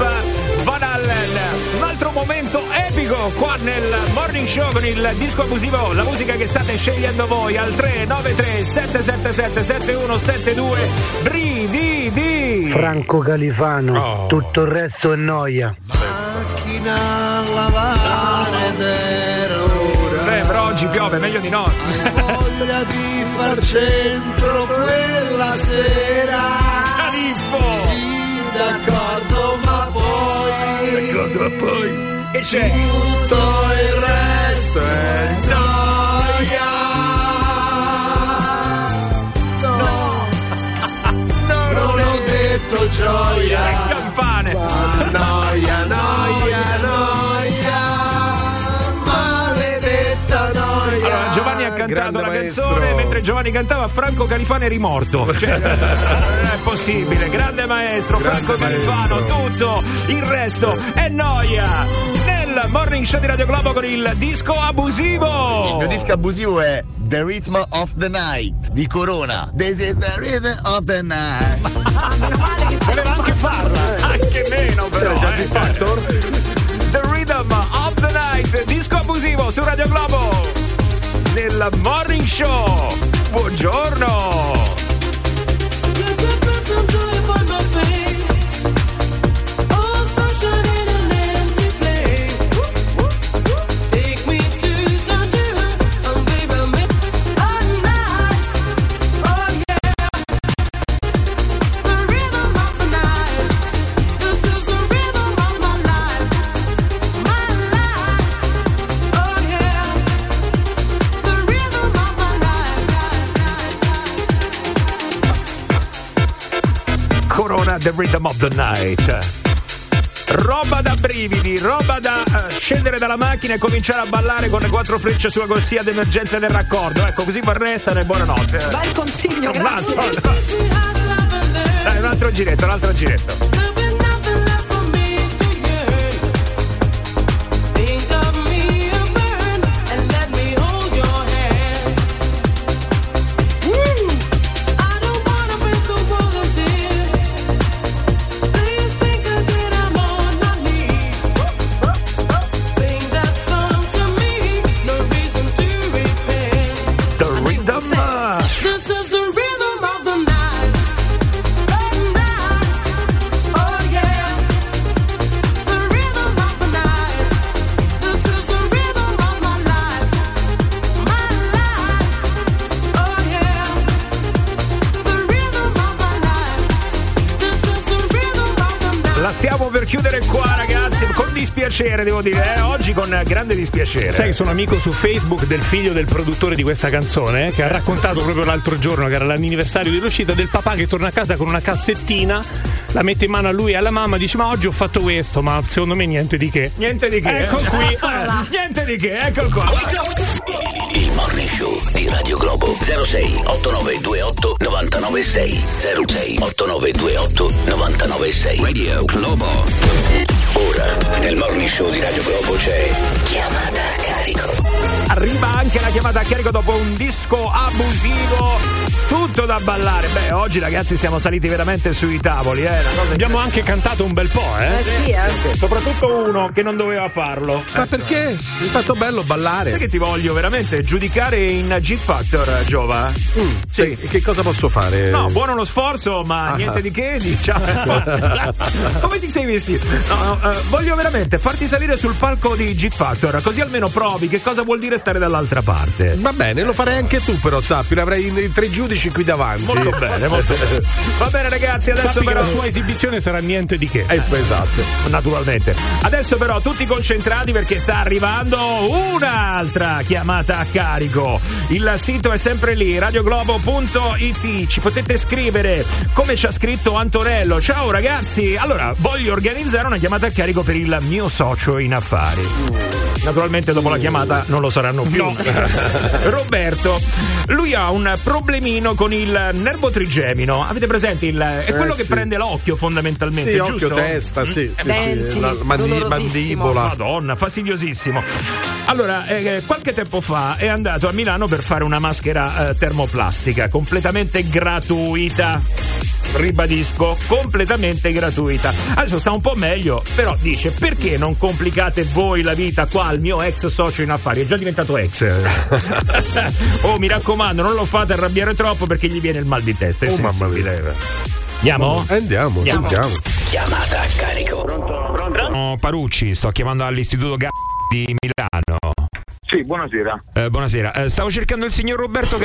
Un altro momento epico qua nel Morning Show con il disco abusivo, la musica che state scegliendo voi al 393-777-7172. Brividi Franco Califano, tutto il resto è noia. Macchina a lavare d'ora. Però oggi piove, meglio di no. Voglia di far centro quella sera. Califfo. Sì, d'accordo, ma poi che c'è? Tutto il resto è noia. No, non ho detto gioia. Che campane. Noia, maledetta noia. Allora, Giovanni ha cantato la canzone, mentre Giovanni cantava Franco Califano è rimorto. Non è possibile, grande maestro, Franco Califano, tutto il resto è noia nel Morning Show di Radio Globo con il disco abusivo. Il mio disco abusivo è The Rhythm of the Night di Corona. This is the rhythm of the night. Voleva anche farla, anche meno però. Già G-Factor. The Rhythm of the Night, disco abusivo su Radio Globo nella Morning Show. Buongiorno. The Rhythm of the Night, roba da brividi, roba da scendere dalla macchina e cominciare a ballare con le quattro frecce sulla corsia d'emergenza del raccordo. Ecco, così per restare, buonanotte. Dai consiglio, grazie. Dai, un altro giretto. Devo dire, oggi con grande dispiacere. Sai che sono amico su Facebook del figlio del produttore di questa canzone, che ha raccontato proprio l'altro giorno, che era l'anniversario dell'uscita, del papà che torna a casa con una cassettina, la mette in mano a lui e alla mamma, dice: ma oggi ho fatto questo, ma secondo me niente di che. Ecco qui. Eccolo qua. Il Morning Show di Radio Globo. 06 8928 996. 06 8928 996. Radio Globo. Ora, nel Morning Show di Radio Globo c'è chiamata a carico. Arriva anche la chiamata a carico dopo un disco abusivo. Tutto da ballare. Beh, oggi ragazzi siamo saliti veramente sui tavoli, Abbiamo anche cantato un bel po', Sì. Soprattutto uno che non doveva farlo. Ma perché? È stato bello ballare. Sai che ti voglio veramente giudicare in G-Factor, Giova? Sì. Che cosa posso fare? No, buono lo sforzo, ma niente di che, diciamo. Come ti sei vestito? No. Voglio veramente farti salire sul palco di G-Factor, così almeno provi che cosa vuol dire stare dall'altra parte. Va bene, lo farei anche tu, però sappi, avrai i tre giudici qui davanti. Molto bene. Va bene ragazzi, adesso sappi però la sua esibizione sarà niente di che. Esatto, naturalmente. Adesso però tutti concentrati perché sta arrivando un'altra chiamata a carico. Il sito è sempre lì, radioglobo.it. Ci potete scrivere, come ci ha scritto Antonello. Ciao ragazzi, allora voglio organizzare una chiamata a carico per il mio socio in affari. Naturalmente dopo la chiamata non lo saranno più. Roberto, lui ha un problemino Nerino con il nervo trigemino. Avete presente il è quello che prende l'occhio fondamentalmente, sì, giusto? Occhio, testa, sì, denti, sì, la mandibola. Madonna, fastidiosissimo. Allora, qualche tempo fa è andato a Milano per fare una maschera termoplastica completamente gratuita. Ribadisco, completamente gratuita. Adesso sta un po' meglio, però dice: perché non complicate voi la vita qua al mio ex socio in affari? È già diventato ex. Oh, mi raccomando, non lo fate arrabbiare troppo perché gli viene il mal di testa. Oh, mamma mia. Andiamo? Andiamo. Chiamata a carico. Pronto? Oh, Parucci, sto chiamando all'istituto di Milano. Sì, buonasera. Buonasera. Stavo cercando il signor Roberto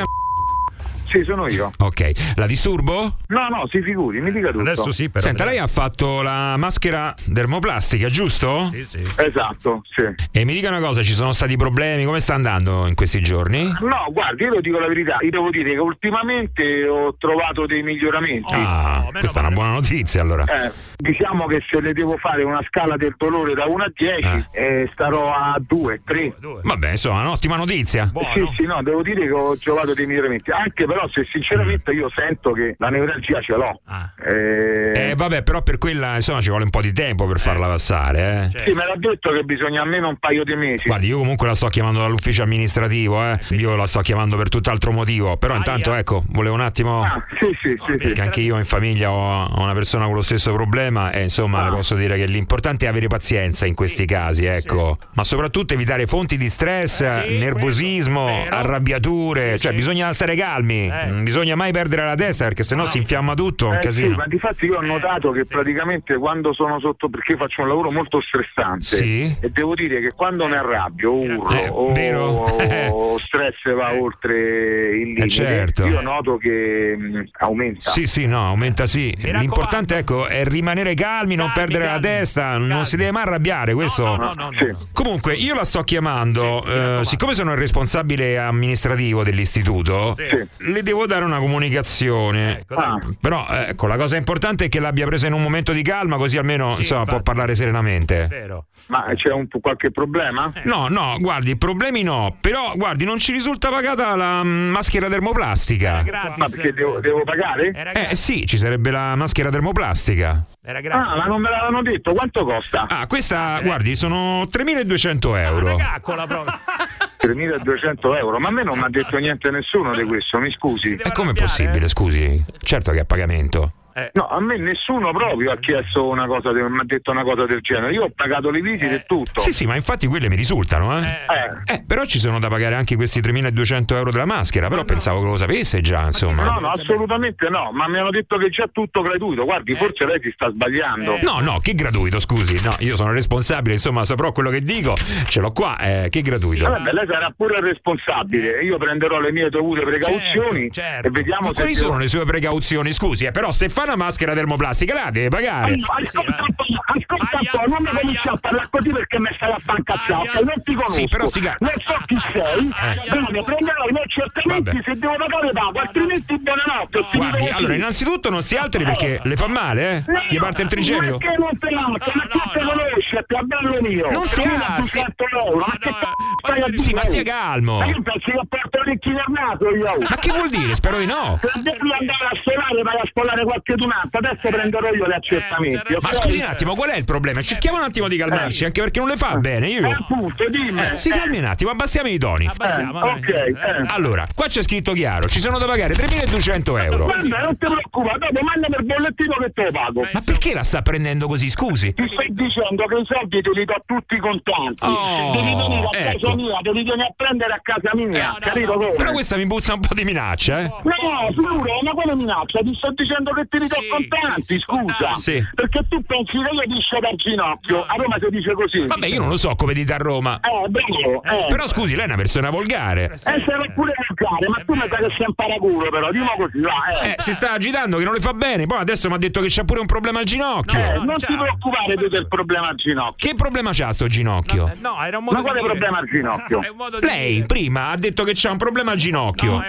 Sì, sono io. Ok, la disturbo? No, si figuri, mi dica tutto. Adesso sì, però. Senta, lei ha fatto la maschera dermoplastica, giusto? Sì. Esatto, sì. E mi dica una cosa, ci sono stati problemi? Come sta andando in questi giorni? No, guardi, io dico la verità. Io devo dire che ultimamente ho trovato dei miglioramenti. Ah, questa è una buona notizia, allora. Diciamo che se le devo fare una scala del dolore da 1 a 10, starò a 2, 3. Vabbè, insomma, un'ottima notizia. Buono. Sì, devo dire che ho trovato dei miglioramenti. Anche per però se sinceramente io sento che la nevralgia ce l'ho. Vabbè, però per quella insomma ci vuole un po' di tempo per farla passare. Sì, me l'ha detto che bisogna almeno un paio di mesi. Guardi, io comunque la sto chiamando dall'ufficio amministrativo, io la sto chiamando per tutt'altro motivo, però intanto ecco, volevo un attimo perché anche io in famiglia ho una persona con lo stesso problema e insomma le posso dire che l'importante è avere pazienza in questi casi, ecco, ma soprattutto evitare fonti di stress, nervosismo, arrabbiature, bisogna stare calmi. Non bisogna mai perdere la testa perché sennò si infiamma tutto, un casino. Sì, ma difatti io ho notato che praticamente quando sono sotto, perché faccio un lavoro molto stressante e devo dire che quando mi arrabbio urlo o stress va oltre il limite, io noto che aumenta. Aumenta. L'importante ecco è rimanere calmi, non perdere la testa, non si deve mai arrabbiare, questo. No. Comunque io la sto chiamando, siccome sono il responsabile amministrativo dell'istituto, le devo dare una comunicazione, però ecco, la cosa importante è che l'abbia presa in un momento di calma, così almeno può parlare serenamente. Vero. Ma c'è qualche problema? No, guardi, problemi no, però guardi, non ci risulta pagata la maschera termoplastica. Era gratis. Ma perché devo pagare? Sì, ci sarebbe la maschera termoplastica. Era gratis. Ma non me l'avevano detto, quanto costa? Questa, guardi, sono 3.200 euro. Una caccola proprio. 3.200 euro, ma a me non mi ha detto niente nessuno di questo, mi scusi. E come è possibile, scusi? Certo che è a pagamento. No, a me nessuno proprio ha chiesto una cosa, mi ha detto una cosa del genere. Io ho pagato le visite e tutto. Sì, ma infatti quelle mi risultano, però ci sono da pagare anche questi 3.200 euro della maschera, però pensavo che lo sapesse già, insomma. No, assolutamente no, ma mi hanno detto che è già tutto gratuito. Guardi, forse lei si sta sbagliando. No, che gratuito, scusi. No, io sono responsabile, insomma, saprò quello che dico, ce l'ho qua, che gratuito. Sì, vabbè, lei sarà pure responsabile, io prenderò le mie dovute precauzioni. Certo. E vediamo quali sono le sue precauzioni, scusi, però se fa una maschera termoplastica la deve pagare. Ascolta, non mi cominci a parlare così perché mi stai a pancazza, non ti conosco, però non so chi sei, bene, prenderai noi certamente. Vabbè. Se devo pagare pago, altrimenti buonanotte. Guardi, allora innanzitutto non si alteri perché le fa male, gli parte il trigemio. Perché non te l'altro, ma tu te conosci, ti abbello io. Non si alteri. Sì, ma sia calmo. Ma io penso che ho portato l'orecchio nel naso io. Ma che vuol dire? Spero di no. Se devi andare a scolare, vai a scolare qualche dunata, adesso prenderò io gli accertamenti. Ma scusi un attimo, qual è il problema? Cerchiamo un attimo di calmarci, anche perché non le fa bene. Io appunto, dimmi. Si calmi un attimo, abbassiamo i toni. Allora, qua c'è scritto chiaro, ci sono da pagare 3.200 euro. Guarda, non ti preoccupare, dopo manda per bollettino che te lo pago. Ma perché la sta prendendo così, scusi? Ti stai dicendo che i soldi te li do tutti contanti. Devi venire a casa mia, devi venire a prendere a casa mia, capito? Però questa mi puzza un po' di minaccia, No, sicuro, ma quale minaccia? Ti sto dicendo che ti ridò contanti, scusa, perché tu pensi che io dice dal ginocchio, a Roma si dice così. Vabbè, io non lo so come dite a Roma. Bello, però scusi, lei è una persona volgare. Sarà pure volgare, ma tu mi fai che sei un paracuro, però, dimo così, si sta agitando che non le fa bene, poi adesso mi ha detto che c'ha pure un problema al ginocchio. Non ti preoccupare tu del problema al ginocchio. Che problema c'ha sto ginocchio? No, era un modo. Ma quale problema al ginocchio? Lei prima ha detto che c'ha un problema al ginocchio.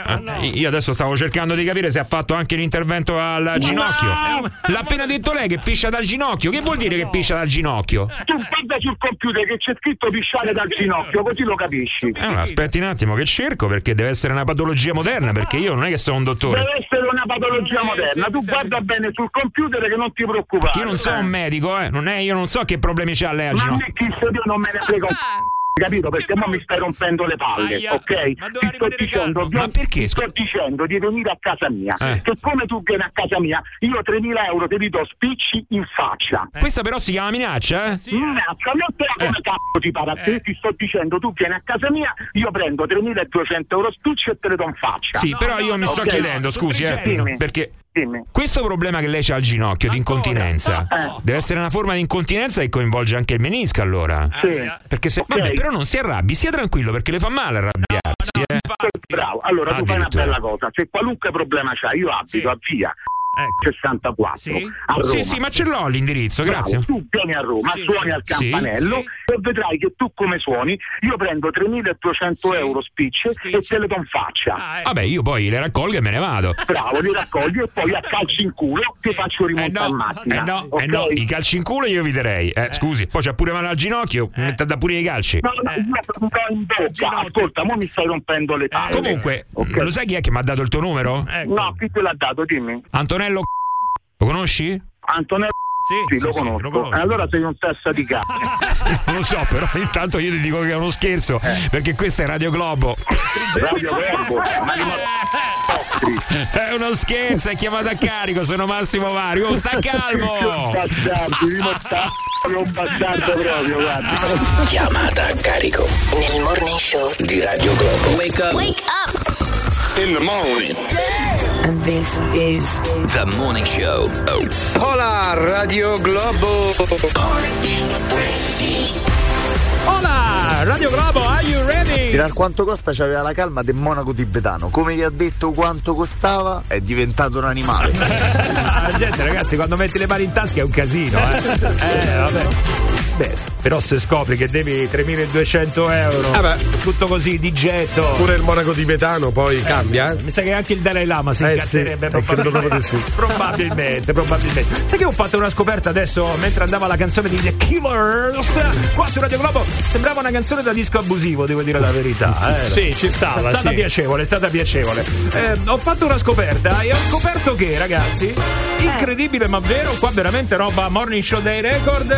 Io adesso stavo cercando di capire se ha fatto anche l'intervento al ginocchio. ginocchio. L'ha appena detto lei che piscia dal ginocchio. Che vuol dire che piscia dal ginocchio? Tu guarda sul computer che c'è scritto pisciare dal ginocchio, così lo capisci. Allora, aspetti un attimo che cerco, perché deve essere una patologia moderna, perché io non è che sono un dottore. Deve essere una patologia moderna. Tu guarda bene sul computer che non ti preoccupare. Che io non sono un medico, non è, io non so che problemi c'ha lei al ginocchio. Ma me io non me ne frega un capito? Perché mo mi stai rompendo le palle, aia, ok? Ma ti sto dicendo, ma perché? Sto dicendo di venire a casa mia, che come tu vieni a casa mia, io 3.000 euro te li do spicci in faccia. Questa però si chiama minaccia, eh? Sì. Minaccia, non te la come cazzo ti pare a te, ti sto dicendo tu vieni a casa mia, io prendo 3.200 euro spicci e te le do in faccia. Sì, no, però no, io mi sto chiedendo, scusi, perché... Questo problema che lei c'ha al ginocchio di incontinenza deve essere una forma di incontinenza che coinvolge anche il menisco, allora. Sì. Perché se vabbè, però non si arrabbi, sia tranquillo perché le fa male arrabbiarsi. Bravo. Allora tu fai una bella cosa, se qualunque problema c'hai, io abito a via 64 a Roma. Sì, sì, ma ce l'ho l'indirizzo, grazie. Tu vieni a Roma, suoni al campanello e vedrai che tu come suoni, io prendo 3.200 euro spicce e te le do in faccia. Vabbè, io poi le raccolgo e me ne vado. Bravo, le raccogli e poi a calci in culo ti faccio rimontare in macchina. No, i calci in culo io eviterei. Scusi, poi c'è pure male al ginocchio, da pure i calci. No, in bocca. Ascolta, mo mi stai rompendo le palle. Comunque, lo sai chi è che mi ha dato il tuo numero? No, chi te l'ha dato? Dimmi. Antonello, lo conosci? Antonello. Sì, lo conosco. Allora sei un testa di cazzo. Non lo so, però intanto io ti dico che è uno scherzo, perché questa è Radio Globo. Radio Globo, è uno scherzo, è chiamato a carico, sono Massimo Mario. Sta calmo. Un bastardo, un bastardo proprio, guarda. Chiamata a carico nel morning show di Radio Globo. Wake up. Wake up. In the morning. And this is the morning show. Hola Radio Globo. Are you ready? Hola Radio Globo, are you ready? Tirar quanto costa c'aveva la calma del monaco tibetano. Come gli ha detto quanto costava, è diventato un animale. La gente, ragazzi, quando metti le mani in tasca è un casino, vabbè. Beh, però se scopri che devi 3.200 euro tutto così di getto, pure il monaco tibetano poi cambia. Mi sa che anche il Dalai Lama si incazzerebbe probabilmente. Sai che ho fatto una scoperta adesso mentre andava la canzone di The Killers qua su Radio Globo? Sembrava una canzone da disco abusivo, devo dire la verità. Sì, ci stava, è stata piacevole, è stata piacevole. Ho fatto una scoperta e ho scoperto che, ragazzi, incredibile ma vero, qua veramente roba morning show dei record,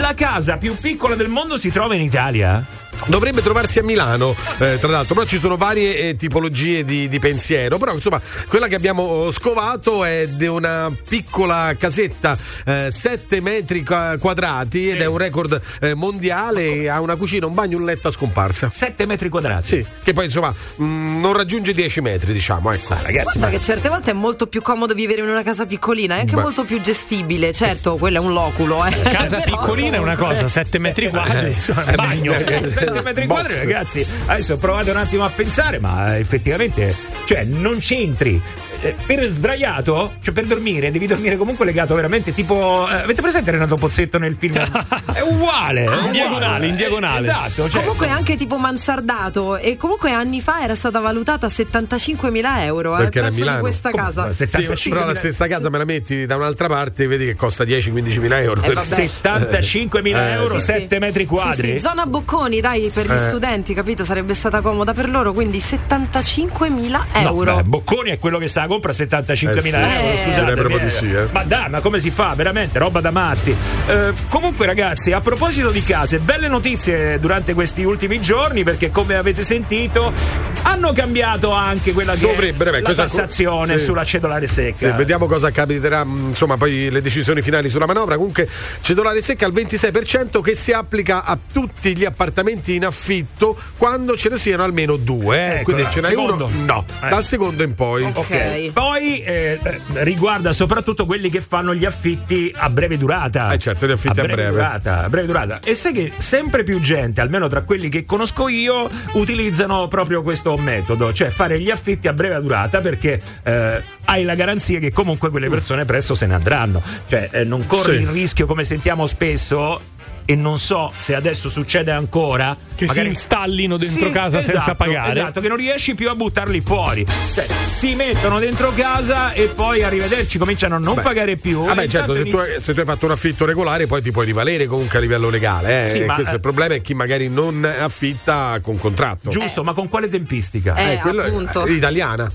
la casa più piccola del mondo si trova in Italia. Dovrebbe trovarsi a Milano, tra l'altro, però ci sono varie tipologie di pensiero, però insomma quella che abbiamo scovato è di una piccola casetta 7 metri quadrati ed è un record mondiale, ha una cucina, un bagno, un letto a scomparsa. 7 metri quadrati? Sì, che poi insomma non raggiunge 10 metri, diciamo, ecco. Ragazzi, guarda che certe volte è molto più comodo vivere in una casa piccolina, è anche molto più gestibile, certo, quello è un loculo. Casa piccolina è una cosa, 7 metri quadri, bagno. 7 metri quadri, ragazzi, adesso provate un attimo a pensare, ma effettivamente, cioè, non c'entri. Per sdraiato, cioè per dormire, devi dormire comunque legato veramente tipo. Avete presente Renato Pozzetto nel film? È uguale, in diagonale, in diagonale. Esatto. Certo. Comunque anche tipo mansardato. E comunque anni fa era stata valutata a 75.000 euro. Perché era Milano. Di questa casa. Sì, però la stessa casa me la metti da un'altra parte e vedi che costa 10-15.000 euro. 75.000 euro, sì, 7 metri quadri. Sì, sì, zona Bocconi, dai, per gli studenti, capito? Sarebbe stata comoda per loro, quindi 75.000 euro. No, beh, Bocconi è quello che sa. Compra 75.000 euro, scusate, ma dai, ma come si fa? Veramente roba da matti. Comunque, ragazzi, a proposito di case, belle notizie durante questi ultimi giorni, perché come avete sentito hanno cambiato anche quella che è la tassazione sulla cedolare secca. Sì, vediamo cosa capiterà, insomma, poi le decisioni finali sulla manovra. Comunque cedolare secca al 26% che si applica a tutti gli appartamenti in affitto quando ce ne siano almeno due, ecco, quindi ce n'hai uno? No, dal secondo in poi. Ok. Poi riguarda soprattutto quelli che fanno gli affitti a breve durata. Certo, gli affitti a breve durata, a breve durata. E sai che sempre più gente, almeno tra quelli che conosco io, utilizzano proprio questo metodo, cioè fare gli affitti a breve durata, perché hai la garanzia che comunque quelle persone presto se ne andranno, cioè non corri il rischio, come sentiamo spesso, e non so se adesso succede ancora, che magari si installino dentro casa, esatto, senza pagare, esatto, che non riesci più a buttarli fuori, cioè si mettono dentro casa e poi arrivederci, cominciano a non pagare più. Vabbè, certo, se tu hai fatto un affitto regolare poi ti puoi rivalere comunque a livello legale, sì, ma questo è il problema, è chi magari non affitta con contratto, giusto, ma con quale tempistica? Appunto. Italiana.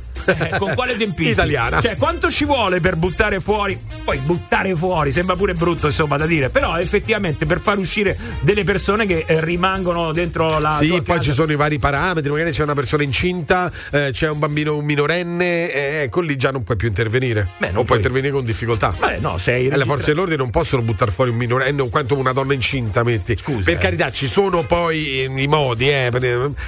Con quale tempistica? Italiana. Cioè, quanto ci vuole per buttare fuori? Poi buttare fuori sembra pure brutto, insomma, da dire, però effettivamente per far uscire delle persone che rimangono dentro la sì, poi casa. Ci sono i vari parametri, magari c'è una persona incinta, c'è un bambino, un minorenne, ecco lì già non puoi più intervenire. Beh, non puoi intervenire con difficoltà. Beh, no, sei le forze dell'ordine non possono buttare fuori un minorenne o quanto una donna incinta, metti. Scusa, per carità, ci sono poi i modi,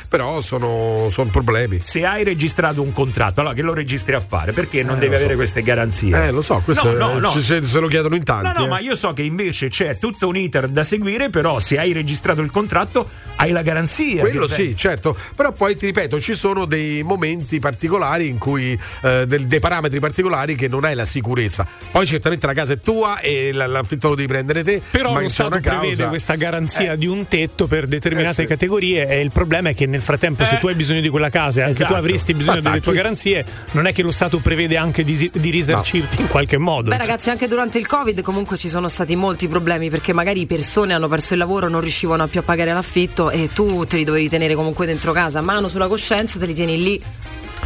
però sono problemi. Se hai registrato un contratto, allora che lo registri a fare, perché non devi avere queste garanzie? Lo so, questo no. Se lo chiedono in tanti. No, ma io so che invece c'è tutto un iter da seguire, però se hai registrato il contratto hai la garanzia. Quello sì, certo, però poi ti ripeto, ci sono dei momenti particolari in cui dei parametri particolari che non hai la sicurezza. Poi certamente la casa è tua e l'affitto lo devi prendere te, però lo Stato prevede questa garanzia di un tetto per determinate categorie, e il problema è che nel frattempo se tu hai bisogno di quella casa e anche tu avresti bisogno delle tue garanzie, non è che lo Stato prevede anche di risarcirti in qualche modo. Beh, ragazzi, anche durante il Covid comunque ci sono stati molti problemi, perché magari persone hanno perso il lavoro, non riuscivano più a pagare l'affitto e tu te li dovevi tenere comunque dentro casa, mano sulla coscienza, te li tieni lì.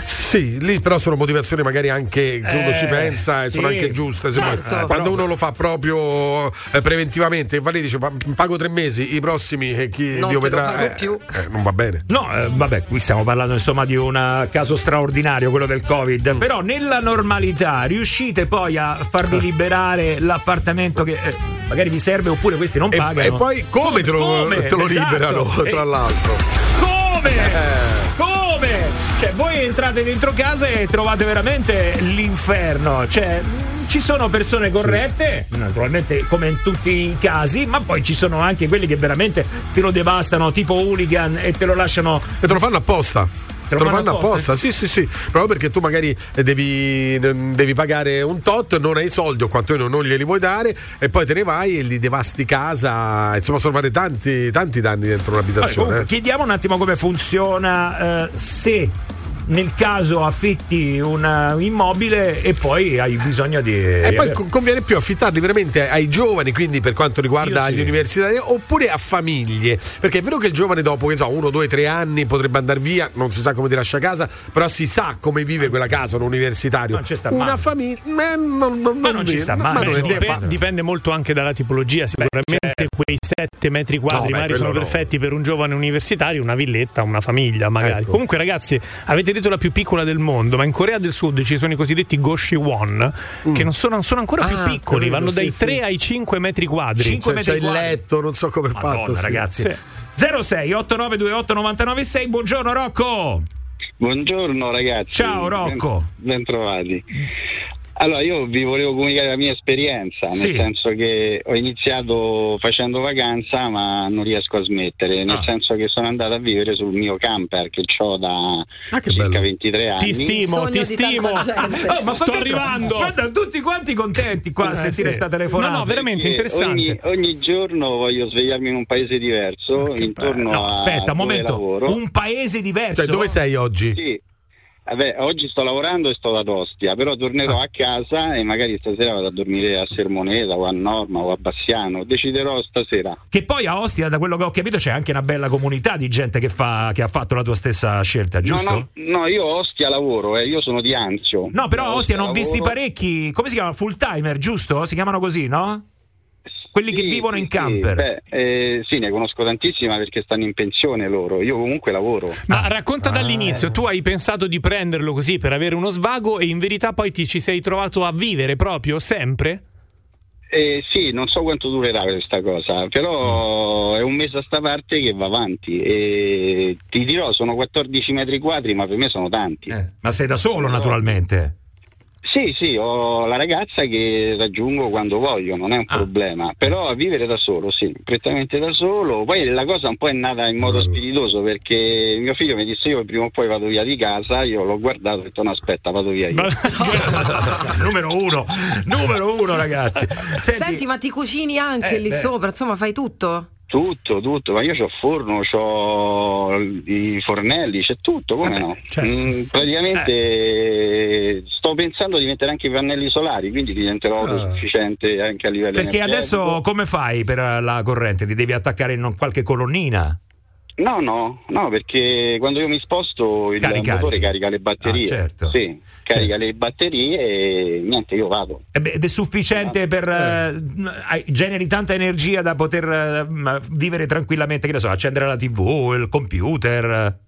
Sì, lì però sono motivazioni magari anche che uno ci pensa e sono anche giuste, certo, quando uno lo fa proprio preventivamente, vale, dice pago 3 mesi, i prossimi chi non Dio vedrà, più. Non va bene, vabbè, qui stiamo parlando insomma di un caso straordinario, quello del Covid, però nella normalità riuscite poi a farvi liberare l'appartamento che magari vi serve, oppure questi non pagano, e poi come te lo liberano, tra l'altro come? Cioè, voi entrate dentro casa e trovate veramente l'inferno, cioè ci sono persone corrette, naturalmente come in tutti i casi, ma poi ci sono anche quelli che veramente te lo devastano, tipo hooligan, e te lo lasciano e te lo fanno apposta. Te lo fanno apposta. Sì, proprio perché tu magari devi pagare un tot, non hai soldi o quantomeno non glieli vuoi dare, e poi te ne vai e li devasti casa, insomma possono fare tanti danni dentro un'abitazione. Allora, comunque, chiediamo un attimo come funziona, se nel caso affitti un immobile e poi hai bisogno di e poi conviene più affittarli veramente ai giovani, quindi per quanto riguarda gli universitari, oppure a famiglie, perché è vero che il giovane dopo, che so, 1, 2, 3 anni potrebbe andare via, non si sa come ti lascia casa, però si sa come vive quella casa, un universitario, una famiglia, non ci sta male, dipende molto anche dalla tipologia, sicuramente. Quei 7 metri quadri magari sono perfetti per un giovane universitario, una villetta, una famiglia magari, ecco. Comunque, ragazzi, avete detto la più piccola del mondo, ma in Corea del Sud ci sono i cosiddetti Goshi-won, che non sono ancora più piccoli, vanno dai 3 ai 5 metri quadri. 5 metri quadri. Il letto, non so come è fatto, ragazzi. Sì. 06 8928 996. Buongiorno Rocco. Buongiorno ragazzi. Ciao Rocco. Ben trovati. Allora, io vi volevo comunicare la mia esperienza, nel senso che ho iniziato facendo vacanza, ma non riesco a smettere, nel senso che sono andato a vivere sul mio camper che ho da circa 23 anni. Ti stimo. Ma sto arrivando. Guarda, tutti quanti contenti qua a sentire sta telefonata. No, veramente interessante. Ogni giorno voglio svegliarmi in un paese diverso, intorno a aspetta, un momento. Lavoro. Un paese diverso. Cioè, dove sei oggi? Sì. Vabbè, oggi sto lavorando e sto ad Ostia, però tornerò a casa e magari stasera vado a dormire a Sermoneta o a Norma o a Bassiano, deciderò stasera. Che poi a Ostia, da quello che ho capito, c'è anche una bella comunità di gente che ha fatto la tua stessa scelta, giusto? No, io a Ostia lavoro, io sono di Anzio. No, però a Ostia non visti parecchi, come si chiama? Full timer, giusto? Si chiamano così, no? Quelli che vivono in camper. Sì, ne conosco tantissima perché stanno in pensione loro. Io comunque lavoro. Ma racconta dall'inizio, tu hai pensato di prenderlo così per avere uno svago e in verità poi ti ci sei trovato a vivere proprio sempre? Sì, non so quanto durerà questa cosa, però è un mese a sta parte che va avanti. E ti dirò, sono 14 metri quadri, ma per me sono tanti. Ma sei da solo, naturalmente. Sì, sì, ho la ragazza che raggiungo quando voglio, non è un problema, però a vivere da solo, sì, prettamente da solo. Poi la cosa un po' è nata in modo spiritoso, perché mio figlio mi disse: io prima o poi vado via di casa. Io l'ho guardato e ho detto: no, aspetta, vado via io. numero uno ragazzi. Senti, ma ti cucini anche lì sopra, insomma, fai tutto? Tutto, ma io c'ho forno, c'ho i fornelli, c'è tutto, come no? Certo. Praticamente sto pensando di mettere anche i pannelli solari, quindi diventerò autosufficiente anche a livello energetico. Perché adesso come fai per la corrente? Ti devi attaccare in qualche colonnina? No, perché quando io mi sposto il motore carica le batterie. Le batterie e niente, io vado. Ed è sufficiente generi tanta energia da poter vivere tranquillamente, che ne so, accendere la TV, il computer.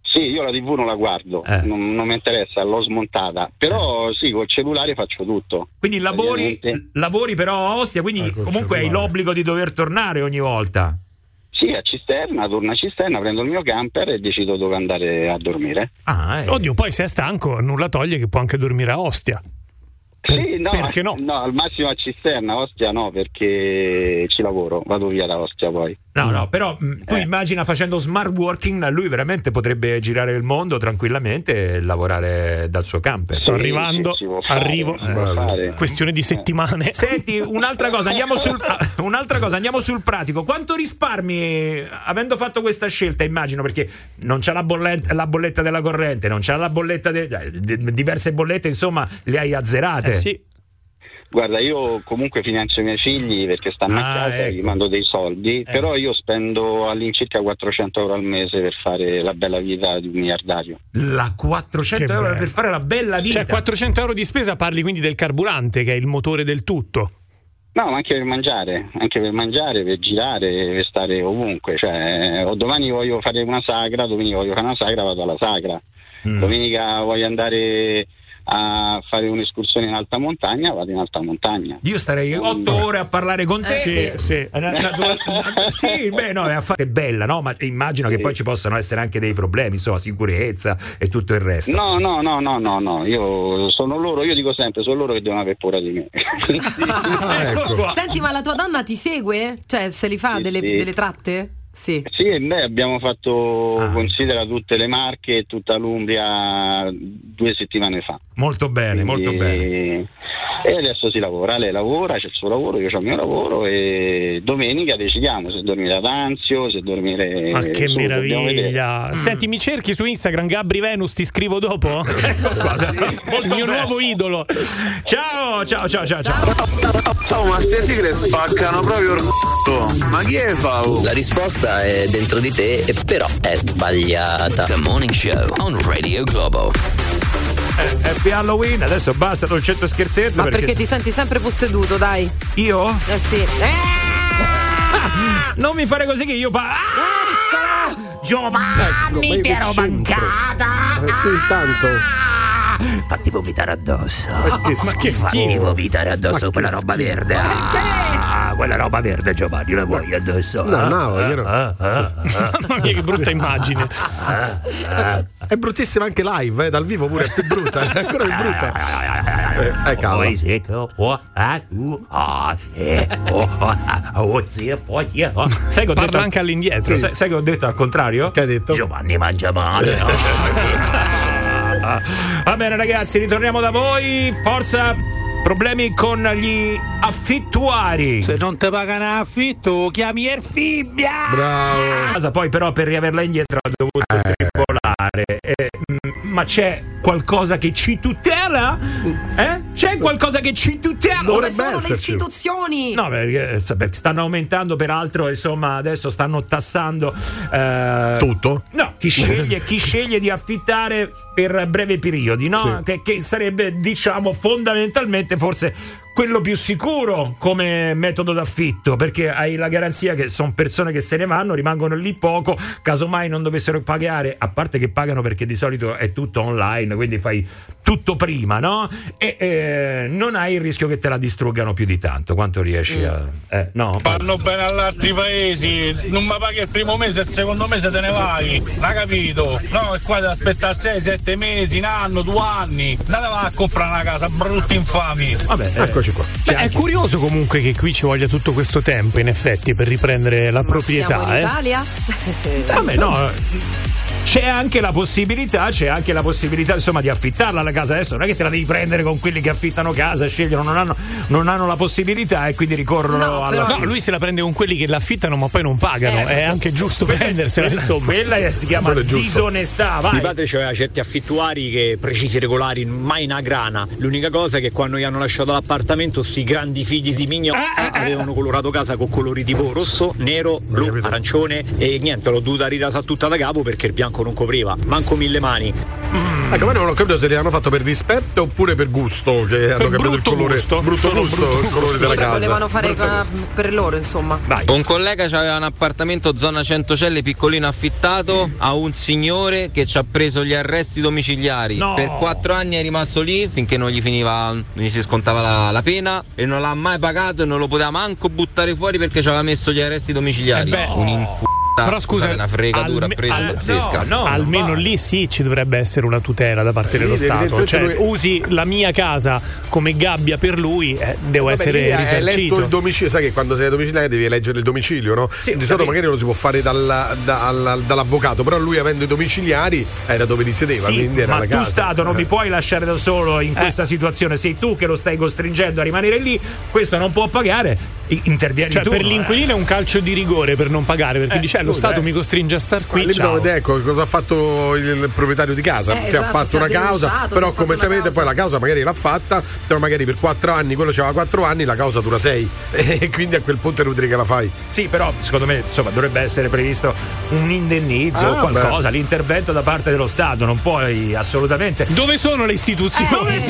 Sì, io la TV non la guardo, non mi interessa, l'ho smontata. Però sì, col cellulare faccio tutto. Quindi lavori però a Ostia, quindi comunque hai l'obbligo di dover tornare ogni volta. Sì, a Cisterna, torno a Cisterna, prendo il mio camper e decido dove andare a dormire. Oddio, poi se è stanco nulla toglie che può anche dormire a Ostia. Sì, no, perché no, al massimo a Cisterna, Ostia no, perché ci lavoro, vado via da Ostia poi. No, però tu immagina, facendo smart working, lui veramente potrebbe girare il mondo tranquillamente e lavorare dal suo camper. Sto arrivando, arrivo, questione di settimane. Senti, un'altra cosa, andiamo sul pratico. Quanto risparmi avendo fatto questa scelta? Immagino, perché non c'ha la bolletta della corrente, non c'ha la bolletta diverse bollette, insomma, le hai azzerate. Sì. Guarda, io comunque finanzio i miei figli perché stanno a casa, gli mando dei soldi, però io spendo all'incirca 400 euro al mese per fare la bella vita di un miliardario. La 400 euro per fare la bella vita? Cioè 400 euro di spesa, parli quindi del carburante, che è il motore del tutto? No, ma anche per mangiare, per girare, per stare ovunque. Cioè, domani voglio fare una sagra, vado alla sagra. Domenica voglio andare a fare un'escursione in alta montagna, vado in alta montagna. Io starei 8 ore a parlare con te. Sì. È affatto bella, no? Ma immagino che poi ci possano essere anche dei problemi, insomma, sicurezza e tutto il resto. No. Io dico sempre, sono loro che devono avere paura di me. Ecco. Senti, ma la tua donna ti segue? Cioè, se li fa delle tratte? Sì, e noi abbiamo fatto considera tutte le Marche e tutta l'Umbria 2 settimane fa. Molto bene. E adesso si lavora, lei lavora, c'è il suo lavoro, io ho il mio lavoro, e domenica decidiamo se dormire ad Anzio, se dormire... Ma che meraviglia! Senti, mi cerchi su Instagram, Gabri Venus, ti scrivo dopo? Il mio nuovo idolo. Ciao. Ma ste sigle spaccano proprio il c***o. Ma chi è Fau? La risposta è dentro di te, però è sbagliata. The Morning Show on Radio Globo. Happy Halloween, adesso basta dolcetto scherzetto. Ma perché ti senti sempre posseduto, dai? Io? Sì. Non mi fare così che io ecco! Giovanni, ecco, ti ero mancata! Sì, tanto! Fatti vomitare addosso! Fatti vomitare addosso quella roba verde! Perché? Quella roba verde, Giovanni, la vuoi addosso? No, che brutta immagine. È bruttissima anche live, dal vivo pure è più brutta, è ancora più brutta. Sai che parla anche all'indietro, sai che ho detto al contrario? Che hai detto? Giovanni mangia male. Va bene ragazzi, ritorniamo da voi, forza. Problemi con gli affittuari. Se non ti pagano affitto, chiami Erfibbia. Bravo. Poi però per riaverla indietro ha dovuto tribolare. Ma c'è qualcosa che ci tutela? C'è qualcosa che ci tutela? Dove sono le istituzioni? No, perché stanno aumentando, peraltro, insomma, adesso stanno tassando tutto. No, chi sceglie di affittare per brevi periodi, no? Sì. Che sarebbe, diciamo, fondamentalmente forse quello più sicuro come metodo d'affitto, perché hai la garanzia che sono persone che se ne vanno, rimangono lì poco, casomai non dovessero pagare, a parte che pagano perché di solito è tutto online, quindi fai tutto prima, no? E non hai il rischio che te la distruggano più di tanto, quanto riesci a... no. Parlo bene agli altri paesi, non mi paghi il primo mese, il secondo mese te ne vai, ma capito? No, è qua da aspettare 6-7 mesi, un anno, 2 anni. Andate a comprare una casa, brutti infami. Vabbè, eccoci qua. Beh, è curioso comunque che qui ci voglia tutto questo tempo, in effetti, per riprendere la proprietà. Siamo in Italia? Vabbè, no. C'è anche la possibilità insomma di affittarla la casa, adesso non è che te la devi prendere con quelli che affittano casa, scegliono, non hanno la possibilità e quindi ricorrono alla. No, lui se la prende con quelli che la affittano ma poi non pagano, è anche giusto prendersela, insomma. Quella si chiama disonestà, vai. Mio padre c'aveva certi affittuari che precisi, regolari, mai una grana. L'unica cosa è che quando gli hanno lasciato l'appartamento sti grandi figli di mignotta avevano colorato casa con colori tipo rosso, nero, blu, arancione e niente, l'ho dovuta rirasa tutta da capo perché il bianco non copriva manco 1000 mani. Ecco, ma non ho capito se li hanno fatto per dispetto oppure per gusto, che hanno cambiato il colore brutto gusto il colore della casa. Volevano fare per loro, insomma. Dai. Un collega aveva un appartamento zona Centocelle piccolino affittato a un signore che ci ha preso gli arresti domiciliari. No. Per 4 anni è rimasto lì finché non gli si scontava la pena e non l'ha mai pagato e non lo poteva manco buttare fuori perché ci aveva messo gli arresti domiciliari. Però scusa, una fregatura pazzesca. No, almeno lì sì ci dovrebbe essere una tutela da parte dello Stato. Cioè, usi la mia casa come gabbia per lui, devo essere risarcito. Il domicilio, sai che quando sei a domiciliare devi eleggere il domicilio, no? Sì, di solito magari lo si può fare dall'avvocato, però lui avendo i domiciliari era dove li sedeva. Sì, quindi era ma la casa. Tu Stato non mi puoi lasciare da solo in questa situazione, sei tu che lo stai costringendo a rimanere lì, questo non può pagare. Intervieni, cioè, tu per l'inquilino è un calcio di rigore per non pagare, perché dice lo Stato mi costringe a star qui. Ecco cosa ha fatto il proprietario di casa, ha fatto una causa, però come sapete poi la causa magari l'ha fatta, però magari per 4 anni, quello c'aveva 4 anni, la causa dura 6 e quindi a quel punto è inutile che la fai. Sì, però secondo me insomma dovrebbe essere previsto un indennizzo o qualcosa, l'intervento da parte dello Stato, non puoi assolutamente. Dove sono le istituzioni?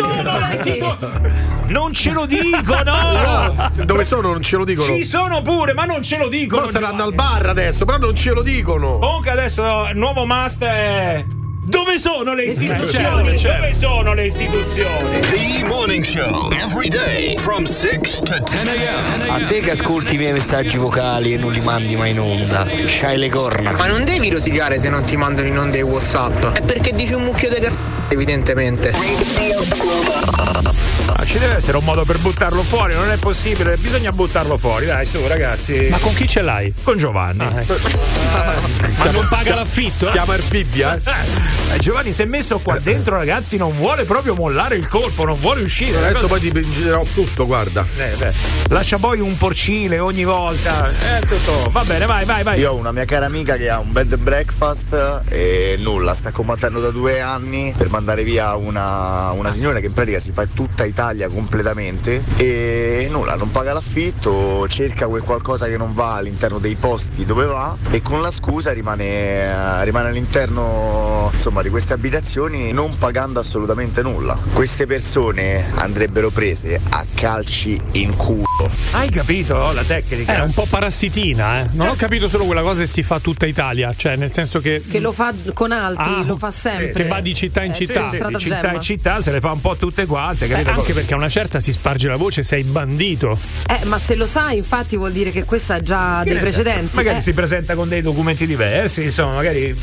Non ce lo dicono. Dove sono? Non ce lo dicono. Ci sono pure, ma non ce lo dicono. Ma saranno al bar adesso, però non ce lo dicono. Comunque adesso nuovo must è... Dove sono le istituzioni? Dove sono le istituzioni? The Morning Show, every day from 6 to 10 a.m. A te che ascolti i miei messaggi vocali e non li mandi mai in onda, c'hai le corna. Ma non devi rosicare se non ti mandano in onda i WhatsApp. È perché dici un mucchio di cazzo, evidentemente. Ma ci deve essere un modo per buttarlo fuori, non è possibile, bisogna buttarlo fuori, dai, su ragazzi. Ma con chi ce l'hai? Con Giovanni. Ma non paga l'affitto? Chiama Arpibbia? Giovanni si è messo qua dentro, ragazzi, non vuole proprio mollare il colpo, non vuole uscire. Adesso poi ti pingerò tutto, guarda. Lascia poi un porcile ogni volta. Tutto. Va bene, vai. Io ho una mia cara amica che ha un bed and breakfast e nulla, sta combattendo da 2 anni per mandare via una signora che in pratica si fa tutta Italia completamente e nulla, non paga l'affitto, cerca quel qualcosa che non va all'interno dei posti dove va e con la scusa rimane all'interno insomma di queste abitazioni non pagando assolutamente nulla. Queste persone andrebbero prese a calci in culo. Hai capito la tecnica? È un po' parassitina, Non ho capito solo quella cosa che si fa tutta Italia, cioè nel senso che lo fa con altri, lo fa sempre. Che va di città in città, di città in città se le fa un po' tutte quante, capito? Anche perché a una certa si sparge la voce, sei bandito. Ma se lo sai, infatti vuol dire che questa ha già dei precedenti. Magari si presenta con dei documenti diversi, insomma, magari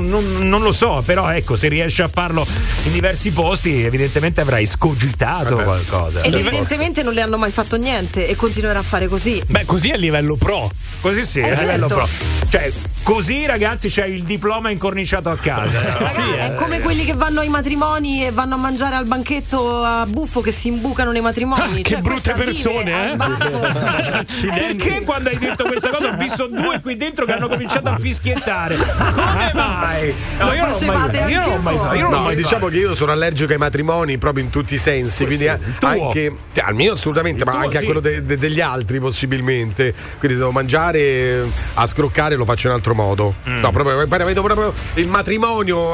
non lo so, però ecco, se riesce a farlo in diversi posti, evidentemente avrai scogitato qualcosa. Ed evidentemente non le hanno mai fatto niente e continuerà a fare così. Beh, così a livello pro. Così sì, a livello pro. Cioè, così ragazzi c'è il diploma incorniciato a casa. È come quelli che vanno ai matrimoni e vanno a mangiare al banchetto a buffo, che si imbucano nei matrimoni. Che brutte persone, Perché quando hai detto questa cosa ho visto 2 qui dentro che hanno cominciato a fischiettare. Come mai? Io non ho mai fatto. Diciamo che io sono allergico ai matrimoni proprio in tutti i sensi, quindi anche al mio assolutamente, ma anche a quello degli altri possibilmente. Quindi devo mangiare a scroccare, lo faccio in altro modo. No, proprio il matrimonio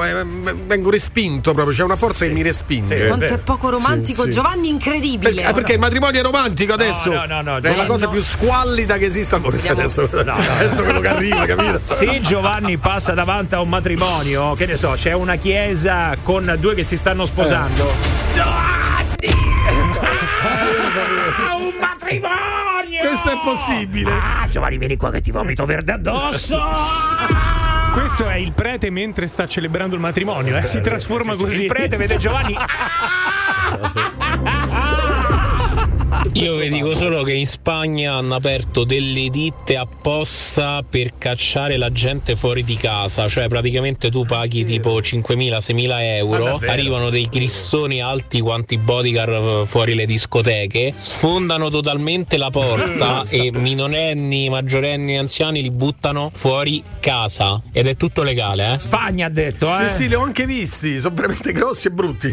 vengo respinto proprio, c'è una forza che mi respinge. Quanto è poco romantico, Giovanni, incredibile. Perché il matrimonio è romantico adesso? No, è la cosa più squallida che esista. Adesso quello che arriva, capito? Se Giovanni passa davanti a un matrimonio, che ne so, c'è una chiesa con 2 che si stanno sposando. Un matrimonio! Questo è possibile! Giovanni, vieni qua che ti vomito verde addosso! Questo è il prete mentre sta celebrando il matrimonio, si trasforma così. Il prete vede Giovanni. Io vi dico solo che in Spagna hanno aperto delle ditte apposta per cacciare la gente fuori di casa, cioè praticamente tu paghi tipo 5.000-6.000 euro, arrivano dei cristoni alti quanti bodyguard fuori le discoteche, sfondano totalmente la porta e minorenni, maggiorenni, anziani li buttano fuori casa ed è tutto legale, eh? Spagna ha detto, eh? Sì, sì, li ho anche visti, sono veramente grossi e brutti.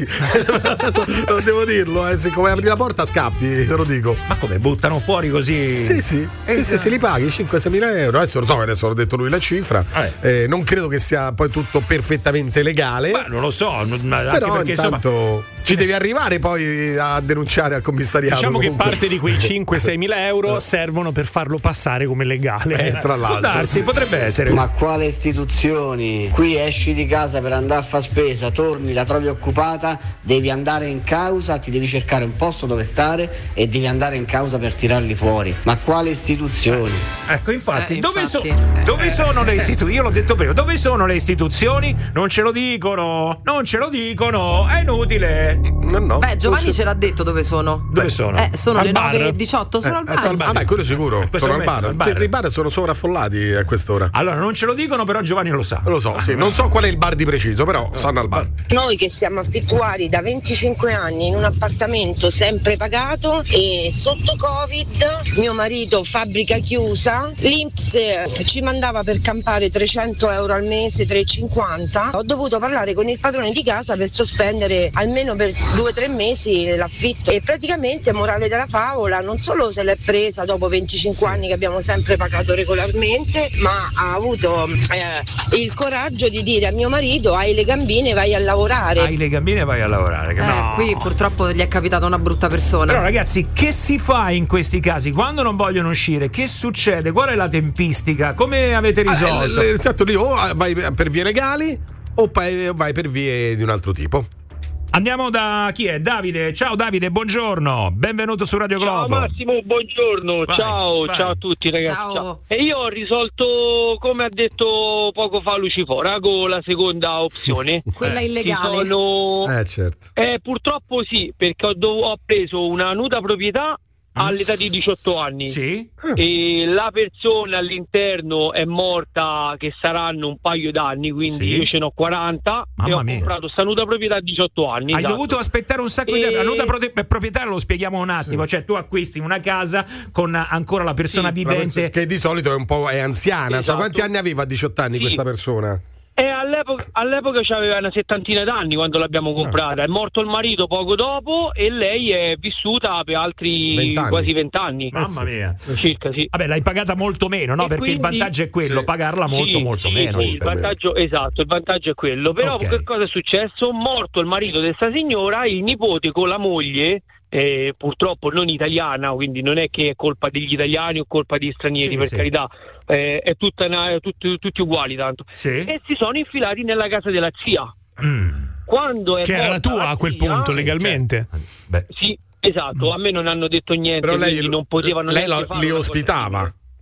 Non devo dirlo, eh? Se come apri la porta scappi, te lo dico. Ma come, buttano fuori così? Sì, sì. Se li paghi 5.000-6.000 euro, adesso lo so, adesso l'ho detto lui la cifra. Non credo che sia poi tutto perfettamente legale. Ma non lo so, però anche perché intanto ci devi arrivare poi a denunciare al commissariato. Diciamo comunque che parte di quei 5.000-6.000 euro servono per farlo passare come legale. Tra l'altro. Darsi, potrebbe essere. Ma quale istituzioni? Qui esci di casa per andare a far spesa, torni, la trovi occupata, devi andare in causa, ti devi cercare un posto dove stare e devi andare in causa per tirarli fuori. Ma quali istituzioni? Ecco, infatti, dove sono le istituzioni? Io l'ho detto prima, dove sono le istituzioni? Non ce lo dicono, è inutile. No. Beh, Giovanni ce l'ha detto dove sono. Dove sono? Sono al le 9:18, sono al bar. Ah, beh, quello sicuro, sono al bar. I bar sono sovraffollati a quest'ora. Allora, non ce lo dicono, però Giovanni lo sa. Lo so, sì. Non so qual è il bar di preciso, però stanno al bar. Noi che siamo affittuari da 25 anni in un appartamento sempre pagato e sotto Covid, mio marito fabbrica chiusa, l'INPS ci mandava per campare 300 euro al mese, 3,50. Ho dovuto parlare con il padrone di casa per sospendere almeno per 2-3 mesi l'affitto e praticamente, morale della favola, non solo se l'è presa dopo 25 anni che abbiamo sempre pagato regolarmente, ma ha avuto il coraggio di dire a mio marito: hai le gambine, vai a lavorare. Hai le gambine, vai a lavorare. No. Qui purtroppo gli è capitata una brutta persona. Però ragazzi, che si fa in questi casi? Quando non vogliono uscire, che succede? Qual è la tempistica? Come avete risolto? Esatto, lì o vai per vie legali o vai per vie di un altro tipo. Andiamo da chi è? Davide. Ciao Davide, buongiorno. Benvenuto su Radio Globo. Ciao Massimo, buongiorno. Ciao a tutti ragazzi. Ciao. E io ho risolto, come ha detto poco fa Lucifora, con la seconda opzione. Quella illegale. Certo. Purtroppo sì, perché ho preso una nuda proprietà all'età di 18 anni. Sì. E la persona all'interno è morta, che saranno un paio d'anni, quindi io ce n'ho 40. Mamma e ho comprato sta nuda proprietà a 18 anni. Hai dovuto aspettare un sacco di tempo. La nuda proprietaria, lo spieghiamo un attimo, cioè tu acquisti una casa con ancora la persona vivente, che di solito è un po' anziana. Esatto. Quanti anni aveva a 18 anni questa persona? E all'epoca c'aveva una 70ina d'anni quando l'abbiamo comprata. È morto il marito poco dopo e lei è vissuta per altri quasi 20 anni. Mamma mia, circa sì. Vabbè, l'hai pagata molto meno, no? E perché quindi, il vantaggio è quello, pagarla molto meno. Sì, il vantaggio è quello. Però che cosa è successo? Morto il marito di questa signora, il nipote con la moglie, purtroppo non italiana, quindi non è che è colpa degli italiani o colpa di stranieri, carità. È tutta tutti uguali tanto. Sì. E si sono infilati nella casa della zia. Quando è che era la tua a quel punto legalmente. Beh. Sì, esatto, a me non hanno detto niente, però lei non potevano.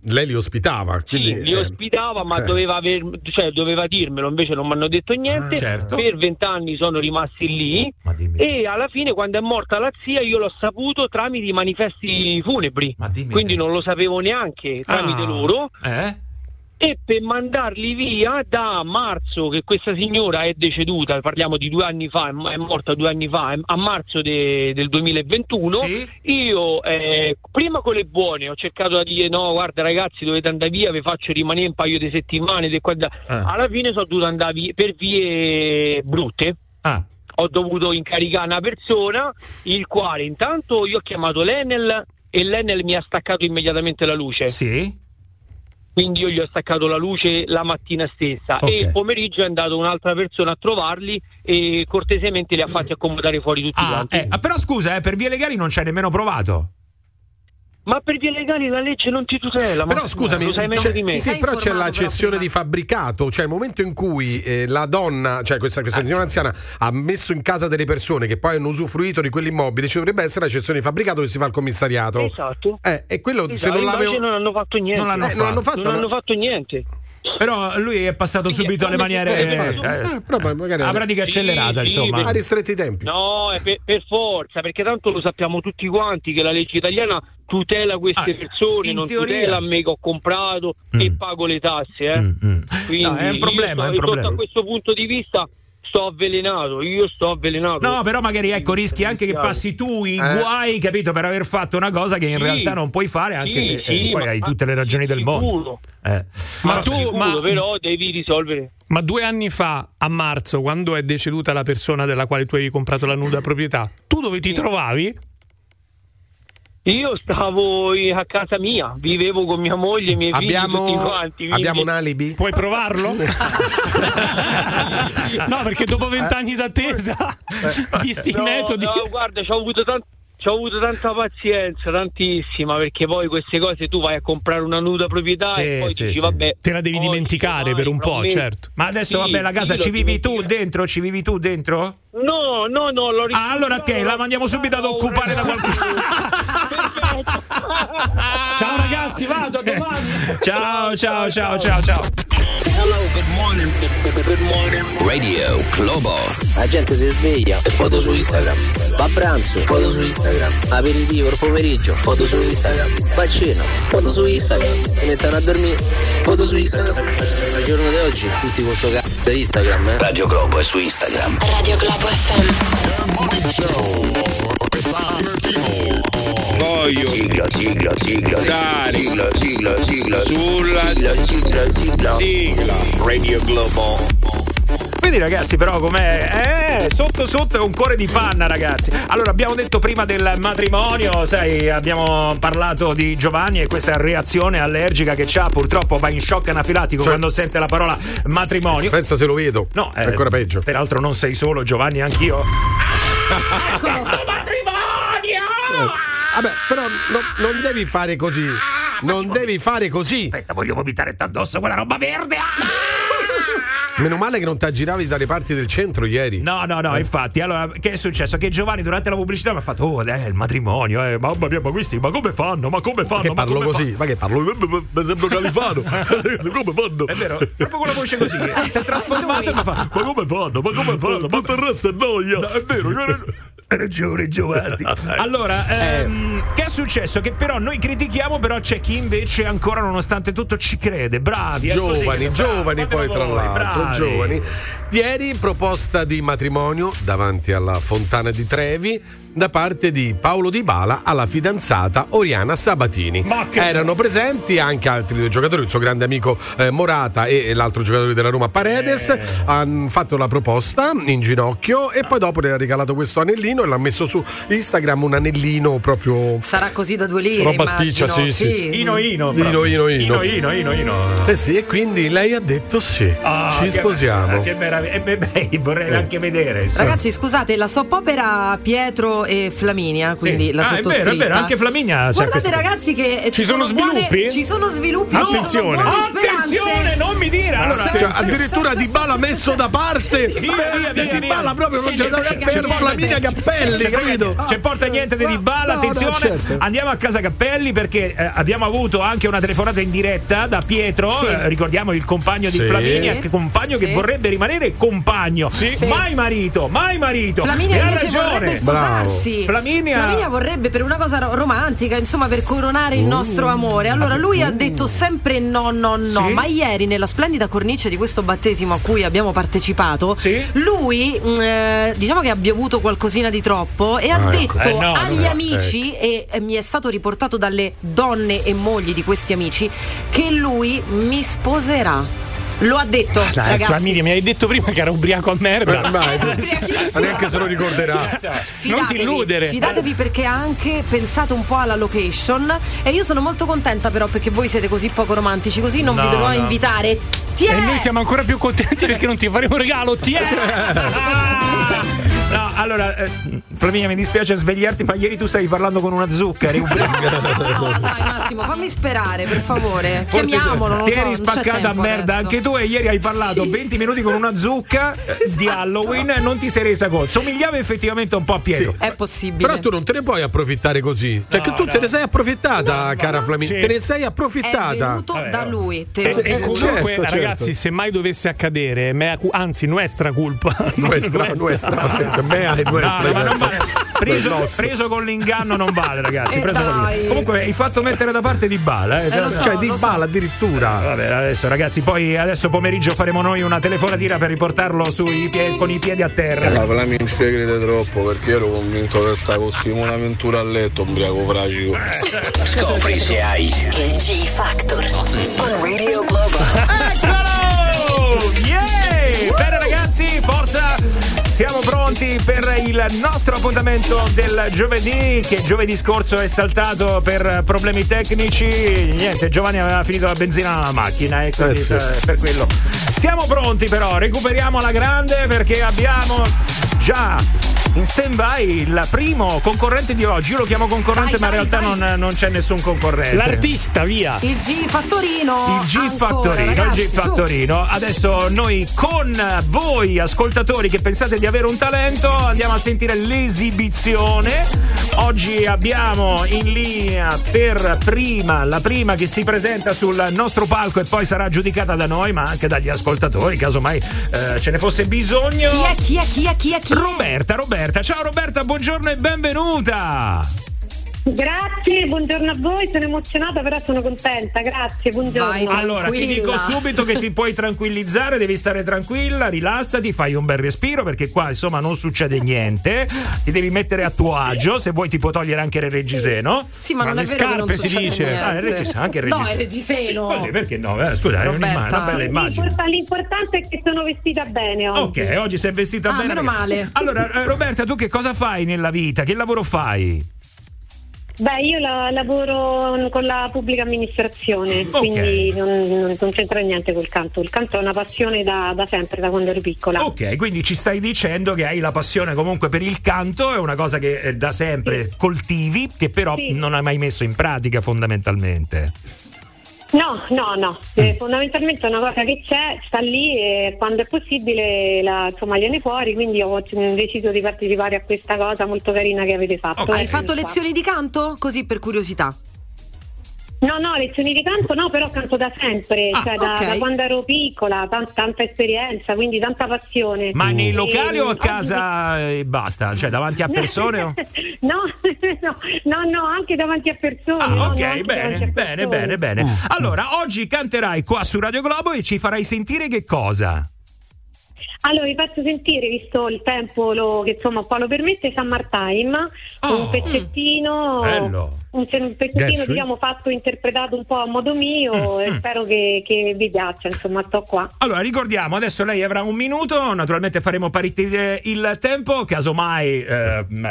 Lei li ospitava, quindi, sì, li ospitava, ma doveva dirmelo, invece non mi hanno detto niente. Certo. Per 20 anni sono rimasti lì e alla fine, quando è morta la zia, io l'ho saputo tramite i manifesti funebri, quindi non lo sapevo neanche tramite loro. E per mandarli via da marzo, che questa signora è deceduta, parliamo di 2 anni fa, è morta 2 anni fa, a marzo del 2021, io prima con le buone ho cercato di dire: no, guarda ragazzi, dovete andare via, vi faccio rimanere un paio di settimane alla fine sono dovuto andare via per vie brutte. Ho dovuto incaricare una persona, il quale intanto io ho chiamato l'Enel e l'Enel mi ha staccato immediatamente la luce. Sì. Quindi io gli ho staccato la luce la mattina stessa e il pomeriggio è andato un'altra persona a trovarli e cortesemente li ha fatti accomodare fuori tutti quanti. Però scusa, per vie legali non ci hai nemmeno provato. Ma per vie legali la legge non ti tutela. Però scusami, però c'è la cessione di fabbricato, cioè il momento in cui la donna, cioè questa signora anziana ha messo in casa delle persone che poi hanno usufruito di quell'immobile, ci dovrebbe essere la cessione di fabbricato che si fa al commissariato. Esatto. E quello se non l'hanno fatto niente. Non hanno fatto niente. Però lui è passato subito alle maniere, però magari a pratica accelerata, insomma, a ristretti tempi. No, è per forza, perché tanto lo sappiamo tutti quanti che la legge italiana tutela queste persone, non teoria... tutela me che ho comprato e pago le tasse, Quindi no, è un problema, è un problema. A questo punto di vista sto avvelenato, io sto avvelenato. No, però magari ecco, rischi anche che passi tu i guai, capito, per aver fatto una cosa che in realtà non puoi fare, anche se poi hai tutte le ragioni del mondo. Ma tu però devi risolvere. Ma 2 anni fa, a marzo, quando è deceduta la persona della quale tu avevi comprato la nuda proprietà, tu dove ti trovavi? Io stavo a casa mia, vivevo con mia moglie, i miei figli, tutti quanti. Abbiamo un alibi? Puoi provarlo? No, perché dopo 20 anni d'attesa di sti metodi. No, guarda, ci ho avuto tanta pazienza, tantissima, perché poi queste cose tu vai a comprare una nuda proprietà e poi dici vabbè, te la devi dimenticare per un po', certo. Ma adesso vabbè, la casa ci vivi tu dentro? Ci vivi tu dentro? No, l'ho ricordato. Ah, allora ok, la mandiamo subito ad occupare da qualcuno. Ciao ragazzi, vado, a domani. Ciao. Hello, good morning. Good morning. Radio Globo. La gente si sveglia e foto su Instagram. Va a pranzo, foto su Instagram. Aperitivo il pomeriggio, foto su Instagram. Va a cena, foto su Instagram. Si mettono a dormire, foto su Instagram. Al giorno di oggi tutti con sto cazzo da Instagram, eh? Radio Globo è su Instagram. Radio Globo FM. Voglio stare sulla sigla. Radio Globo. Vedi ragazzi, però com'è? Sotto è un cuore di panna, ragazzi. Allora, abbiamo detto prima del matrimonio, sai, abbiamo parlato di Giovanni e questa reazione allergica che c'ha, purtroppo va in shock anafilattico quando sente la parola matrimonio. Pensa se lo vedo. No, è ancora peggio. Peraltro non sei solo, Giovanni, anch'io. Ecco, matrimonio! Vabbè, però non devi fare così. Non devi fare così. Aspetta, voglio vomitare addosso quella roba verde. Meno male che non ti aggiravi dalle parti del centro ieri. No, infatti. Allora, che è successo? Che Giovanni durante la pubblicità mi ha fatto il matrimonio, mamma mia, ma questi, ma come fanno? Ma che parlo così? Ma che parlo? Mi sembro Califano. Come fanno? È vero, proprio con la voce così si è trasformato e mi ha fatto ma come fanno? Ma il resto è noia. No, è vero, ragione Giovanni. Allora, che è successo? Che però noi critichiamo, però c'è chi invece ancora nonostante tutto ci crede. Bravi, giovani poi tra l'altro, giovani. Ieri proposta di matrimonio davanti alla Fontana di Trevi da parte di Paolo Dybala alla fidanzata Oriana Sabatini. Erano presenti anche altri due giocatori, il suo grande amico Morata e l'altro giocatore della Roma Paredes. Hanno fatto la proposta in ginocchio e poi dopo le ha regalato questo anellino e l'ha messo su Instagram, un anellino proprio. Sarà così da 2 lire. Roba schiccia, sì. Ino. E quindi lei ha detto sì. Oh, ci sposiamo. Che meraviglia. E vorrei anche vedere. Ragazzi, scusate, la soap opera Pietro e Flaminia, quindi la sottoscritta. È vero, anche Flaminia. Guardate ragazzi che ci sono sviluppi. Attenzione, non mi dire. Allora, addirittura Dybala messo da parte. Via. Dybala proprio non c'è per Flaminia Cappelli, capito? C'è porta niente di Dybala, attenzione. Andiamo a casa Cappelli perché abbiamo avuto anche una telefonata in diretta da Pietro, ricordiamo il compagno di Flaminia, compagno che vorrebbe rimanere compagno. Mai marito. Flaminia invece vorrebbe sposarsi. Flaminia vorrebbe per una cosa romantica, insomma, per coronare il nostro amore. Allora lui ha detto sempre no. Ma ieri nella splendida cornice di questo battesimo a cui abbiamo partecipato, lui diciamo che ha bevuto qualcosina di troppo e ha detto agli amici e mi è stato riportato dalle donne e mogli di questi amici che lui mi sposerà. Lo ha detto, ragazzi. Flaminia, mi hai detto prima che era ubriaco a merda. Ormai neanche se lo ricorderà. Non ti illudere. Fidatevi perché ha anche pensato un po' alla location. E io sono molto contenta, però, perché voi siete così poco romantici, così non vi dovrò invitare. E noi siamo ancora più contenti perché non ti faremo regalo. No, allora, Flaminia, mi dispiace svegliarti, ma ieri tu stavi parlando con una zucca. No, dai Massimo, fammi sperare, per favore. Forse chiamiamolo. Ti eri spaccata a merda adesso. Anche tu, e ieri hai parlato 20 minuti con una zucca, esatto, di Halloween, e non ti sei resa conto. Somigliava effettivamente un po' a Pietro. Sì. È possibile. Però tu non te ne puoi approfittare così. Cioè, no, che tu te ne sei approfittata, cara Flaminia. Sì. Te ne sei approfittata. È venuto da lui. E comunque, certo, ragazzi, se mai dovesse accadere, anzi, nostra colpa. Nuestra. Mea e nuestra. Ma non vale. Preso con l'inganno non vale, ragazzi. Comunque hai fatto mettere da parte Dybala, Dybala addirittura. Vabbè, adesso ragazzi, poi adesso pomeriggio faremo noi una telefonatina per riportarlo con i piedi a terra. La mi crede troppo, perché ero convinto che stavo con un'avventura a letto, ombriaco fragico. Scopri se hai il G-Factor on Radio Globo. Eccolo! Yeah! Bene ragazzi, forza! Siamo pronti per il nostro appuntamento del giovedì, che giovedì scorso è saltato per problemi tecnici. Niente, Giovanni aveva finito la benzina alla macchina, quindi sì, per quello. Siamo pronti però, recuperiamo la grande, perché abbiamo già in stand-by il primo concorrente di oggi. Io lo chiamo concorrente, ma in realtà non c'è nessun concorrente. L'artista, via! Il G-Factorino! Il G-Factorino. Adesso noi, con voi ascoltatori che pensate di avere un talento, andiamo a sentire l'esibizione. Oggi abbiamo in linea per prima la prima che si presenta sul nostro palco e poi sarà giudicata da noi, ma anche dagli ascoltatori, casomai ce ne fosse bisogno. Chi è? Roberta. Ciao Roberta, buongiorno e benvenuta. Grazie, buongiorno a voi, sono emozionata però sono contenta, grazie, buongiorno. Vai, allora ti dico subito che ti puoi tranquillizzare, devi stare tranquilla, rilassati, fai un bel respiro, perché qua insomma non succede niente, ti devi mettere a tuo agio, se vuoi ti puoi togliere anche il reggiseno. Sì, ma non è vero che non si dice. Il reggiseno. Così, perché no? Scusa, Roberta, è una bella immagine. L'importante è che sono vestita bene oggi. Ok, oggi sei vestita bene. Meno male. Allora Roberta, tu che cosa fai nella vita? Che lavoro fai? Beh, io lavoro con la pubblica amministrazione, quindi non c'entra niente col canto. Il canto è una passione da sempre, da quando ero piccola. Ok, quindi ci stai dicendo che hai la passione comunque per il canto, è una cosa che da sempre coltivi, che però non hai mai messo in pratica fondamentalmente. No. Fondamentalmente è una cosa che c'è, sta lì, e quando è possibile la viene fuori, quindi ho deciso di partecipare a questa cosa molto carina che avete fatto. Okay. Hai fatto lezioni di canto? Così per curiosità. No, lezioni di canto no, però canto da sempre, da quando ero piccola, tanta esperienza, quindi tanta passione. Ma nei locali o a casa e basta? Cioè davanti a persone? No, anche davanti a persone. Bene. Allora, oggi canterai qua su Radio Globo e ci farai sentire che cosa? Allora, vi faccio sentire, visto il tempo che insomma qua lo permette, Summertime, un pezzettino. Bello. Un pezzettino, diciamo, fatto, interpretato un po' a modo mio, e spero che vi piaccia, insomma, sto qua. Allora, ricordiamo, adesso lei avrà un minuto, naturalmente faremo parità il tempo, casomai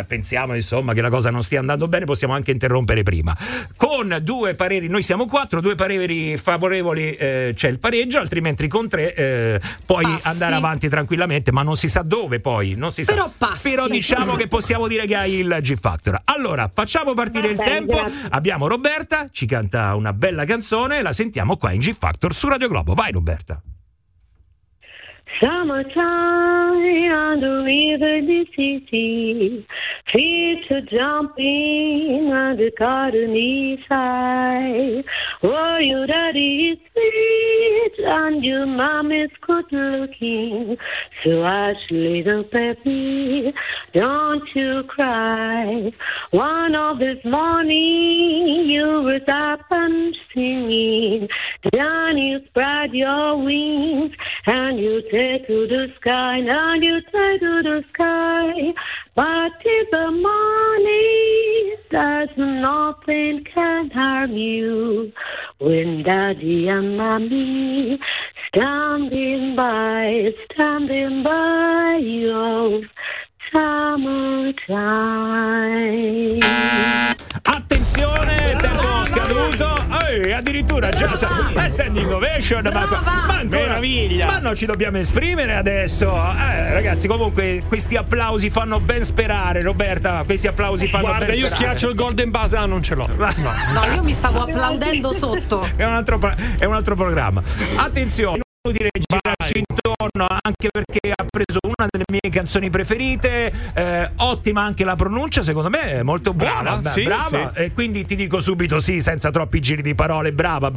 pensiamo, insomma, che la cosa non stia andando bene, possiamo anche interrompere prima. Con due pareri, noi siamo quattro, due pareri favorevoli c'è il pareggio, altrimenti con tre puoi andare avanti tranquillamente, ma non si sa dove poi, però passi. Però diciamo che possiamo dire che hai il G-Factor. Allora, facciamo partire il tempo. Grazie. Abbiamo Roberta, ci canta una bella canzone e la sentiamo qua in G-Factor su Radio Globo. Vai Roberta. Summertime on the river, the city, free to jump in on the colony side. Oh, your daddy is rich and your mom is good looking, so hush, little baby, don't you cry. One of this morning you was up and singing, then you spread your wings and you take to the sky, now you take to the sky. But in the morning, there's nothing can harm you when daddy and mommy standing by your summertime. Attenzione, tempo scaduto. Addirittura già stand innovation. Ma meraviglia! Ma non ci dobbiamo esprimere adesso. Ragazzi, comunque questi applausi fanno ben sperare, Roberta. Questi applausi fanno ben sperare. Guarda, io schiaccio il golden buzzer. Non ce l'ho. No, no, io mi stavo applaudendo sotto. È un altro programma. Attenzione, non dire girarci intorno, anche perché ha preso una delle mie canzoni preferite. Ottima anche la pronuncia, secondo me, molto buona. Brava. Sì. E quindi ti dico subito sì, senza troppi giri di parole. Brava.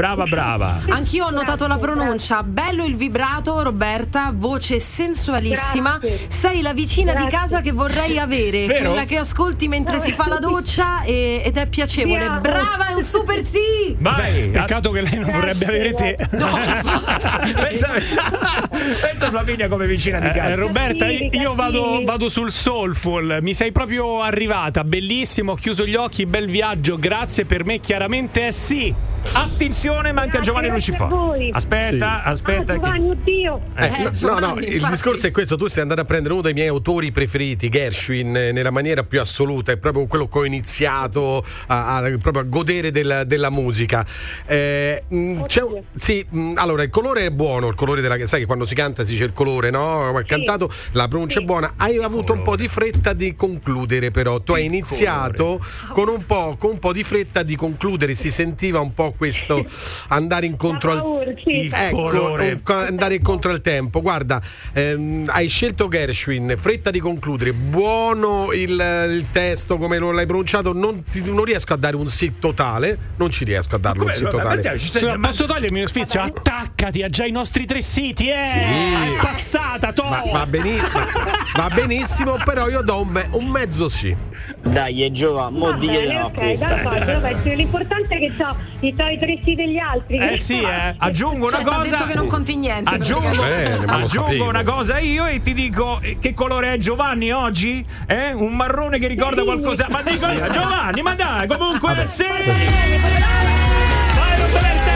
Anch'io ho notato la pronuncia. Bello il vibrato, Roberta, voce sensualissima. Grazie. Sei la vicina di casa che vorrei avere, vero? Quella che ascolti mentre si fa la doccia ed è piacevole. Bravo. Brava, è un super sì. Vai. Peccato che lei non vorrebbe avere te. No, pensa Flaminia come vicina di casa. Roberta, io vado sul soulful. Mi sei proprio arrivata, bellissimo. Ho chiuso gli occhi, bel viaggio. Grazie, per me chiaramente è sì. Attenzione, manca Giovanni Luciforo. Aspetta, Giovanni, oddio. No, il discorso è questo. Tu sei andato a prendere uno dei miei autori preferiti, Gershwin, nella maniera più assoluta. È proprio quello che ho iniziato proprio a godere della musica. Allora, il colore è buono, il colore della, sai che quando si canta si dice il colore, no? Sì. Cantato, la pronuncia è buona. Hai avuto un po' di fretta di concludere, però. Tu hai iniziato con un po' di fretta di concludere. Si sentiva un po' questo andare incontro andare incontro al tempo. Guarda, hai scelto Gershwin, fretta di concludere, buono il testo come l'hai pronunciato. Non riesco a dare un sì totale, non ci riesco a darlo un sì totale. Posso togliermi lo sfizio? Attaccati a già i nostri tre siti, sì. È passata, va benissimo, però io do un mezzo sì. Dai, e Giova, mo diglielo a questa. L'importante è che c'ha i tre sì degli altri. Aggiungo una cosa. Detto che non conti niente. Aggiungo una cosa io e ti dico che colore è Giovanni oggi? Un marrone che ricorda qualcosa. Ma dico io, Giovanni, ma dai, comunque sì. Vai Roberta!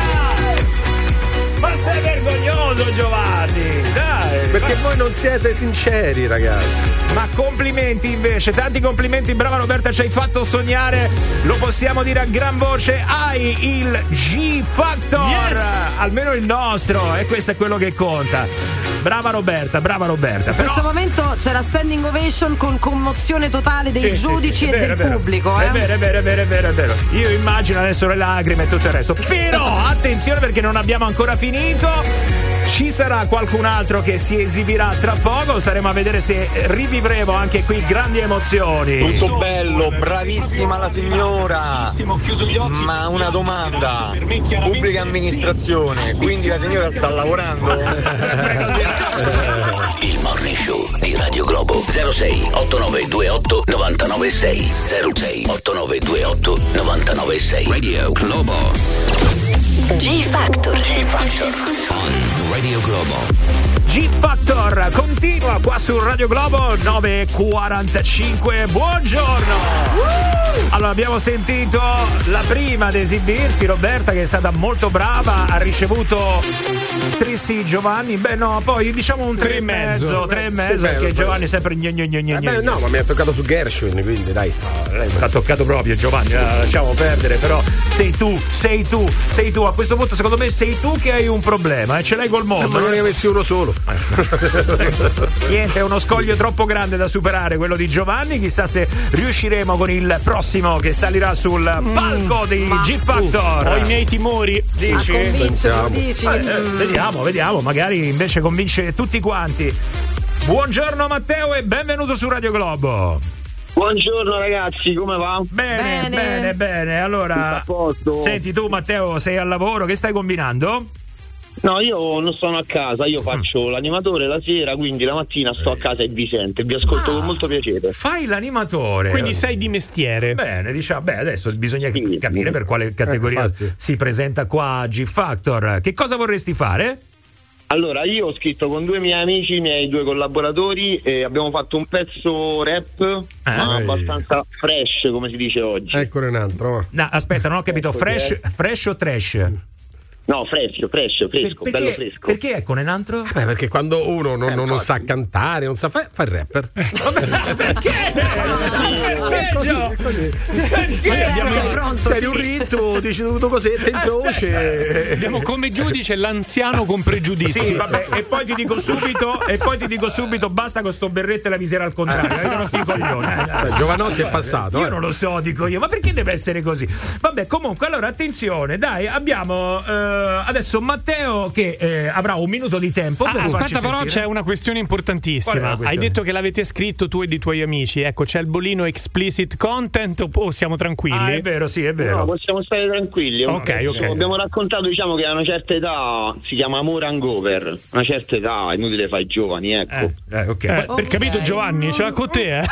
Ma sei vergognoso, Giovanni! Dai! Perché voi non siete sinceri, ragazzi. Ma complimenti invece, tanti complimenti, brava Roberta, ci hai fatto sognare, lo possiamo dire a gran voce, hai il G-Factor! Yes! Almeno il nostro, e questo è quello che conta. Brava Roberta. Però... in questo momento c'è la standing ovation con commozione totale dei giudici del pubblico. È vero. Io immagino adesso le lacrime e tutto il resto. Però attenzione, perché non abbiamo ancora finito. Ci sarà qualcun altro che si esibirà tra poco, staremo a vedere se rivivremo anche qui grandi emozioni. Tutto bello, bravissima la signora, ma una domanda, pubblica amministrazione, quindi la signora sta lavorando? Il Morning Show di Radio Globo, 06 8928 996, 06 8928 996. Radio Globo G-Factor on Radio Globo. G-Factor continua qua su Radio Globo 9:45. Buongiorno. Allora, abbiamo sentito la prima ad esibirsi, Roberta, che è stata molto brava, ha ricevuto tre sì, Giovanni. Beh, no, poi diciamo un 3,5. Perché Giovanni è sempre no, ma mi ha toccato su Gershwin, quindi dai. Lei mi ha toccato proprio, Giovanni. Lasciamo perdere, però sei tu. A questo punto, secondo me, sei tu che hai un problema, ce l'hai col mondo. Ma non ne avessi uno solo. Niente, è uno scoglio troppo grande da superare, quello di Giovanni. Chissà se riusciremo con il prossimo che salirà sul palco di G-Factor. Ho i miei timori. Dici? Dici? Vediamo, magari invece convince tutti quanti. Buongiorno Matteo e benvenuto su Radio Globo. Buongiorno ragazzi, come va? Bene. Allora, senti tu Matteo, sei al lavoro, che stai combinando? No, io non sono a casa, io faccio l'animatore la sera, quindi la mattina sto a casa e vi sento, vi ascolto con molto piacere. Fai l'animatore? Quindi sei di mestiere. Bene, diciamo, adesso bisogna capire per quale categoria si presenta qua a G-Factor. Che cosa vorresti fare? Allora, io ho scritto con due miei amici, i miei due collaboratori, e abbiamo fatto un pezzo rap, ma abbastanza fresh, come si dice oggi. Ecco Renan, prova. No, aspetta, non ho capito, fresh o trash? No, fresco, perché, bello fresco. Perché è con un altro? Beh, perché quando uno non sa cantare, non sa fa il rapper. Vabbè, perché? Perché? Sei un ritmo, dici tutto così, te incroce. Abbiamo come giudice l'anziano con pregiudizi. Sì, vabbè, e poi ti dico subito basta con sto berretto e la misera al contrario. Giovanotti è passato. Io non lo so, dico io, ma perché deve essere così? Vabbè, comunque, allora attenzione, dai, abbiamo adesso Matteo che avrà un minuto di tempo per aspetta però sentire. C'è una questione importantissima. Qual è la questione? Hai detto che l'avete scritto tu e i tuoi amici, ecco, c'è il bollino explicit content o siamo tranquilli? Ah, è vero, sì, è vero. No, possiamo stare tranquilli. Ok. Abbiamo raccontato, diciamo, che a una certa età si chiama amore hangover, una certa età è inutile fai giovani, ecco. Okay. Per capito Giovanni, ce l'ha con te, eh?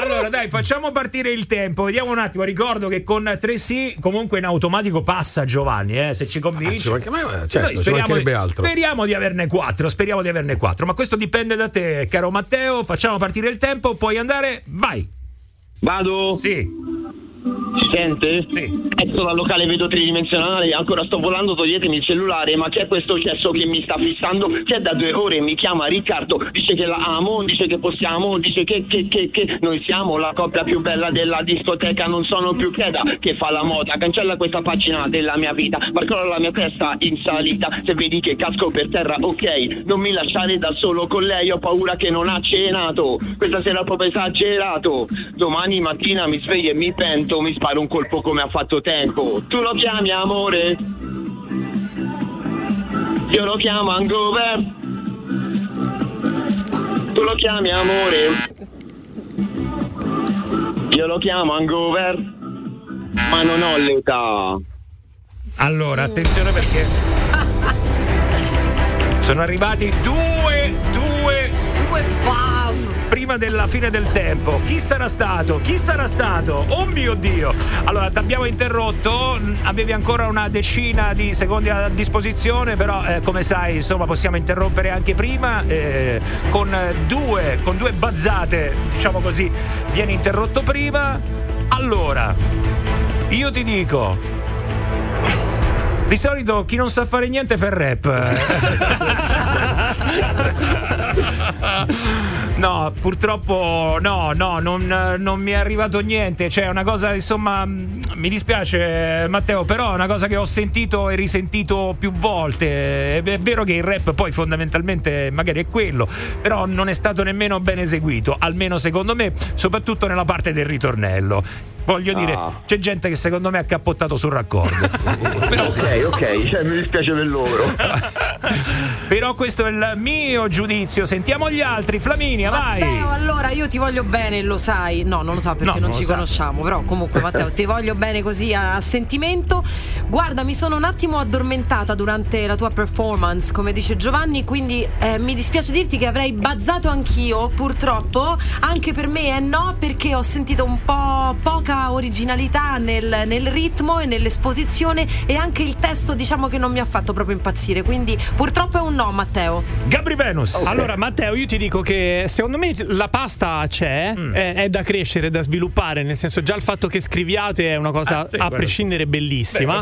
Allora dai, facciamo partire il tempo, vediamo un attimo, ricordo che con 3 sì, comunque in automatico passa Giovanni, se ci convinci. Certo, speriamo di averne 4, ma questo dipende da te, caro Matteo. Facciamo partire il tempo, puoi andare, vai. Vado? Sì. Si sente? Sì. Pezzo dal locale, vedo tridimensionale, ancora sto volando, toglietemi il cellulare, ma c'è questo cesso che mi sta fissando, c'è da 2 ore, mi chiama Riccardo, dice che la amo, dice che possiamo, dice che noi siamo la coppia più bella della discoteca, non sono più Cheda che fa la moda, cancella questa pagina della mia vita, marcò la mia testa in salita, se vedi che casco per terra, ok, non mi lasciare da solo con lei, ho paura che non ha cenato, questa sera proprio esagerato, domani mattina mi sveglio e mi pento, mi sparo un colpo come ha fatto tempo. Tu lo chiami amore, io lo chiamo hangover. Tu lo chiami amore, io lo chiamo hangover, ma non ho l'età. Allora, attenzione perché sono arrivati due buzz prima della fine del tempo. Chi sarà stato? Oh mio Dio. Allora t'abbiamo interrotto, avevi ancora una decina di secondi a disposizione, però come sai, insomma, possiamo interrompere anche prima, con due bazzate, diciamo così, vieni interrotto prima. Allora io ti dico, di solito chi non sa fare niente fa il rap. No, purtroppo no, non mi è arrivato niente. Cioè, è una cosa, insomma, mi dispiace Matteo, però è una cosa che ho sentito e risentito più volte. È vero che il rap poi fondamentalmente magari è quello, però non è stato nemmeno ben eseguito, almeno secondo me, soprattutto nella parte del ritornello. Voglio dire, c'è gente che secondo me ha cappottato sul raccordo. Ok, cioè, mi dispiace per loro. Però questo è il mio giudizio. Sentiamo gli altri. Flaminia, Matteo, vai. Matteo, allora io ti voglio bene, lo sai. No, non lo so perché non ci conosciamo. Però comunque Matteo, ti voglio bene così a sentimento. Guarda, mi sono un attimo addormentata durante la tua performance, come dice Giovanni, quindi mi dispiace dirti che avrei bazzato anch'io, purtroppo. Anche per me è no, perché ho sentito un po' poca originalità nel ritmo e nell'esposizione, e anche il testo, diciamo, che non mi ha fatto proprio impazzire, quindi purtroppo è un no, Matteo. Gabri Venus. Okay. Allora Matteo, io ti dico che secondo me la pasta c'è, è da crescere, da sviluppare, nel senso, già il fatto che scriviate è una cosa prescindere bellissima,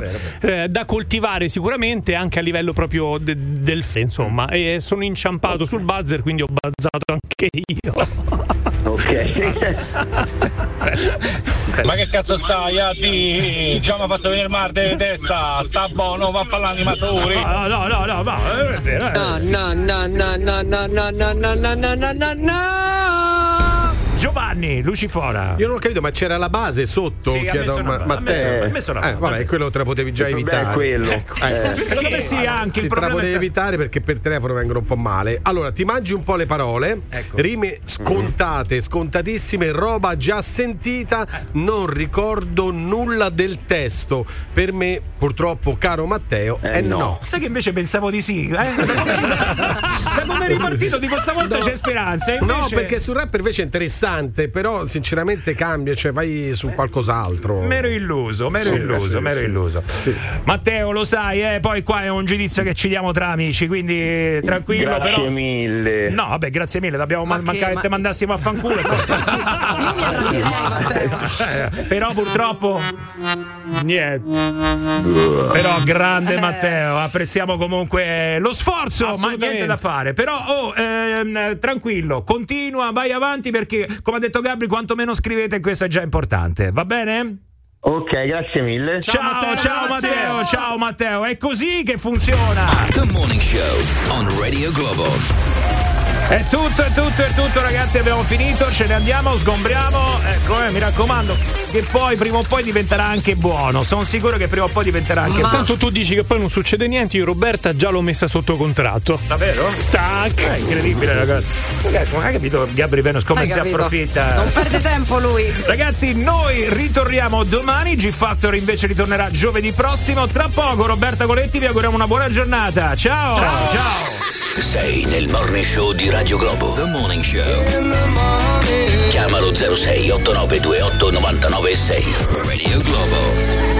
da coltivare sicuramente anche a livello proprio del insomma, e sono inciampato sul buzzer, quindi ho bazzato anche io. Ok. Ma che cazzo stai a di? Già mi ha fatto venire male di testa. Sta buono, va a fare l'animatore. No. Giovanni, Lucifora. Io non ho capito, ma c'era la base sotto? Sì, chiedo Matteo. Vabbè, quello te la potevi già evitare. Quello. Secondo me sì, anche il problema. Te la potevi evitare perché per telefono vengono un po' male. Allora, ti mangi un po' le parole, ecco. Rime scontate, scontatissime, roba già sentita, non ricordo nulla del testo. Per me, purtroppo, caro Matteo, è no. Sai che invece pensavo di sì, Da come è ripartito, di questa volta c'è speranza. Invece... No, perché sul rap invece è interessante. interessante, però sinceramente cambia, cioè vai su qualcos'altro. Mero illuso. Matteo, lo sai, poi qua è un giudizio che ci diamo tra amici, quindi tranquillo. Grazie mille. No, vabbè, grazie mille, dobbiamo mancare, mandassimo a fanculo. Però purtroppo niente. Però grande Matteo, apprezziamo comunque lo sforzo, ma niente da fare. Però tranquillo, continua, vai avanti, perché come ha detto Gabri, quanto meno scrivete, questo è già importante, va bene? Ok, grazie mille. Ciao Matteo. È così che funziona. The Morning Show on Radio Globo. È tutto, ragazzi, abbiamo finito, ce ne andiamo, sgombriamo, mi raccomando, che poi prima o poi diventerà anche buono, sono sicuro che prima o poi diventerà anche buono. Tanto tu dici che poi non succede niente, io Roberta già l'ho messa sotto contratto. Davvero? Tac! È incredibile, ragazzi. Non hai capito Gabri Venus come si approfitta? Non perde tempo lui. Ragazzi, noi ritorniamo domani, G-Factor invece ritornerà giovedì prossimo, tra poco Roberta Coletti, vi auguriamo una buona giornata. Ciao. Sei nel Morning Show di Radio Globo. The Morning Show. Chiamalo 06 89 28 99 6. Radio Globo.